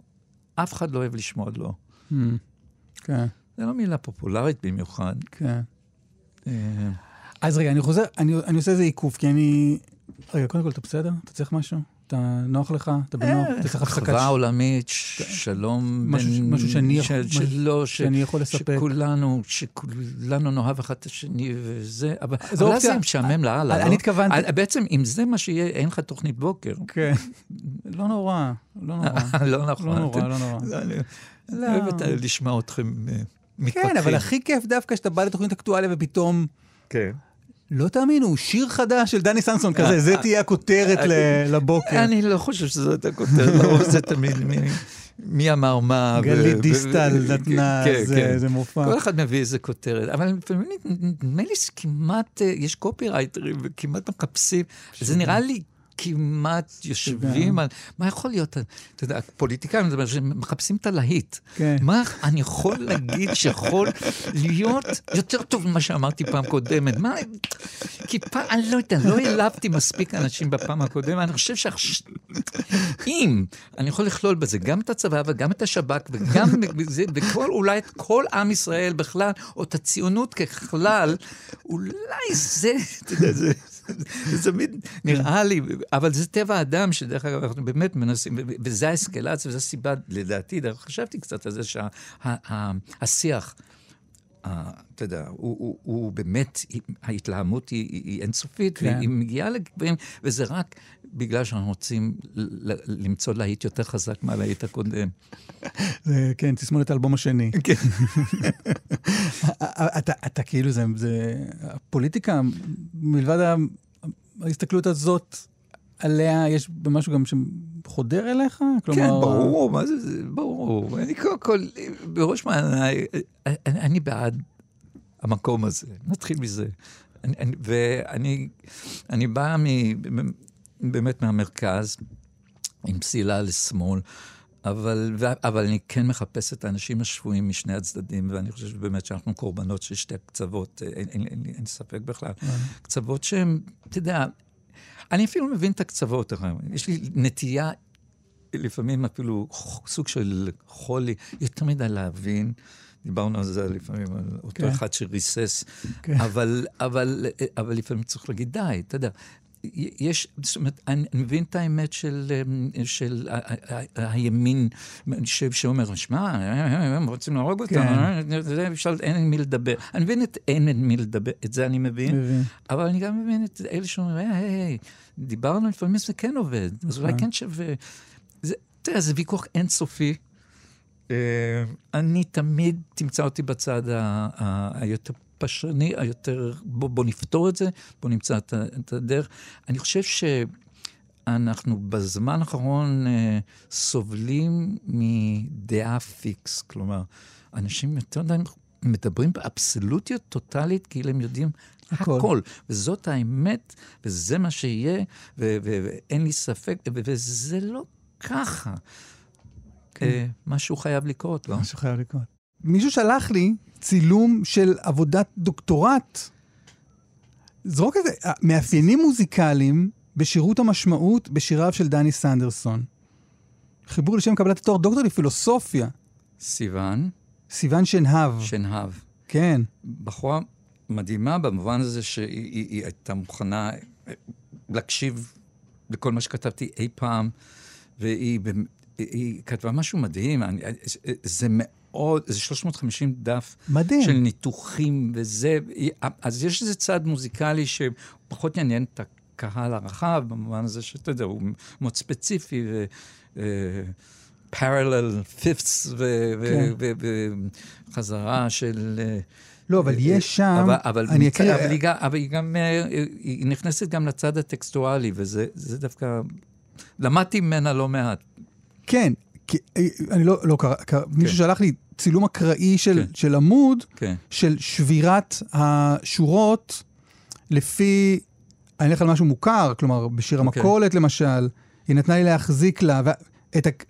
אף אחד לא אוהב לשמוע לא. זה לא מילה פופולרית במיוחד. אז רגע, אני חוזר, אני עושה איזה עיקוף, כי אני... רגע, קודם כל, אתה בסדר? אתה צריך משהו? אתה נוח לך? אתה בנוח? חווה עולמית, שלום. משהו שאני יכול לספק. שכולנו נאהב אחד את השני וזה, אבל זה משעמם להלאה. אני התכוונתי. בעצם, אם זה מה שיהיה, אין לך תוכנית בוקר. כן. לא נורא. לא נורא. לא נורא. לא אוהבת לשמוע אתכם מתפתחים. כן, אבל הכי כיף דווקא שאתה בא לתוכנית אקטואליה ופתאום... כן. לא תאמינו, שיר חדש של דני סנסון כזה, זה תהיה הכותרת לבוקר. אני לא חושב שזו הייתה כותרת, לרוב זה תמיד מי אמר מה. גלית דיסטל נתנה, זה מופע. כל אחד מביא איזה כותרת, אבל נדמה לי שכמעט, יש קופירייטרים וכמעט מקפסים, זה נראה לי כמעט יושבים על, מה יכול להיות, אתה יודע, הפוליטיקאים מחפשים את הלהיט. מה אני יכול להגיד שיכול להיות יותר טוב ממה שאמרתי פעם קודמת? מה, כי פעם, אני לא יודע, לא העלבתי מספיק אנשים בפעם הקודמת, אני חושב שאם אני יכול לכלול בזה גם את הצבא וגם את השב"כ וגם אולי את כל עם ישראל בכלל, או את הציונות ככלל, אולי זה, אתה יודע, זה תמיד נראה לי, אבל זה טבע האדם שדרך אגב אנחנו באמת מנסים, וזה האסקלציה, וזו הסיבה לדעתי, חשבתי קצת על זה שהשיח, אתה יודע, הוא באמת, ההתלהמות היא אינסופית, והיא מגיעה לגברים, וזה רק בגלל שאנחנו רוצים למצוא להיט יותר חזק מהלהיט הקודם. כן, תסמול את האלבום השני. כן. אתה כאילו, זה הפוליטיקה, מלבד ההסתכלות הזאת, עליה יש משהו גם שחודר אליך? כן, ברור, מה זה? ברור. אני קודם כל, בראש מעלי, אני בעד המקום הזה. נתחיל מזה. ואני בא באמת מהמרכז, עם פסילה לשמאל, אבל אני כן מחפש את האנשים השפויים משני הצדדים, ואני חושב באמת שאנחנו קורבנות של שתי קצוות, אין ספק בכלל. קצוות שהם, אתה יודע, אני אפילו מבין את הקצוות, יש לי נטייה, לפעמים אפילו סוג של חולי, יש תמיד על להבין, דיברנו על זה לפעמים, על אותו אחד שריסס, אבל לפעמים צריך להגיד, די, אתה יודע, יש, זאת אומרת, אני מבין את האמת של הימין, שאומר, שמע, הם רוצים להרוג אותנו, אין מי לדבר. אני מבין את אין מי לדבר, את זה אני מבין, אבל אני גם מבין את אלה שאומרים, היי, דיברנו לפעמים, זה כן עובד, אז אולי כן שווה. תראה, זה ויכוח אינסופי. אני תמיד תמצא אותי בצד היותר בשני, היותר, בוא נפתור את זה, בוא נמצא את הדרך. אני חושב שאנחנו בזמן האחרון סובלים מדעה פיקס, כלומר, אנשים יותר די מדברים באבסולוטיות טוטלית, כאילו הם יודעים הכל, וזאת האמת, וזה מה שיהיה, ואין לי ספק, וזה לא ככה. משהו חייב לקרות, לא? משהו חייב לקרות. מישהו שלח לי, צילום של עבודת דוקטורט. זרוק את זה. מאפיינים מוזיקליים בשירות המשמעות בשיריו של דני סנדרסון. חיבור לשם קבלת התואר דוקטור לפילוסופיה. סיוון שנהב. כן. בחורה מדהימה במובן הזה שהיא הייתה מוכנה להקשיב לכל מה שכתבתי אי פעם, והיא כתבה משהו מדהים, זה מאוד, זה 350 דף מדהים. של ניתוחים וזה, אז יש איזה צעד מוזיקלי שפחות יעניין את הקהל הרחב, במובן הזה שאתה יודע, הוא מאוד ספציפי ו... parallel fifths וחזרה של... לא, אבל יש שם... אבל היא נכנסת גם לצד הטקסטואלי, וזה דווקא... למדתי ממנה לא מעט. כן, אני לא קרא... מישהו שלח לי צילום אקראי של עמוד, של שבירת השורות, לפי... אני הולך על משהו מוכר, כלומר, בשיר המקולת למשל, היא נתנה לי להחזיק לה...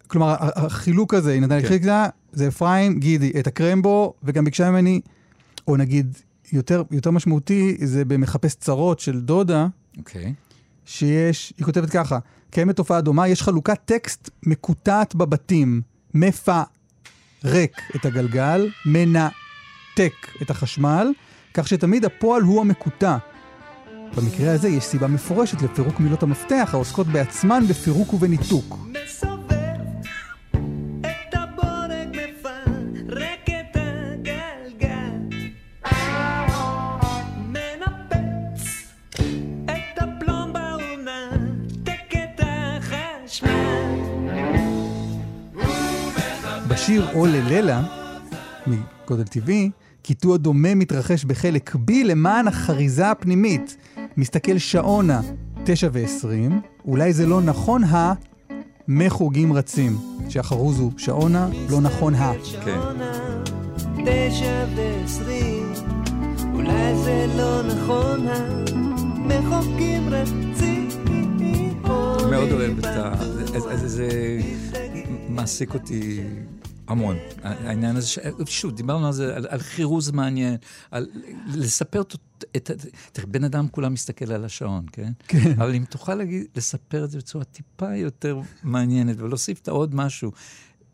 כלומר, החילוק הזה, היא נתנה לי חילוק לה, זה אפרים, גידי, את הקרמבו, וגם ביקשה ממני, או נגיד, יותר משמעותי, זה במחפש צרות של דודה, שיש, היא כותבת ככה, קיימת תופעה דומה, יש חלוקת טקסט מקוטעת בבתים, מפרק את הגלגל, מנתק את החשמל, כך שתמיד הפועל הוא המקוטע. במקרה הזה יש סיבה מפורשת לפירוק מילות המפתח, העוסקות בעצמן בפירוק ובניתוק. בשיר "או ללילה", מגודל טבעי, כיתוע דומה מתרחש בחלק בי למען החריזה הפנימית. מסתכל שעונה 9:20, אולי זה לא נכון מחוגים רצים. שהחרוז הוא שעונה, לא נכון כן. 9:20, אולי זה לא נכון מחוגים רצים. מאוד אוהב את ה... זה מעסיק אותי... המון. העניין הזה, שוב, דיברנו על זה, על חירוז מעניין, על לספר את... בן אדם כולם מסתכל על השעון, כן? כן. אבל אם תוכל להגיד, לספר את זה בצורה טיפה יותר מעניינת, ולהוסיף את העוד משהו.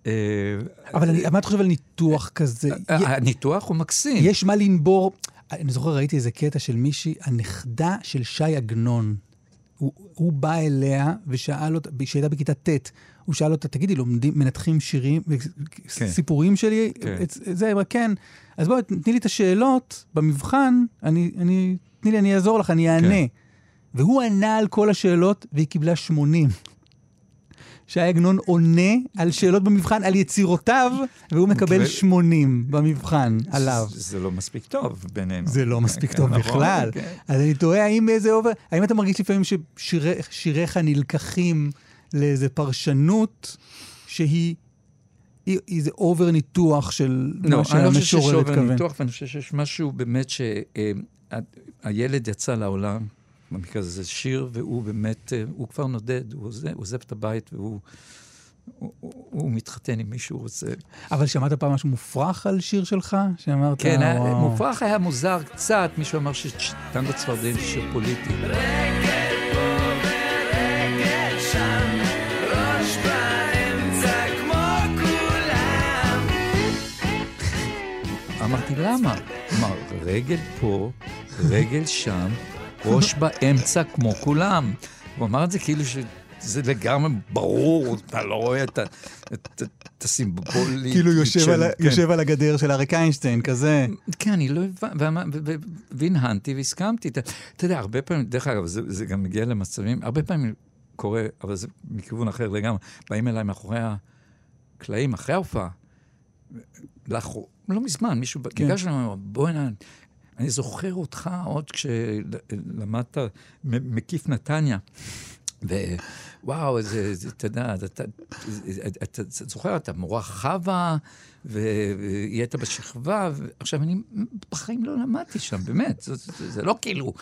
אבל מה אתה חושב על ניתוח כזה? הניתוח הוא מקסים. יש מה לנבור... אני זוכר, ראיתי איזה קטע של מישהי, הנכדה של שי עגנון. הוא בא אליה ושאל אותה, שהייתה בכיתה ט', הוא שאל אותה, תגידי, מנתחים שירים, סיפורים שלי? זה, כן. אז בואי, תני לי את השאלות במבחן, תני לי, אני אעזור לך, אני אענה. והוא ענה על כל השאלות, והיא קיבלה 80. שי עגנון עונה על שאלות במבחן, על יצירותיו, והוא מקבל 80 במבחן עליו. זה לא מספיק טוב בינינו. זה לא מספיק טוב בכלל. אז אני תוהה, האם אתה מרגיש לפעמים ששיריך נלקחים לאיזו פרשנות שהיא איזה אובר ניתוח של מה שהמשורר התכוון? אני חושב שיש משהו באמת שהילד יצא לעולם, במקרה הזה שיר, והוא באמת, הוא כבר נודד, הוא עוזב את הבית, והוא מתחתן עם מישהו רוצה. אבל שמעת פעם משהו מופרך על שיר שלך? שאמרת, כן, מופרך היה מוזר קצת, מישהו אמר שטנגו צפרדעים שיר פוליטי. אמרתי, למה? אמר, רגל פה, רגל שם, ראש באמצע כמו כולם. הוא אמר את זה כאילו שזה לגמרי ברור, אתה לא רואה את הסימבולי. כאילו יושב על הגדר של אריק איינשטיין, כזה. כן, אני לא הבנתי, והנהנתי והסכמתי. אתה יודע, הרבה פעמים, דרך אגב, זה גם מגיע למצבים, הרבה פעמים קורה, אבל זה מכיוון אחר לגמרי, באים אליי מאחורי הקלעים, אחרי ההופעה, לא מזמן, מישהו בגיגה שלנו אמר, בואי נהן, אני זוכר אותך עוד כשלמדת מקיף נתניה, ווואו, אתה יודע, אתה זוכר, אתה מורה חווה, והיא הייתה בשכבה, עכשיו אני בחיים לא למדתי שם, באמת, זה לא כאילו,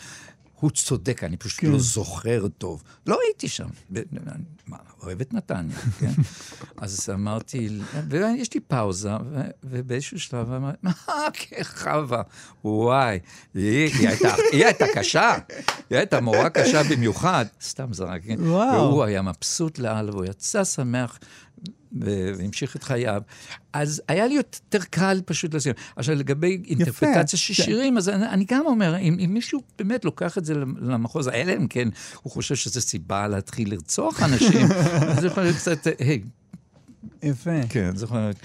הוא צודק, אני פשוט לא זוכר טוב, לא הייתי שם, אוהבת נתניה, כן? אז אמרתי, ויש לי פאוזה, ובאיזשהו שלב אמרתי, חווה, וואי, היא הייתה קשה, היא הייתה מורה קשה במיוחד, סתם זרק, והוא היה מבסוט לעל, והוא יצא שמח, והמשיך את חייו, אז היה לי יותר קל פשוט לשים. עכשיו, לגבי אינטרפרטציה של שירים, אז אני גם אומר, אם מישהו באמת לוקח את זה למחוז האלם, כן, הוא חושב שזו סיבה להתחיל לרצוח אנשים, אז זה יכול להיות קצת, היי. יפה. כן, זה יכול להיות.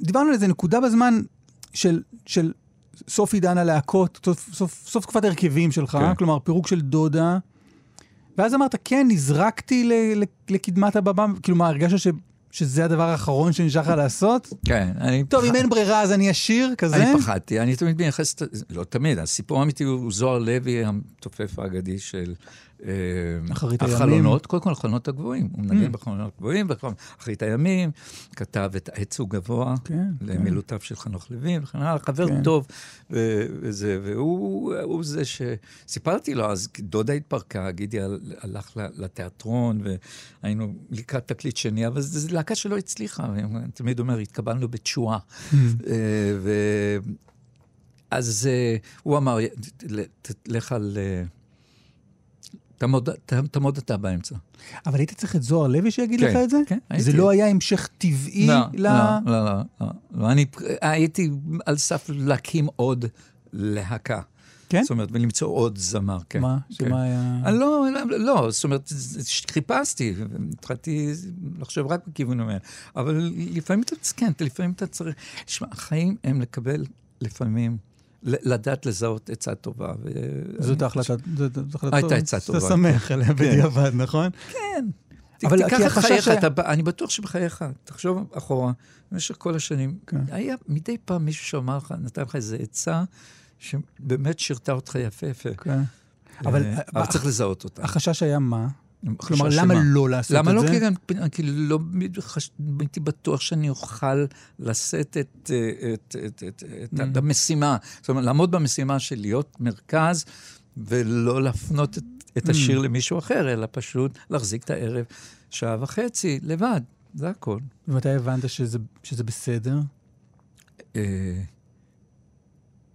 דיברנו על איזה נקודה בזמן של סוף עידן הלהקות, סוף תקופת הרכבים שלך, כלומר, פירוק של דודה, ואז אמרת, כן, נזרקתי לקדמת הבמה, כאילו מה, הרגשת שזה הדבר האחרון שנשאר לך לעשות? כן. טוב, אם אין ברירה, אז אני אשיר כזה? אני פחדתי, אני תמיד מייחס, לא תמיד, הסיפור האמיתי הוא זוהר לוי, המתופף האגדי של החלונות, קודם כל החלונות הגבוהים, הוא מנגן בחלונות הגבוהים, אחרית הימים, כתב את העץ הוא גבוה, למילותיו של חנוך לוין, חבר טוב, והוא זה שסיפרתי לו, אז דודה התפרקה, גידי הלך לתיאטרון, והיינו לקראת תקליט שני, אבל זו להקה שלא הצליחה, תמיד אומר, התקבלנו בתשואה, אז הוא אמר, לך על... תמוד אתה באמצע. אבל היית צריך את זוהר לוי שיגיד לך את זה? זה לא היה המשך טבעי? לא, לא, לא. הייתי על סף להקים עוד להקה. זאת אומרת, ולמצוא עוד זמר. מה? שמה היה? לא, זאת אומרת, חיפשתי, התחלתי לחשוב רק בכיוון אומר. אבל לפעמים אתה צריך, לפעמים אתה צריך... תשמע, החיים הם לקבל לפעמים... לדעת לזהות עצה טובה. זאת החלטה טובה. הייתה עצה טובה. אתה שמח עליה בדיעבד, נכון? כן. תיקח את חייך, אני בטוח שבחייך, תחשוב אחורה, במשך כל השנים, היה מדי פעם מישהו שאומר לך, נתן לך איזו עצה, שבאמת שירתה אותך יפה. אבל צריך לזהות אותה. החשש היה מה? כלומר, למה לא לעשות את זה? למה לא? כי לא הייתי בטוח שאני אוכל לשאת את המשימה. זאת אומרת, לעמוד במשימה של להיות מרכז, ולא להפנות את השיר למישהו אחר, אלא פשוט להחזיק את הערב שעה וחצי לבד. זה הכל. ומתי הבנת שזה בסדר?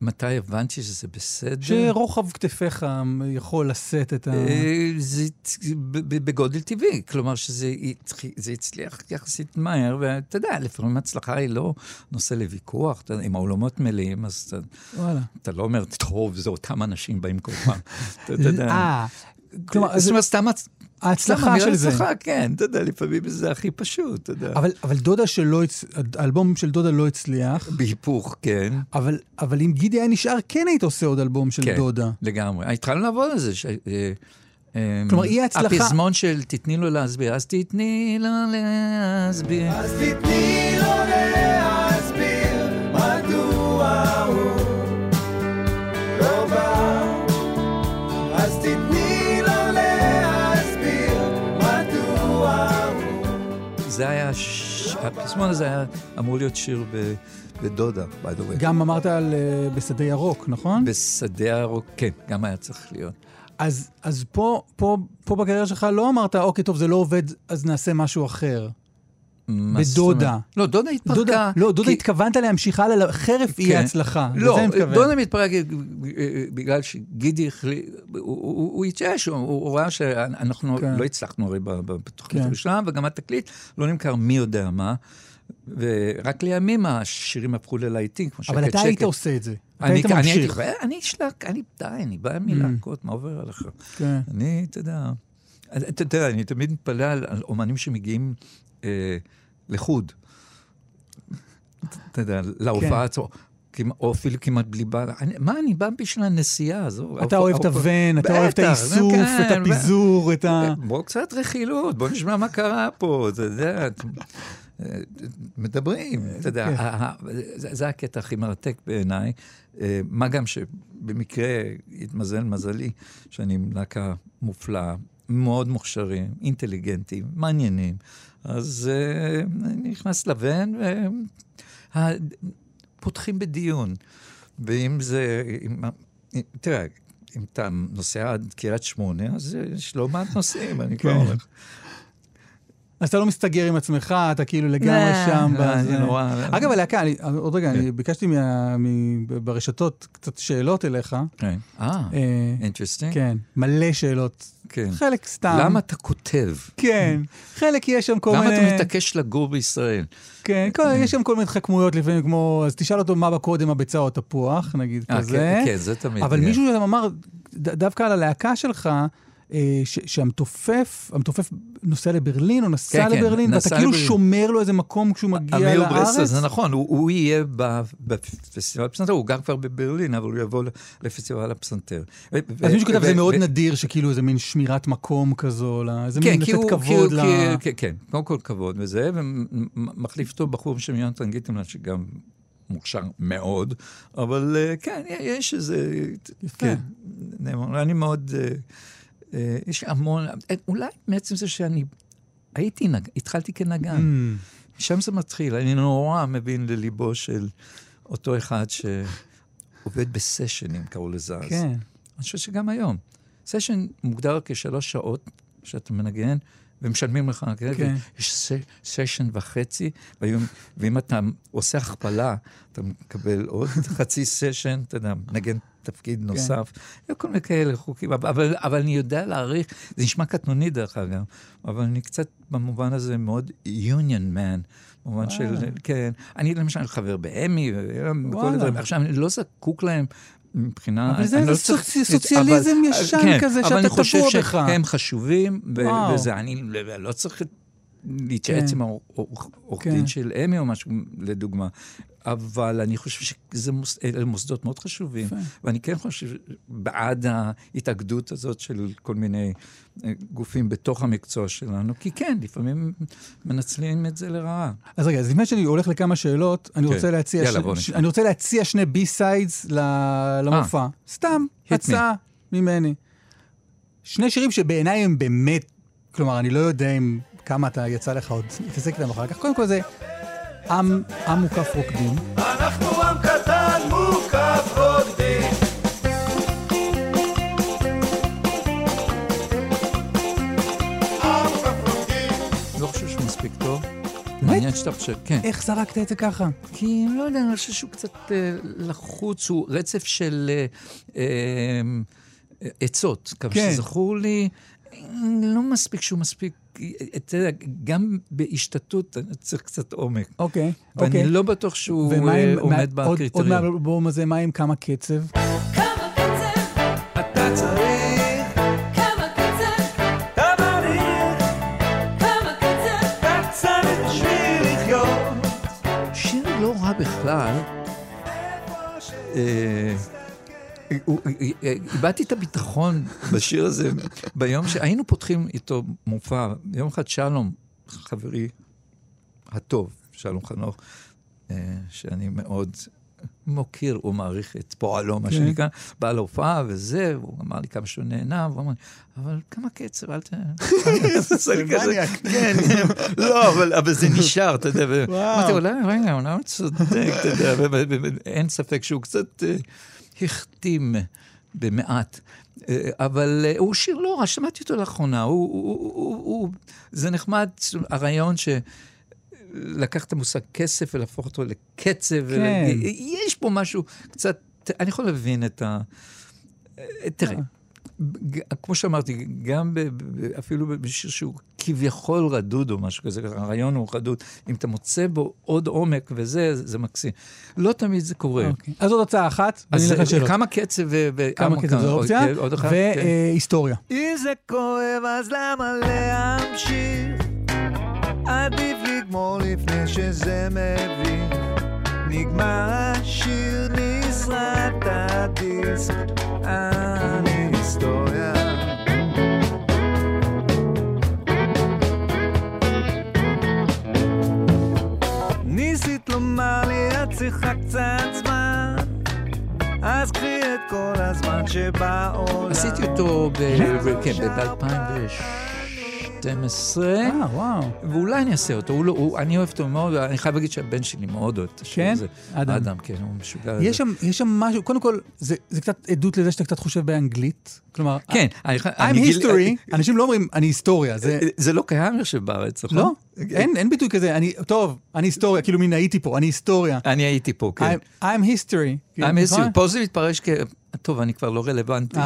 מתי הבנתי שזה בסדר? שרוחב כתפיך יכול לשאת את ה... זה בגודל טבעי, כלומר שזה הצליח יחסית מהר, ואתה יודע, לפעמים הצלחה היא לא נושא לוויכוח, אם העולמות מלאים, אז אתה לא אומר, טוב, זה אותם אנשים באים כל פעם. אתה יודע. כלומר, זאת אומרת, סתם... ההצלחה של זה. ההצלחה, כן, אתה יודע, לפעמים זה הכי פשוט, אתה יודע. אבל דודה שלא, האלבום של דודה לא הצליח. בהיפוך, כן. אבל אם גידי היה נשאר, כן היית עושה עוד אלבום של דודה. כן, לגמרי. התחלנו לעבוד על זה. כלומר, היא ההצלחה. הפזמון של תתני לו להסביר, אז תתני לו להסביר. אז תתני לו להסביר, מדוע הוא לא בא. אז תתני. הפסמון הזה היה אמור להיות שיר בדודה, by the way. גם אמרת על בשדה ירוק, נכון? בשדה ירוק, כן, גם היה צריך להיות. אז פה בקריירה שלך לא אמרת, אוקיי, טוב, זה לא עובד, אז נעשה משהו אחר. בדודה. לא, דודה התפרקה. לא, דודה התכוונת להמשיך הלאה, חרף היא ההצלחה. לא, דודה מתפרקה בגלל שגידי הוא התייאש, הוא ראה שאנחנו לא הצלחנו הרי בתוכנית הראשונה, וגם התקליט לא נמכר מי יודע מה, ורק לימים השירים הפכו ללהיטים, כמו שקט שקט. אבל אתה היית עושה את זה. אני אשלק, אני בא מלהקות, מה עובר עליך? אני, אתה יודע, אני תמיד מתפלא על אומנים שמגיעים לחוד. אתה יודע, להופעה עצמו. או אפילו כמעט בלי בעל. מה, אני בא בשביל הנסיעה הזו. אתה אוהב את הוון, אתה אוהב את האיסוף, את הפיזור, את ה... בואו קצת רכילות, בואו נשמע מה קרה פה. אתה יודע, מדברים. אתה יודע, זה הקטע הכי מרתק בעיניי. מה גם שבמקרה התמזל מזלי, שאני מלהקה מופלאה, מאוד מוכשרים, אינטליגנטים, מעניינים. אז אני נכנס לבן, פותחים בדיון. ואם זה... תראה, אם אתה נוסע עד קריית 8, אז יש לא מעט נוסעים, אני כבר אומר. אז אתה לא מסתגר עם עצמך, אתה כאילו לגמרי שם. זה נורא. אגב, הלהקה, עוד רגע, אני ביקשתי ברשתות קצת שאלות אליך. אינטרסטינג. כן, מלא שאלות. חלק סתם. למה אתה כותב? כן, חלק יש שם כל מיני... למה אתה מתעקש לגור בישראל? כן, יש שם כל מיני חכמויות לפעמים, כמו, אז תשאל אותו מה בקודם, הביצה או התפוח, נגיד כזה. כן, זה תמיד. אבל מישהו שאתה אמר, דווקא על הלהקה שלך, שהמתופף נוסע לברלין, או נסע לברלין, ואתה כאילו שומר לו איזה מקום כשהוא מגיע לארץ? זה נכון, הוא יהיה בפסטיבל הפסנתר, הוא גר כבר בברלין, אבל הוא יבוא לפסטיבל הפסנתר. אז מישהו כתב, זה מאוד נדיר, שכאילו איזה מין שמירת מקום כזו, איזה מין לתת כבוד. כן, קודם כל כבוד וזה, ומחליף אותו בחור בשם יונתן גיטלמן, שגם מוכשר מאוד, אבל כן, יש איזה... יפה. אני מאוד... יש המון, אולי בעצם זה שאני הייתי נגן, התחלתי כנגן, שם זה מתחיל, אני נורא מבין לליבו של אותו אחד שעובד בסשנים, קראו לזה, אני חושב שגם היום, סשן מוגדר כ3 שעות שאתה מנגן, ומשלמים לך, יש סשן וחצי, ואם אתה עושה הכפלה, אתה מקבל עוד חצי סשן, אתה יודע, נגן תפקיד נוסף, כל מיני כאלה חוקים, אבל אני יודע להעריך, זה נשמע קטנוני דרך אגב, אבל אני קצת במובן הזה מאוד union man, במובן של, כן, אני למשל חבר באמי, וכל הדברים, עכשיו אני לא זקוק להם, מבחינה... אבל זה סוציאליזם ישן כזה, שאתה תבוא בך. הם חשובים, וזה אני לא צריך להתייעץ עם העורך דין של אמי או משהו, לדוגמה. אבל אני חושב שזה מוסדות מאוד חשובים, ואני כן חושב בעד ההתאגדות הזאת של כל מיני גופים בתוך המקצוע שלנו, כי כן, לפעמים מנצלים את זה לרעה. אז רגע, אז לפני שאני הולך לכמה שאלות, אני רוצה להציע 2 בי-סיידס למופע. סתם, הצעה ממני. 2 שירים שבעיניי הם באמת, כלומר, אני לא יודע אם כמה אתה יצא לך עוד, תעסק איתם אחר כך. קודם כל זה... עם מוקף רוקדים. אנחנו עם קטן מוקף רוקדים. לא חושב שהוא מספיק טוב. מעניין שאתה חושב, כן. איך זרקת את זה ככה? כי לא יודע, אני חושב שהוא קצת לחוץ, הוא רצף של עצות. כבר שזכור לי, לא מספיק שהוא מספיק. גם בהשתתות צריך קצת עומק. אוקיי. ואני לא בטוח שהוא עומד בקריטריון. עוד מהאלבום הזה, מה עם כמה קצב? כמה קצב? אתה צריך. כמה קצב? אתה צריך. כמה קצב? אתה צריך בשביל לחיות. שיר לא רע בכלל. איבדתי את הביטחון בשיר הזה ביום שהיינו פותחים איתו מופע. יום אחד שלום, חברי הטוב, שלום חנוך, שאני מאוד מוקיר ומעריך את פועלו, מה שנקרא, בא להופעה וזה, הוא אמר לי כמה שהוא נהנה, והוא אמר לי, אבל כמה קצב, אל ת... לא, אבל זה נשאר, אתה יודע, אמרתי, אולי, רגע, אולי הוא צודק, אתה יודע, אין ספק שהוא קצת... הכתים במעט, אבל הוא שיר לא רע, שמעתי אותו לאחרונה, זה נחמד, הרעיון שלקח את המושג כסף ולהפוך אותו לקצב, יש פה משהו קצת, אני יכול להבין את ה... תראה, כמו שאמרתי, גם אפילו בשיר שהוא כביכול רדוד או משהו כזה, הרעיון הוא רדוד, אם אתה מוצא בו עוד עומק וזה, זה מקסים. לא תמיד זה קורה. אז עוד הצעה אחת, אז כמה קצב וכמה קצב, זו אופציה, והיסטוריה. אם זה כואב, אז למה להמשיך? עדיף לגמור לפני שזה מבין. נגמר השיר, נזרק הדיסק, אני היסטוריה. ניסית לומר לי, את צריכה קצת זמן, אז קחי את כל הזמן שבעולם. עשיתי אותו ב-2012, 12. וואו. ואולי אני אעשה אותו. אני אוהב אותו מאוד, ואני חייב להגיד שהבן שלי מאוד אוהב. כן? אדם, כן, הוא משוגע. יש שם משהו, קודם כל, זה קצת עדות לזה שאתה קצת חושב באנגלית. כלומר, כן. I'm history, אנשים לא אומרים, אני היסטוריה. זה לא קיים יושב בארץ, נכון? לא, אין ביטוי כזה, טוב, אני היסטוריה, כאילו מין הייתי פה, אני היסטוריה. אני הייתי פה, כן. I'm history. I'm history, פה זה מתפרש כ... טוב, אני כבר לא רלוונטי.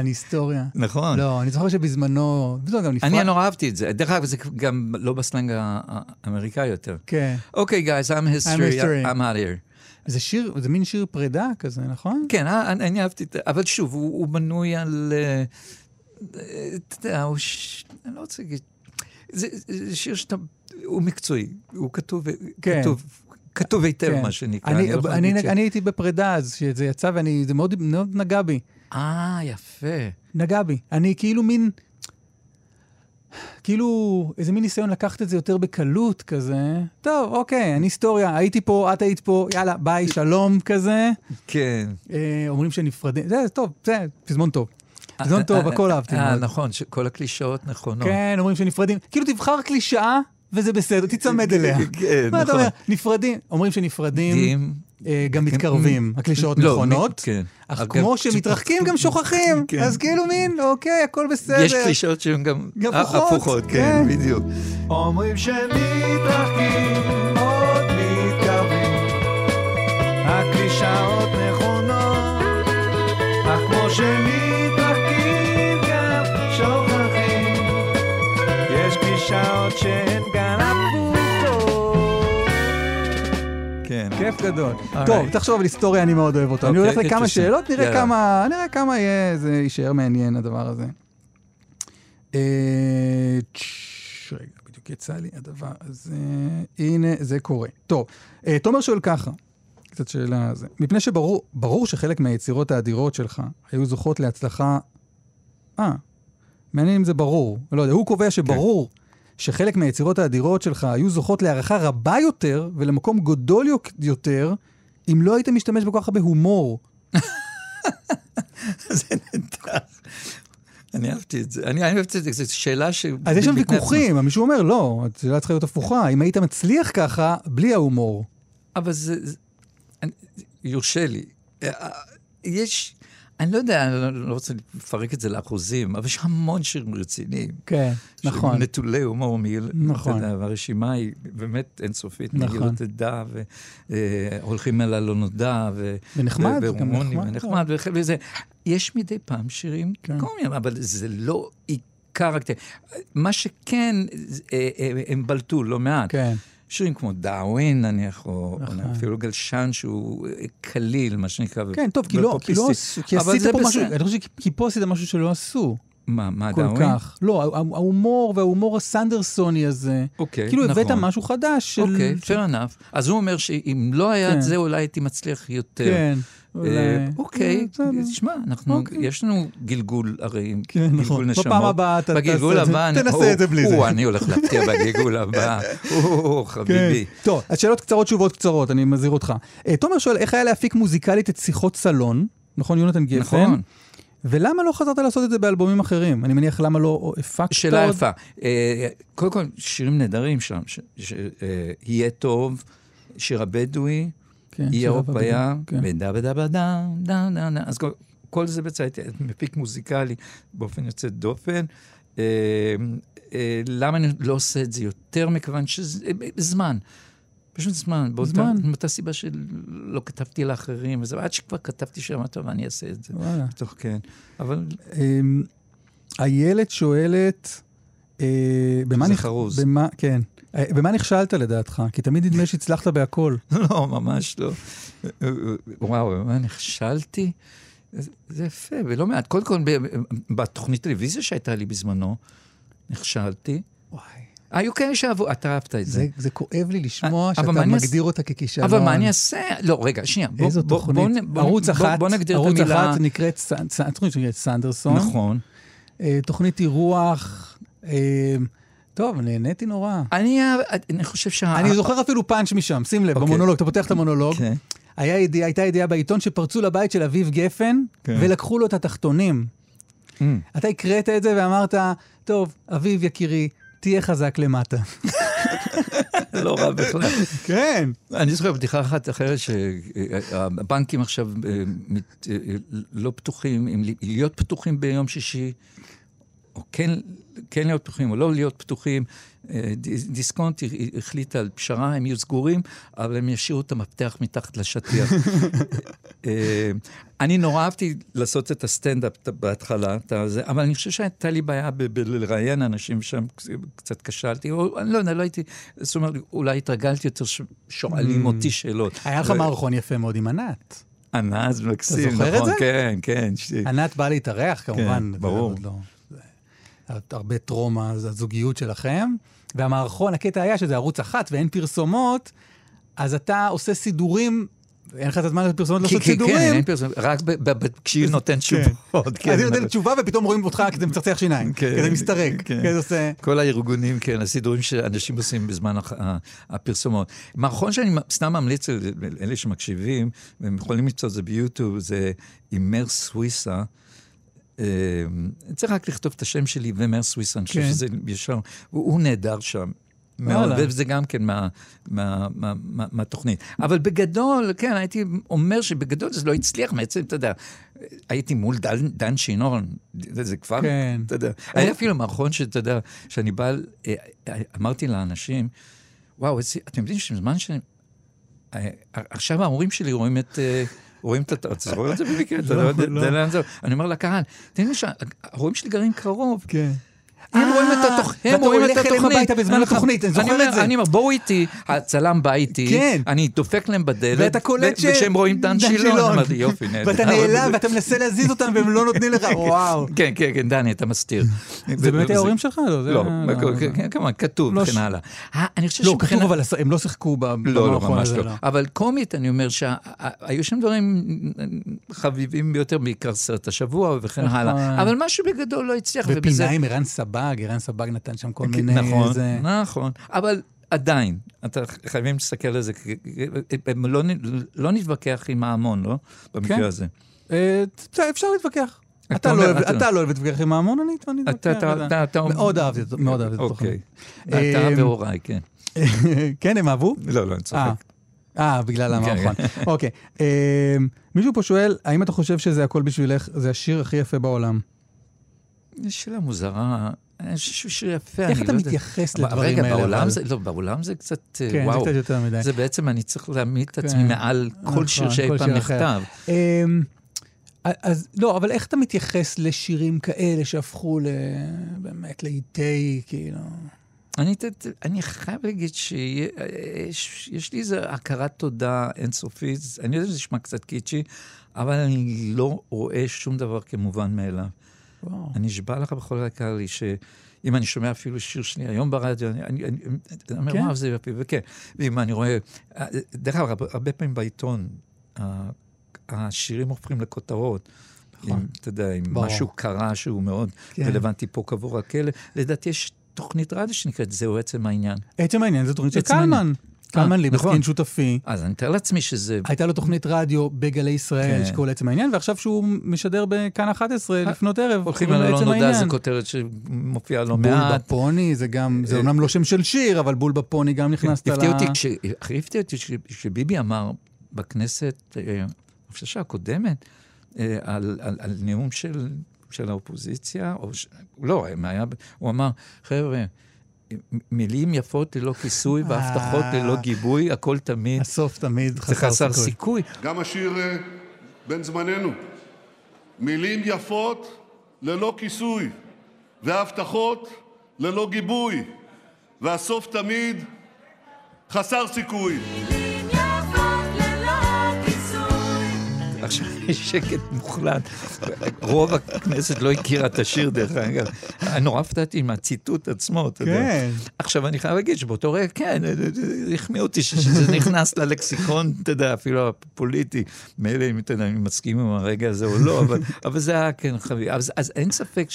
אני היסטוריה. נכון. לא, אני זוכר שבזמנו... אני נורא אהבתי את זה. דרך אגב, זה גם לא בסלנג האמריקאי יותר. כן. אוקיי, guys, I'm history, I'm out here. זה שיר, זה מין שיר פרידה כזה, נכון? כן, אני אהבתי את זה. אבל שוב, הוא בנוי על... אני לא רוצה להגיד... זה שיר שאתה... הוא מקצועי. הוא כתוב... כתוב היטב, מה שנקרא. אני הייתי בפרידה אז, שזה יצא, וזה מאוד נגע בי. יפה. נגע בי. אני כאילו מין... כאילו, איזה מין ניסיון לקחת את זה יותר בקלות כזה. טוב, אוקיי, אני היסטוריה, הייתי פה, את היית פה, יאללה, ביי, שלום כזה. כן. אומרים שנפרדים. זה טוב, זה פזמון טוב. פזמון טוב, הכל אהבתי. נכון, כל הקלישאות נכונות. כן, אומרים שנפרדים. כאילו, תבחר קלישאה, וזה בסדר, תצמד אליה. מה אתה אומר? נפרדים, אומרים שנפרדים, גם מתקרבים. הקלישאות נכונות, אך כמו שמתרחקים גם שוכחים. אז כאילו מין, אוקיי, הכל בסדר. יש קלישאות שהן גם הפוכות, כן, בדיוק. אומרים שנתרחקים, עוד מתקרבים. הקלישאות נכונות, אך כמו שמתרחקים גם שוכחים. יש קלישאות שהן כיף גדול. טוב, תחשוב על היסטוריה, אני מאוד אוהב אותו. אני הולך לכמה שאלות, נראה כמה זה יישאר מעניין, הדבר הזה. רגע, בדיוק יצא לי הדבר הזה. הנה, זה קורה. טוב, תומר שואל ככה, קצת שאלה הזה. מפני שברור שחלק מהיצירות האדירות שלך היו זוכות להצלחה... מעניין אם זה ברור. לא יודע, הוא קובע שברור... שחלק מהיצירות האדירות שלך היו זוכות להערכה רבה יותר ולמקום גדול יותר, אם לא היית משתמש בכל כך הרבה הומור. זה נדע. אני אהבתי את זה. אני אהבתי את זה. זו שאלה ש... אז יש שם ויכוחים. מישהו אומר, לא, השאלה צריכה להיות הפוכה. אם היית מצליח ככה, בלי ההומור. אבל זה... יורשה לי. יש... אני לא יודע, אני לא רוצה לפרק את זה לאחוזים, אבל יש המון שירים רציניים. כן, נכון. נטולי הומור, נכון. הרשימה היא באמת אינסופית, נכון. תדע, והולכים אל הלא נודע, ונחמד, גם נחמד. יש מדי פעם שירים קומיים, אבל זה לא עיקר הקטע. מה שכן, הם בלטו לא מעט. כן. שירים כמו דאווין, נניח, או אפילו גלשן שהוא כליל, מה שנקרא. כן, טוב, כי לא עשו, כי עשית פה משהו, אני חושב כי פה עשית משהו שלא עשו. מה דאווין? כל כך. לא, ההומור וההומור הסנדרסוני הזה. אוקיי, נכון. כאילו הבאת משהו חדש. אוקיי, fair enough. אז הוא אומר שאם לא היה את זה, אולי הייתי מצליח יותר. כן. אוקיי, תשמע, יש לנו גלגול הרי, גלגול נשמות, בגלגול הבא, אני הולך להפתיע בגלגול הבא, חביבי. טוב, אז שאלות קצרות, תשובות קצרות, אני מזהיר אותך. תומר שואל, איך היה להפיק מוזיקלית את שיחות סלון, נכון יונתן גפן? נכון. ולמה לא חזרת לעשות את זה באלבומים אחרים? אני מניח למה לא הפקת? שאלה יפה. קודם כל, שירים נהדרים שם, יהיה טוב, שיר הבדואי, יהיה אופיה, בדה בדה בדה, דה דה דה, אז כל זה בעצם מפיק מוזיקלי באופן יוצא דופן. למה אני לא עושה את זה יותר מכיוון שזמן, פשוט זמן, באותה סיבה שלא כתבתי לאחרים, עד שכבר כתבתי שם, טוב, אני אעשה את זה. בתוך כן. אבל... איילת שואלת... זה חרוז. כן. במה נכשלת לדעתך? כי תמיד נדמה שהצלחת בהכל. לא, ממש לא. וואו, במה נכשלתי? זה יפה, ולא מעט. קודם כל, בתוכנית טלוויזיה שהייתה לי בזמנו, נכשלתי. וואי. היו כאלה שעבו, אתה אהבת את זה. זה כואב לי לשמוע שאתה מגדיר אותה ככישלון. אבל מה אני אעשה? לא, רגע, שנייה. איזו תוכנית? ערוץ אחת נקראת סנדרסון. נכון. תוכנית אירוח... טוב, נהניתי נורא. אני חושב אני זוכר אפילו פאנץ' משם, שים לב, במונולוג, אתה פותח את המונולוג, הייתה ידיעה בעיתון שפרצו לבית של אביב גפן, ולקחו לו את התחתונים. אתה הקראת את זה ואמרת, טוב, אביב יקירי, תהיה חזק למטה. לא רע בכלל. כן. אני זוכר בדיחה אחת אחרת שהבנקים עכשיו לא פתוחים, אם להיות פתוחים ביום שישי, או כן להיות פתוחים, או לא להיות פתוחים. דיסקונט החליטה על פשרה, הם יהיו סגורים, אבל הם ישאירו את המפתח מתחת לשטיח. אני נורא אהבתי לעשות את הסטנדאפ בהתחלה, אבל אני חושב שהייתה לי בעיה בלראיין אנשים שם, קצת כשלתי, לא הייתי, זאת אומרת, אולי התרגלתי יותר שואלים אותי שאלות. היה לך מערכון יפה מאוד עם ענת. ענת, מקסים, נכון, כן, כן. ענת באה להתארח, כמובן. ברור. הרבה טרומה, הזוגיות שלכם, והמערכון, הקטע היה שזה ערוץ אחת, ואין פרסומות, אז אתה עושה סידורים, אין לך את הזמן לפרסומות לעשות סידורים. כן, אין פרסומות, רק כשהיא נותן תשובות. אז היא נותן תשובה, ופתאום רואים אותך כזה מצחצח שיניים, כזה מסתרק. כל הארגונים, כן, הסידורים שאנשים עושים בזמן הפרסומות. מערכון שאני סתם ממליץ לאלה שמקשיבים, והם יכולים למצוא את זה ביוטיוב, זה אימר סוויסה, צריך רק לכתוב את השם שלי ומר סוויסן, שזה ישר, הוא נהדר שם, וזה גם כן מהתוכנית. אבל בגדול, כן, הייתי אומר שבגדול זה לא הצליח מעצם, אתה יודע, הייתי מול דן שינורן, זה כבר, אתה יודע, היה אפילו מערכון שאתה יודע, שאני בא, אמרתי לאנשים, וואו, אתם יודעים שבזמן ש... עכשיו ההורים שלי רואים את... רואים את זה במקרה, אתה יודע לאן זה, אני אומר לקהל, תראי משהו, הרואים שלי גרים קרוב, הם רואים את התוכנית, ואתה הולך אליהם הביתה בזמן התוכנית, אני זוכר את זה. אני אומר, בואו איתי, הצלם בא איתי, אני דופק להם בדלת, ואתה קולט שהם רואים דן שילון, ואתה נעלם, ואתה מנסה להזיז אותם, והם לא נותנים לך, וואו. כן, כן, דני, אתה מסתיר. זה באמת ההורים שלך? לא, כמובן, כתוב, וכן הלאה. לא, כתוב, אבל הם לא שיחקו במערכון הזה. אבל קומית, אני אומר, שהיו שם דברים חביבים ביותר, בעיקר סרט השבוע, וכן הלאה. אבל משהו בגדול לא הצליח. וביניים, ערן סבג, ערן סבג נתן שם כל מיני... נכון, נכון. אבל עדיין, אתה חייבים לסתכל על זה, לא נתווכח עם ההמון, לא? במקרה הזה. אפשר להתווכח. אתה לא אוהב להתווכח עם ההמון, אני אתווכח. מאוד אהבתי את זה. אוקיי. אתה והוריי, כן. כן, הם אהבו? לא, אני צוחק. בגלל המערכון. אוקיי. מישהו פה שואל, האם אתה חושב שזה הכל בשבילך, זה השיר הכי יפה בעולם? שאלה מוזרה, שיר יפה. איך אתה מתייחס לדברים האלה? לא, בעולם זה קצת, וואו. זה בעצם, אני צריך להעמיד את עצמי מעל כל שיר שאי פעם נכתב. אז לא, אבל איך אתה מתייחס לשירים כאלה שהפכו באמת לאיטי, כאילו? אני חייב להגיד שיש לי איזו הכרת תודה אינסופית, אני יודע שזה שמע קצת קיצ'י, אבל אני לא רואה שום דבר כמובן מאליו. אני אשבע לך בכל היקר לי שאם אני שומע אפילו שיר שני היום ברדיו, אני אומר מה זה יפה, וכן, ואם אני רואה, דרך אגב, הרבה פעמים בעיתון, השירים הופכים לכותרות, אתה יודע, אם משהו קרה שהוא מאוד רלוונטי פה קבור הכלא, לדעתי יש תוכנית רדיו שנקראת, זהו עצם העניין. עצם העניין, זו תוכנית של קלמן. קלמן ליבסקין שותפי. אז אני תאר לעצמי שזה... הייתה לו תוכנית רדיו בגלי ישראל, שקוראים לעצם העניין, ועכשיו שהוא משדר בכאן 11 לפנות ערב. הולכים על לא נודע, זו כותרת שמופיעה לא מעט. בול בפוני, זה גם, זה אומנם לא שם של שיר, אבל בול בפוני גם נכנסת לה... הפתיע אותי שביבי אמר בכנסת, הפששה הקודמת, על נאום של האופוזיציה, לא, הוא אמר, חבר'ה, מילים יפות ללא כיסוי והבטחות ללא גיבוי, הכל תמיד הסוף תמיד חסר סיכוי. גם השיר בן זמננו, מילים יפות ללא כיסוי והבטחות ללא גיבוי והסוף תמיד חסר סיכוי. עכשיו יש שקט מוחלט. רוב הכנסת לא הכירה את השיר דרך אגב. נורא פתעתי עם הציטוט עצמו. כן. עכשיו אני חייב להגיד שבאותו רגע, כן, החמיא אותי שזה נכנס ללקסיקון, אתה יודע, אפילו הפוליטי. מאלה אם אני מסכים עם הרגע הזה או לא, אבל זה היה כן חביב. אז אין ספק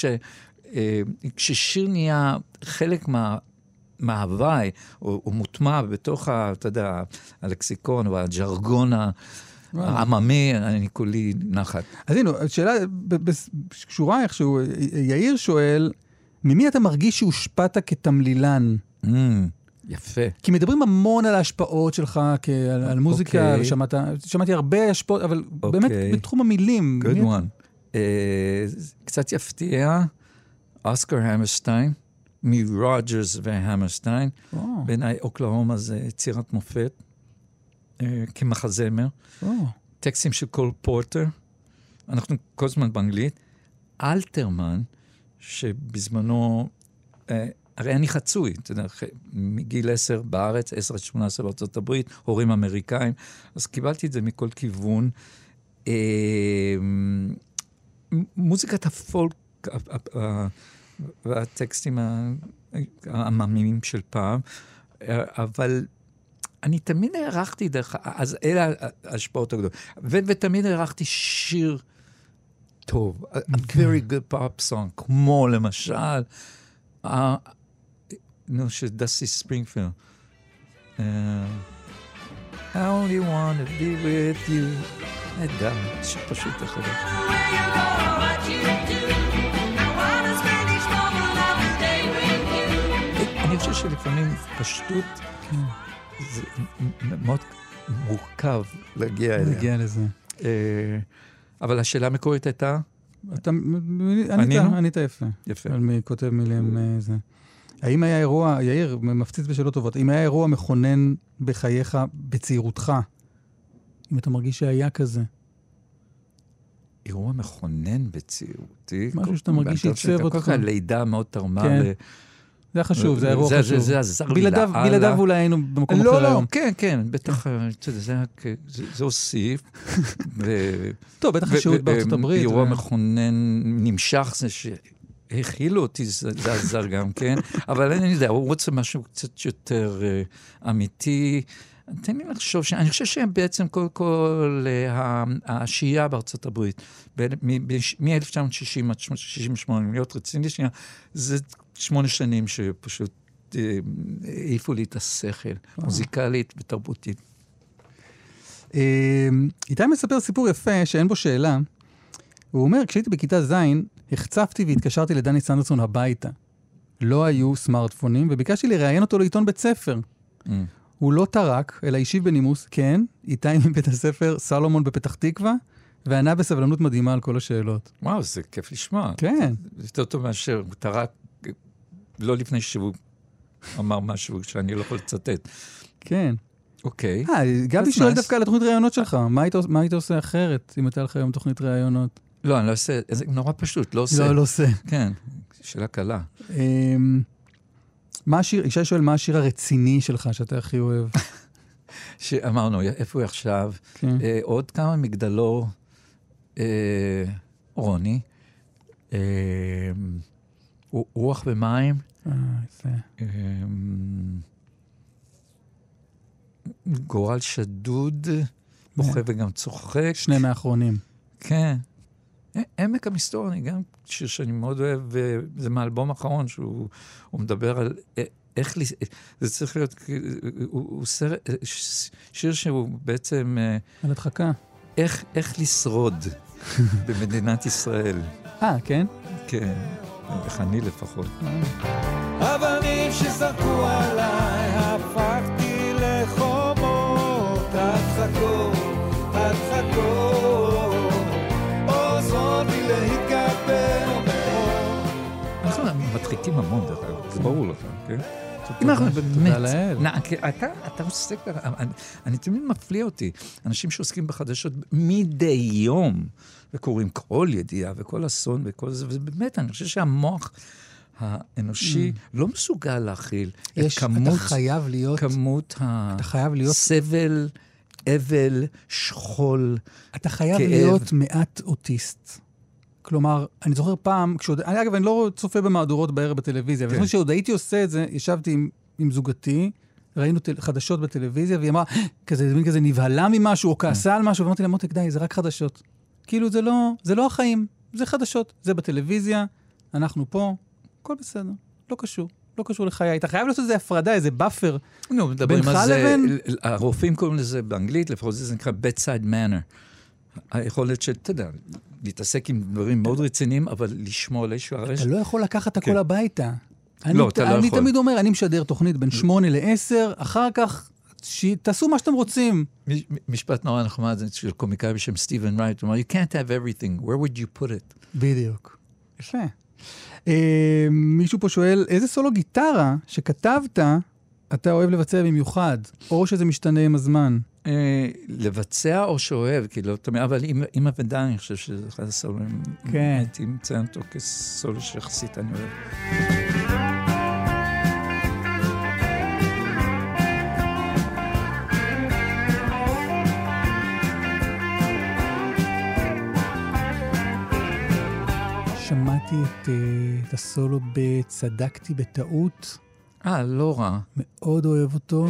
ששיר נהיה חלק מההוואי, או מוטמע בתוך, אתה יודע, הלקסיקון או הג'רגון ה... העממי, אני כולי נחת. אז הנה, השאלה, קשורה איכשהו, יאיר שואל, ממי אתה מרגיש שהושפעת כתמלילן? יפה. כי מדברים המון על ההשפעות שלך, על מוזיקה, שמעתי הרבה השפעות, אבל באמת בתחום המילים. Good one. קצת יפתיע, אוסקר המרשטיין, מרוג'רס והמרשטיין, בעיניי אוקלהומה זה יצירת מופת, כמחזמר, טקסטים של קול פורטר, אנחנו כל זמן באנגלית, אלתרמן, שבזמנו, הרי אני חצוי, אתה יודע, מגיל 10 בארץ, 10-18 בארצות הברית, הורים אמריקאים, אז קיבלתי את זה מכל כיוון. מוזיקת הפולק, והטקסטים העממיים של פעם, אבל אני תמיד הערכתי דרך, אז אלה ההשפעות הגדולות, ותמיד הערכתי שיר טוב, a very good pop song, כמו למשל, של דסטי ספרינגפילד. I only want to be with you. נדע, שפשוט אחרי. אני חושב שלפעמים פשטות זה מאוד מורכב להגיע אליה. להגיע לזה. אבל השאלה המקורית הייתה? ענית יפה. יפה. כותב מילים זה. האם היה אירוע, יאיר, מפציץ בשאלות טובות, אם היה אירוע מכונן בחייך, בצעירותך, אם אתה מרגיש שהיה כזה? אירוע מכונן בצעירותי? משהו שאתה מרגיש שעיצב אותך. כל כך הלידה מאוד תרמה ל... זה היה חשוב, זה היה אירוע חשוב. זה עזר לי לאללה. בלעדיו אולי היינו במקום אחר היום. לא, כן, כן, בטח, זה הוסיף. טוב, בטח השהות בארצות הברית. אירוע מכונן נמשך, זה שהכילו אותי, זה עזר גם, כן? אבל אני יודע, הוא רוצה משהו קצת יותר אמיתי. תן לי לחשוב, אני חושב שבעצם קודם כל השהייה בארצות הברית, מ-1960 עד 68, להיות רציני שנייה, זה 8 שנים שפשוט העיפו לי את השכל, מוזיקלית ותרבותית. איתי מספר סיפור יפה שאין בו שאלה. הוא אומר, כשהייתי בכיתה זין, החצפתי והתקשרתי לדני סנדרסון הביתה. לא היו סמארטפונים, וביקשתי לראיין אותו לעיתון בית ספר. הוא לא טרק, אלא השיב בנימוס, כן, איתי מבית הספר, סלומון בפתח תקווה, וענה בסבלנות מדהימה על כל השאלות. וואו, זה כיף לשמוע. כן. זה יותר טוב מאשר, הוא טרק, לא לפני שהוא אמר משהו שאני לא יכול לצטט. כן. אוקיי. גבי שואל דווקא על התוכנית ראיונות שלך, מה היית עושה אחרת, אם הייתה לך היום תוכנית ראיונות? לא, אני לא עושה, זה נורא פשוט, לא עושה. לא, לא עושה. כן, שאלה קלה. אישה שואל מה השיר הרציני שלך שאתה הכי אוהב? שאמרנו, איפה הוא עכשיו? עוד כמה מגדלור, רוני, רוח במים, גורל שדוד, בוכה וגם צוחק. שני מאחרונים. כן. עמק המסתור, גם שיר שאני מאוד אוהב, זה מהאלבום האחרון, שהוא מדבר על איך, זה צריך להיות, הוא שיר שהוא בעצם... על הדחקה. איך לשרוד במדינת ישראל. כן? כן, איך אני לפחות. אבנים שזרקו עליי, הפכתי לחומות, הדחקות, הדחקות. מדחיקים המון דרך אגב, זה ברור לך, כן? אם אנחנו באמת, אתה עוסק, אני תמיד מפליא אותי, אנשים שעוסקים בחדשות מדי יום, וקוראים כל ידיעה וכל אסון וכל זה, ובאמת אני חושב שהמוח האנושי לא מסוגל להכיל את כמות הסבל, אבל, שכול, כאב. אתה חייב להיות מעט אוטיסט. כלומר, אני זוכר פעם, אגב, אני לא צופה במהדורות בערב בטלוויזיה, אבל כשעוד הייתי עושה את זה, ישבתי עם זוגתי, ראינו חדשות בטלוויזיה, והיא אמרה, כזה נבהלה ממשהו, או כעסה על משהו, ואמרתי לה, מותק, די, זה רק חדשות. כאילו, זה לא החיים, זה חדשות, זה בטלוויזיה, אנחנו פה, הכל בסדר, לא קשור. לא קשור לחיי. אתה חייב לעשות איזה הפרדה, איזה באפר. נו, מדברים על זה, הרופאים קוראים לזה באנגלית, לפחות זה נקרא bedside manner. היכולת של, תדע, להתעסק עם דברים מאוד רציניים, אבל לשמוע על איזשהו הרשת. אתה לא יכול לקחת הכל הביתה. לא, אתה לא יכול. אני תמיד אומר, אני משדר תוכנית בין 8 ל-10, אחר כך תעשו מה שאתם רוצים. משפט נורא נחמד, זה של קומיקאי בשם סטיבן רייט, הוא אומר, you can't have everything, where would you put it? בדיוק. יפה. מישהו פה שואל, איזה סולו גיטרה שכתבת, אתה אוהב לבצע במיוחד, או שזה משתנה עם הזמן? לבצע או שאוהב, כאילו, אבל עם הוודאי, אני חושב שזה אחד הסולוים. כן. הייתי מציין אותו כסולו שיחסית, אני אוהב. שמעתי את הסולו בצדקתי בטעות. לא רע. מאוד אוהב אותו.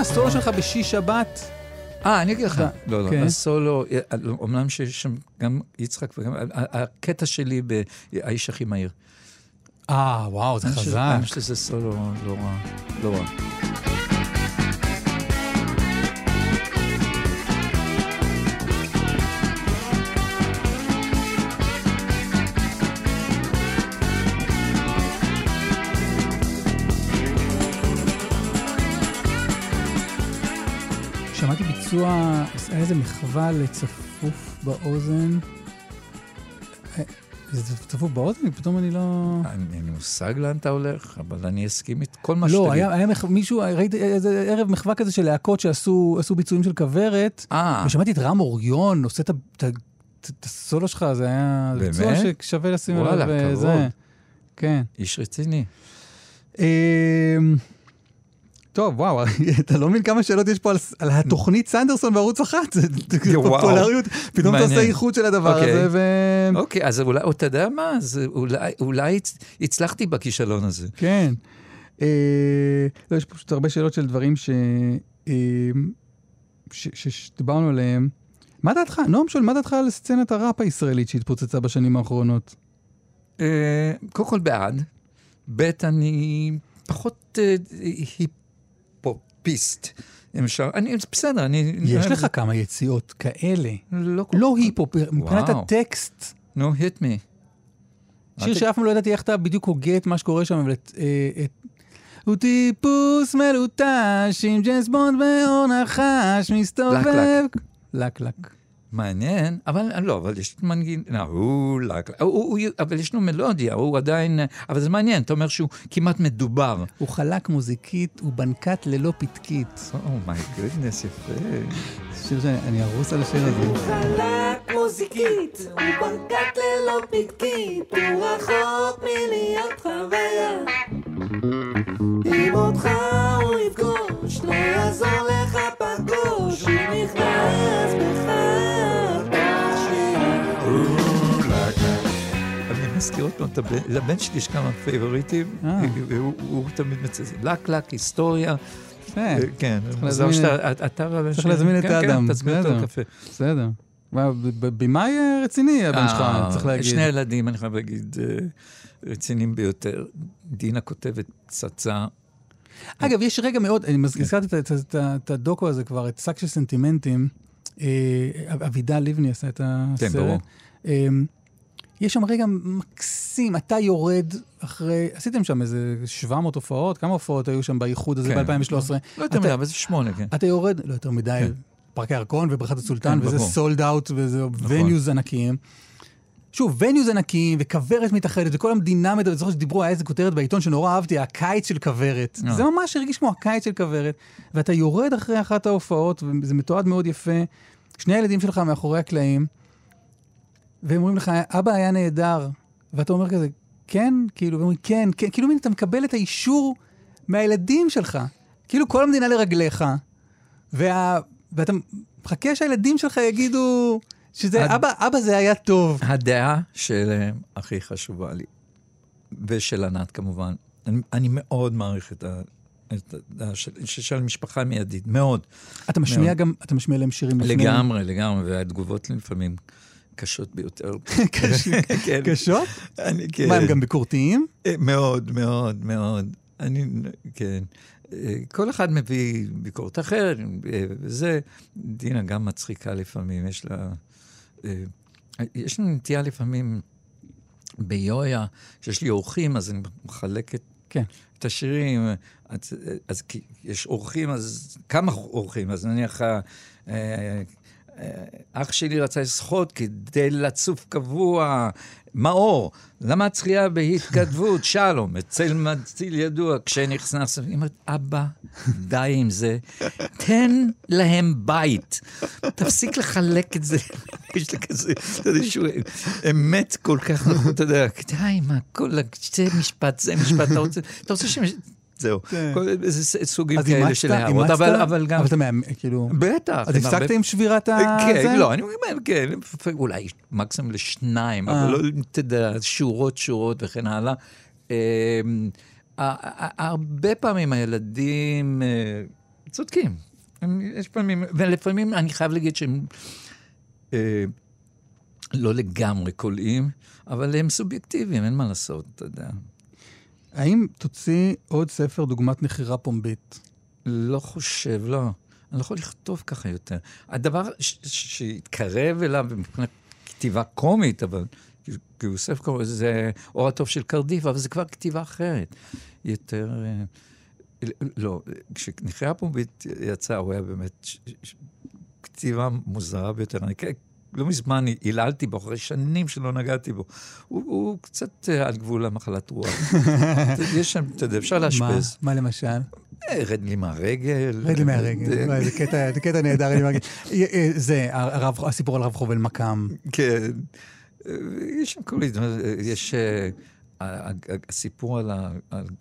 הסולו שלך בשיש שבת? אני אגיד לך. לא, לא, הסולו, אומנם שיש שם גם יצחק וגם, הקטע שלי באיש הכי מהיר. וואו, זה חזק. אני חושב שזה סולו לא רע, לא רע. שמעתי ביצוע, היה איזה מחווה לצפוף באוזן. זה צפוף באוזן? פתאום אני לא... אני מושג לאן אתה הולך, אבל אני אסכים את כל מה שתגיד. לא, היה מישהו, ראיתי איזה ערב מחווה כזה של להקות שעשו ביצועים של כברת, ושמעתי את רם אוריון, עושה את הסולו שלך, זה היה ביצוע ששווה לשים עליו. וואלה, כבוד. כן. איש רציני. טוב, וואו, אתה לא מבין כמה שאלות יש פה על התוכנית סנדרסון בערוץ 1, זה פופולריות, פתאום אתה עושה איחוד של הדבר הזה. אוקיי, אז אולי, אתה יודע מה, אולי הצלחתי בכישלון הזה. כן. יש פה פשוט הרבה שאלות של דברים שדיברנו עליהם. מה דעתך, נועם שואל, מה דעתך על סצנת הראפ הישראלית שהתפוצצה בשנים האחרונות? קודם כל בעד, ב' אני פחות היפופיסט. בסדר, אני... יש לך כמה יציאות כאלה. לא היפופיסט, מבחינת הטקסט. No hit me. שיר שאף פעם לא ידעתי איך אתה בדיוק הוגה את מה שקורה שם, אבל את... הוא טיפוס מלוטש עם ג'יימס בונד והנחש מסתובב. לק לק. מעניין, אבל לא, אבל יש מנגין, אבל יש לו מלודיה, הוא עדיין, אבל זה מעניין, אתה אומר שהוא כמעט מדובר. הוא חלק מוזיקית, הוא בנקת ללא פתקית. אומי גודנס, יפה. שיר שאני ארוס על השיר הזה. הוא חלק מוזיקית, הוא בנקת ללא פתקית, הוא רחוק מלהיות חוויה. אם אותך הוא יפגוש, לא יעזור לך פגוש, הוא נכנס בחיים. מזכיר אותו, לבן שלי יש כמה פייבוריטים, הוא תמיד מצטט, לק, היסטוריה, כן, צריך להזמין את האדם, תזמין אותו לקפה. בסדר, במאי רציני הבן שלך, צריך להגיד. שני ילדים, אני חייב להגיד, רצינים ביותר, דינה כותבת צצה. אגב, יש רגע מאוד, אני מזכרתי את הדוקו הזה כבר, את סק של סנטימנטים, אבידה לבני עשה את הסרט. כן, ברור. יש שם רגע מקסים, אתה יורד אחרי, עשיתם שם איזה 700 הופעות, כמה הופעות היו שם בייחוד הזה ב-2013? לא יותר מדי, אבל זה 8, כן. אתה יורד, לא יותר מדי, פארק הירקון ובריכת הסולטן, וזה סולד אאוט, וזה וניוז ענקיים. שוב, וניוז ענקיים, וכברת מתאחדת, וכל המדינה מדברת, אני זוכר שדיברו, היה איזה כותרת בעיתון שנורא אהבתי, הקיץ של כברת. זה ממש הרגיש כמו הקיץ של כברת, ואתה יורד אחרי אחת ההופעות, וזה מתועד מאוד יפה. שני הילדים שלך מאחורי הקלעים. והם אומרים לך, אבא היה נהדר, ואתה אומר כזה, כן? כאילו, ואומרים, כן, כן. כאילו, אתה מקבל את האישור מהילדים שלך. כאילו, כל המדינה לרגליך, ואתה מחכה שהילדים שלך יגידו, שזה, אבא זה היה טוב. הדעה שלהם הכי חשובה לי, ושל ענת כמובן. אני מאוד מעריך את הדעה של משפחה מיידית, מאוד. אתה משמיע גם, אתה משמיע להם שירים לפני? לגמרי, לגמרי, והתגובות לפעמים קשות ביותר. קשות? מה, הם גם ביקורתיים? מאוד, מאוד, מאוד. אני, כן. כל אחד מביא ביקורת אחרת, וזה, דינה גם מצחיקה לפעמים, יש לה נטייה לפעמים ביויה, שיש לי אורחים, אז אני מחלקת את השירים, אז יש אורחים, אז כמה אורחים, אז נניח, אח שלי רצה לשחות כדי לצוף קבוע, מאור, למה צריכה בהתכתבות, שלום, אצל מציל ידוע, כשנכנס, היא אומרת, אבא, די עם זה, תן להם בית, תפסיק לחלק את זה, יש לה כזה, אתה יודע, שהוא אמת כל כך, אתה יודע, די, מה, זה משפט, אתה רוצה זהו, איזה סוגים כאלה של הערות, אבל גם... אבל אתה מאמן, כאילו... בטח. אז הפסקת עם שבירת ה... כן, לא, אני אומר, כן, אולי מקסימום לשניים, אבל לא, תדע, שורות וכן הלאה. הרבה פעמים הילדים צודקים. יש פעמים, ולפעמים אני חייב להגיד שהם לא לגמרי קולעים, אבל הם סובייקטיביים, אין מה לעשות, אתה יודע. האם תוציא עוד ספר דוגמת נחירה פומבית? לא חושב, לא. אני לא יכול לכתוב ככה יותר. הדבר שהתקרב אליו, מבחינת כתיבה קומית, אבל כאילו ספר קומי, זה אור הטוב של קרדיף, אבל זה כבר כתיבה אחרת. יותר... לא, כשנחירה פומבית יצאה, הוא היה באמת כתיבה מוזרה ביותר. אני לא מזמן היללתי בו, אחרי שנים שלא נגעתי בו. הוא קצת על גבול המחלת רוח. יש שם, אתה יודע, אפשר להשפז. מה למשל? רד לי מהרגל. רד לי מהרגל. זה קטע נהדר, רד לי מהרגל. זה הסיפור על הרב חובל מקם. כן. יש שם כולי, יש הסיפור על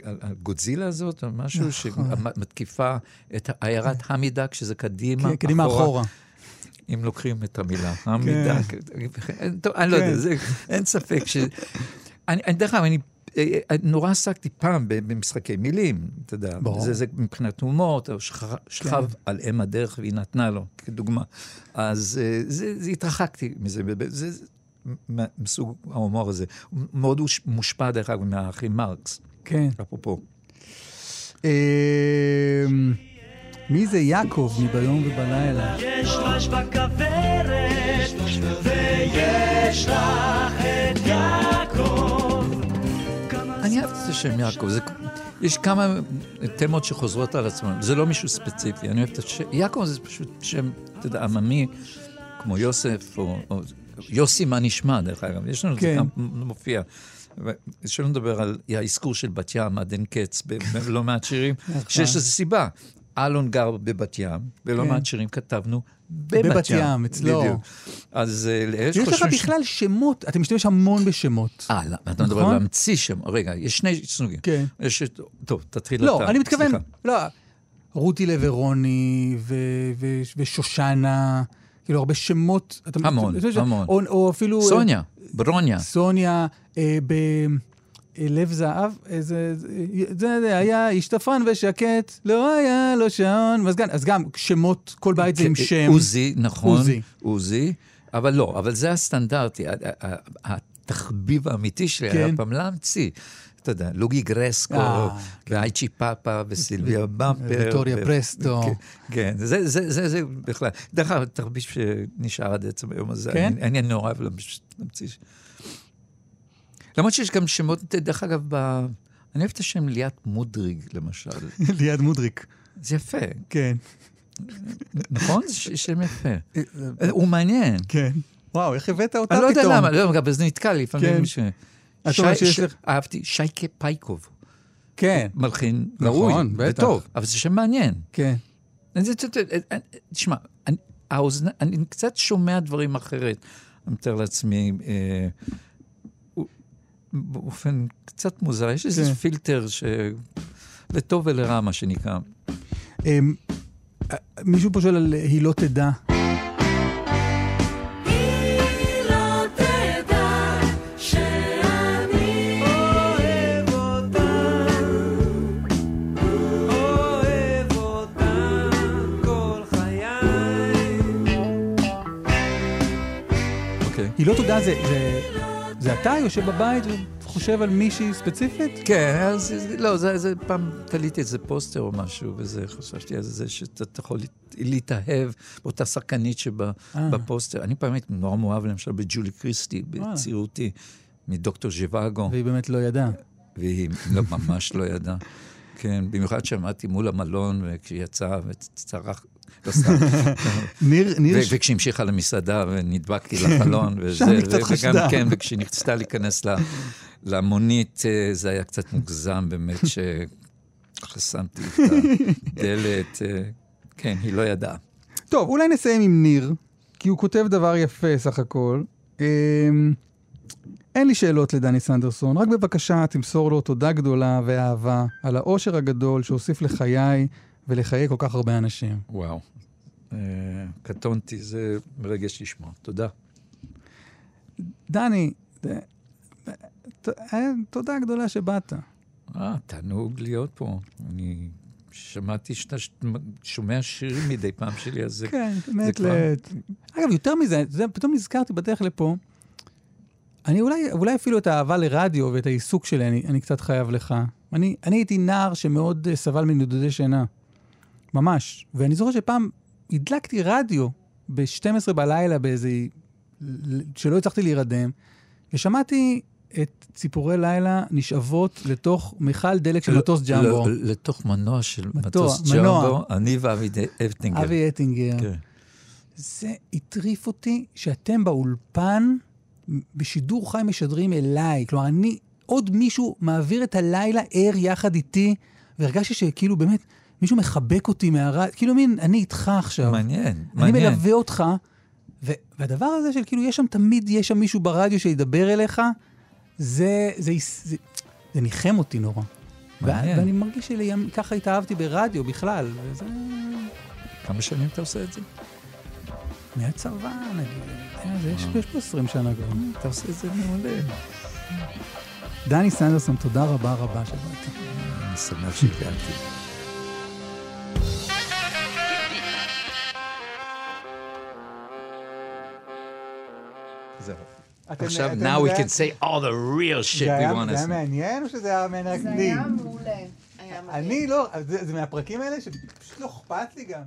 הגודזילה הזאת, משהו שמתקיפה את עיירת המידה, כשזה קדימה. קדימה אחורה. אם לוקחים את המילה, המידה, אני לא יודע, אין ספק ש... דרך כלל, אני נורא עסקתי פעם במשחקי מילים, אתה יודע, זה מבחינת הומור, שכב על אם הדרך והיא נתנה לו, כדוגמה. אז התרחקתי מזה, זה מסוג ההומור הזה. הוא מאוד מושפע דרך כלל מהאחים מרקס. כן. אפרופו. מי זה יעקב מביום ובלילה? יש רש בכברת ויש לך את יעקב. אני אהבת את השם יעקב. יש כמה תמות שחוזרות על עצמם. זה לא מישהו ספציפי. אני אהבת את השם. יעקב זה פשוט שם, אתה יודע, עממי, כמו יוסף, או יוסי מה נשמע, דרך אגב. יש לנו את זה מופיע. שלא נדבר על האזכור של בת ים, עד אין קץ, לא מעט שירים, שיש לזה סיבה. אלון גר בבת ים, ולא מעט שירים כתבנו בבת ים, אצלו. אז יש לך בכלל שמות, אתם משתמשים המון בשמות. אתה מדבר להמציא שמות, רגע, יש שני סוגים. טוב, תתחיל אתה. לא, אני מתכוון, לא, רותי לוורוני ושושנה, כאילו הרבה שמות. המון, המון. או אפילו... סוניה, ברוניה. סוניה, לב זהב, זה היה השתפן ושקט, לא היה, לא שעון, אז גם שמות, כל בית זה עם שם. עוזי, נכון, עוזי, אבל לא, אבל זה הסטנדרטי, התחביב האמיתי שלי היה פעם להמציא, אתה יודע, לוגי גרסקו, והאיצ'י פאפה, וסילביה במפר. ויטוריה פרסטו. כן, זה בכלל. דרך כלל, התחביב שנשאר עד עצם היום הזה, אני נורא אוהב להמציא. למרות שיש גם שמות, דרך אגב, אני אוהב את השם ליאת מודריג, למשל. ליאת מודריג. זה יפה. כן. נכון? זה שם יפה. הוא מעניין. כן. וואו, איך הבאת אותה פתאום? אני לא יודע למה, לא, גם זה נתקע לי לפעמים ש... אהבתי, שייקה פייקוב. כן. מלחין ראוי. נכון, בטח. וטוב, אבל זה שם מעניין. כן. תשמע, אני קצת שומע דברים אחרת. אני מתאר לעצמי... באופן קצת מוזר, יש איזה פילטר לטוב ולרע, מה שנקרא. מישהו פה שואל על היא לא תדע. היא היא לא תודה, זה אתה יושב בבית וחושב על מישהי ספציפית? כן, אז לא, זה פעם תליתי איזה פוסטר או משהו, וזה חששתי על זה שאתה יכול להתאהב באותה שחקנית שבפוסטר. אני פעם הייתי נורא מואב למשל בג'ולי קריסטי, בצירותי מדוקטור ז'יוואגו. והיא באמת לא ידעה. והיא ממש לא ידעה. כן, במיוחד שמעתי מול המלון, וכשהיא יצאה וצרח, וכשהמשיכה למסעדה, ונדבקתי לחלון, וגם כן, וכשנקצתה להיכנס למונית, זה היה קצת מוגזם, באמת, שחסמתי את הדלת, כן, היא לא ידעה. טוב, אולי נסיים עם ניר, כי הוא כותב דבר יפה סך הכל. אין לי שאלות לדני סנדרסון, רק בבקשה תמסור לו תודה גדולה ואהבה על האושר הגדול שהוסיף לחיי ולחיי כל כך הרבה אנשים. וואו, קטונתי, זה מרגש לשמוע, תודה. דני, תודה גדולה שבאת. תענוג להיות פה, אני... שמעתי שאתה שומע שירים מדי פעם שלי, אז זה... כן, באמת לעת. אגב, יותר מזה, פתאום נזכרתי בדרך לפה, אני אולי אפילו את האהבה לרדיו ואת העיסוק שלי, אני קצת חייב לך. אני הייתי נער שמאוד סבל מנדודי שינה. ממש. ואני זוכר שפעם הדלקתי רדיו ב-12 בלילה באיזה... שלא הצלחתי להירדם, ושמעתי את ציפורי לילה נשאבות לתוך מיכל דלק של מטוס ג'מבו. לתוך מנוע של מטוס ג'מבו. אני ואבי אטינגר. אבי אטינגר. זה הטריף אותי שאתם באולפן... בשידור חי משדרים אליי, כלומר אני, עוד מישהו מעביר את הלילה ער יחד איתי, והרגשתי שכאילו באמת מישהו מחבק אותי מהרד, כאילו מין, אני איתך עכשיו. מעניין. אני מלווה אותך, והדבר הזה של כאילו יש שם תמיד, יש שם מישהו ברדיו שידבר אליך, זה ניחם אותי נורא. מעניין. ואני מרגיש שככה התאהבתי ברדיו בכלל, וזה... כמה שנים אתה עושה את זה? מהצבא, נגיד. יש פה 20 שנה כבר. אתה עושה את זה מעולה. דני סנדרסון, תודה רבה רבה שבאתי. אני שמח שהגעתי. זהו. עכשיו, now we can say all the real shit we want to say. זה היה מעניין או שזה היה מעניין? זה היה מעולה. אני לא, זה מהפרקים האלה שפשוט לא אכפת לי גם.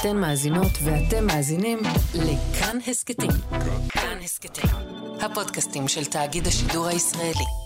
אתן מאזינות ואתם מאזינים לכאן הסקטים. כאן הסקטים, הפודקאסטים של תאגיד השידור הישראלי.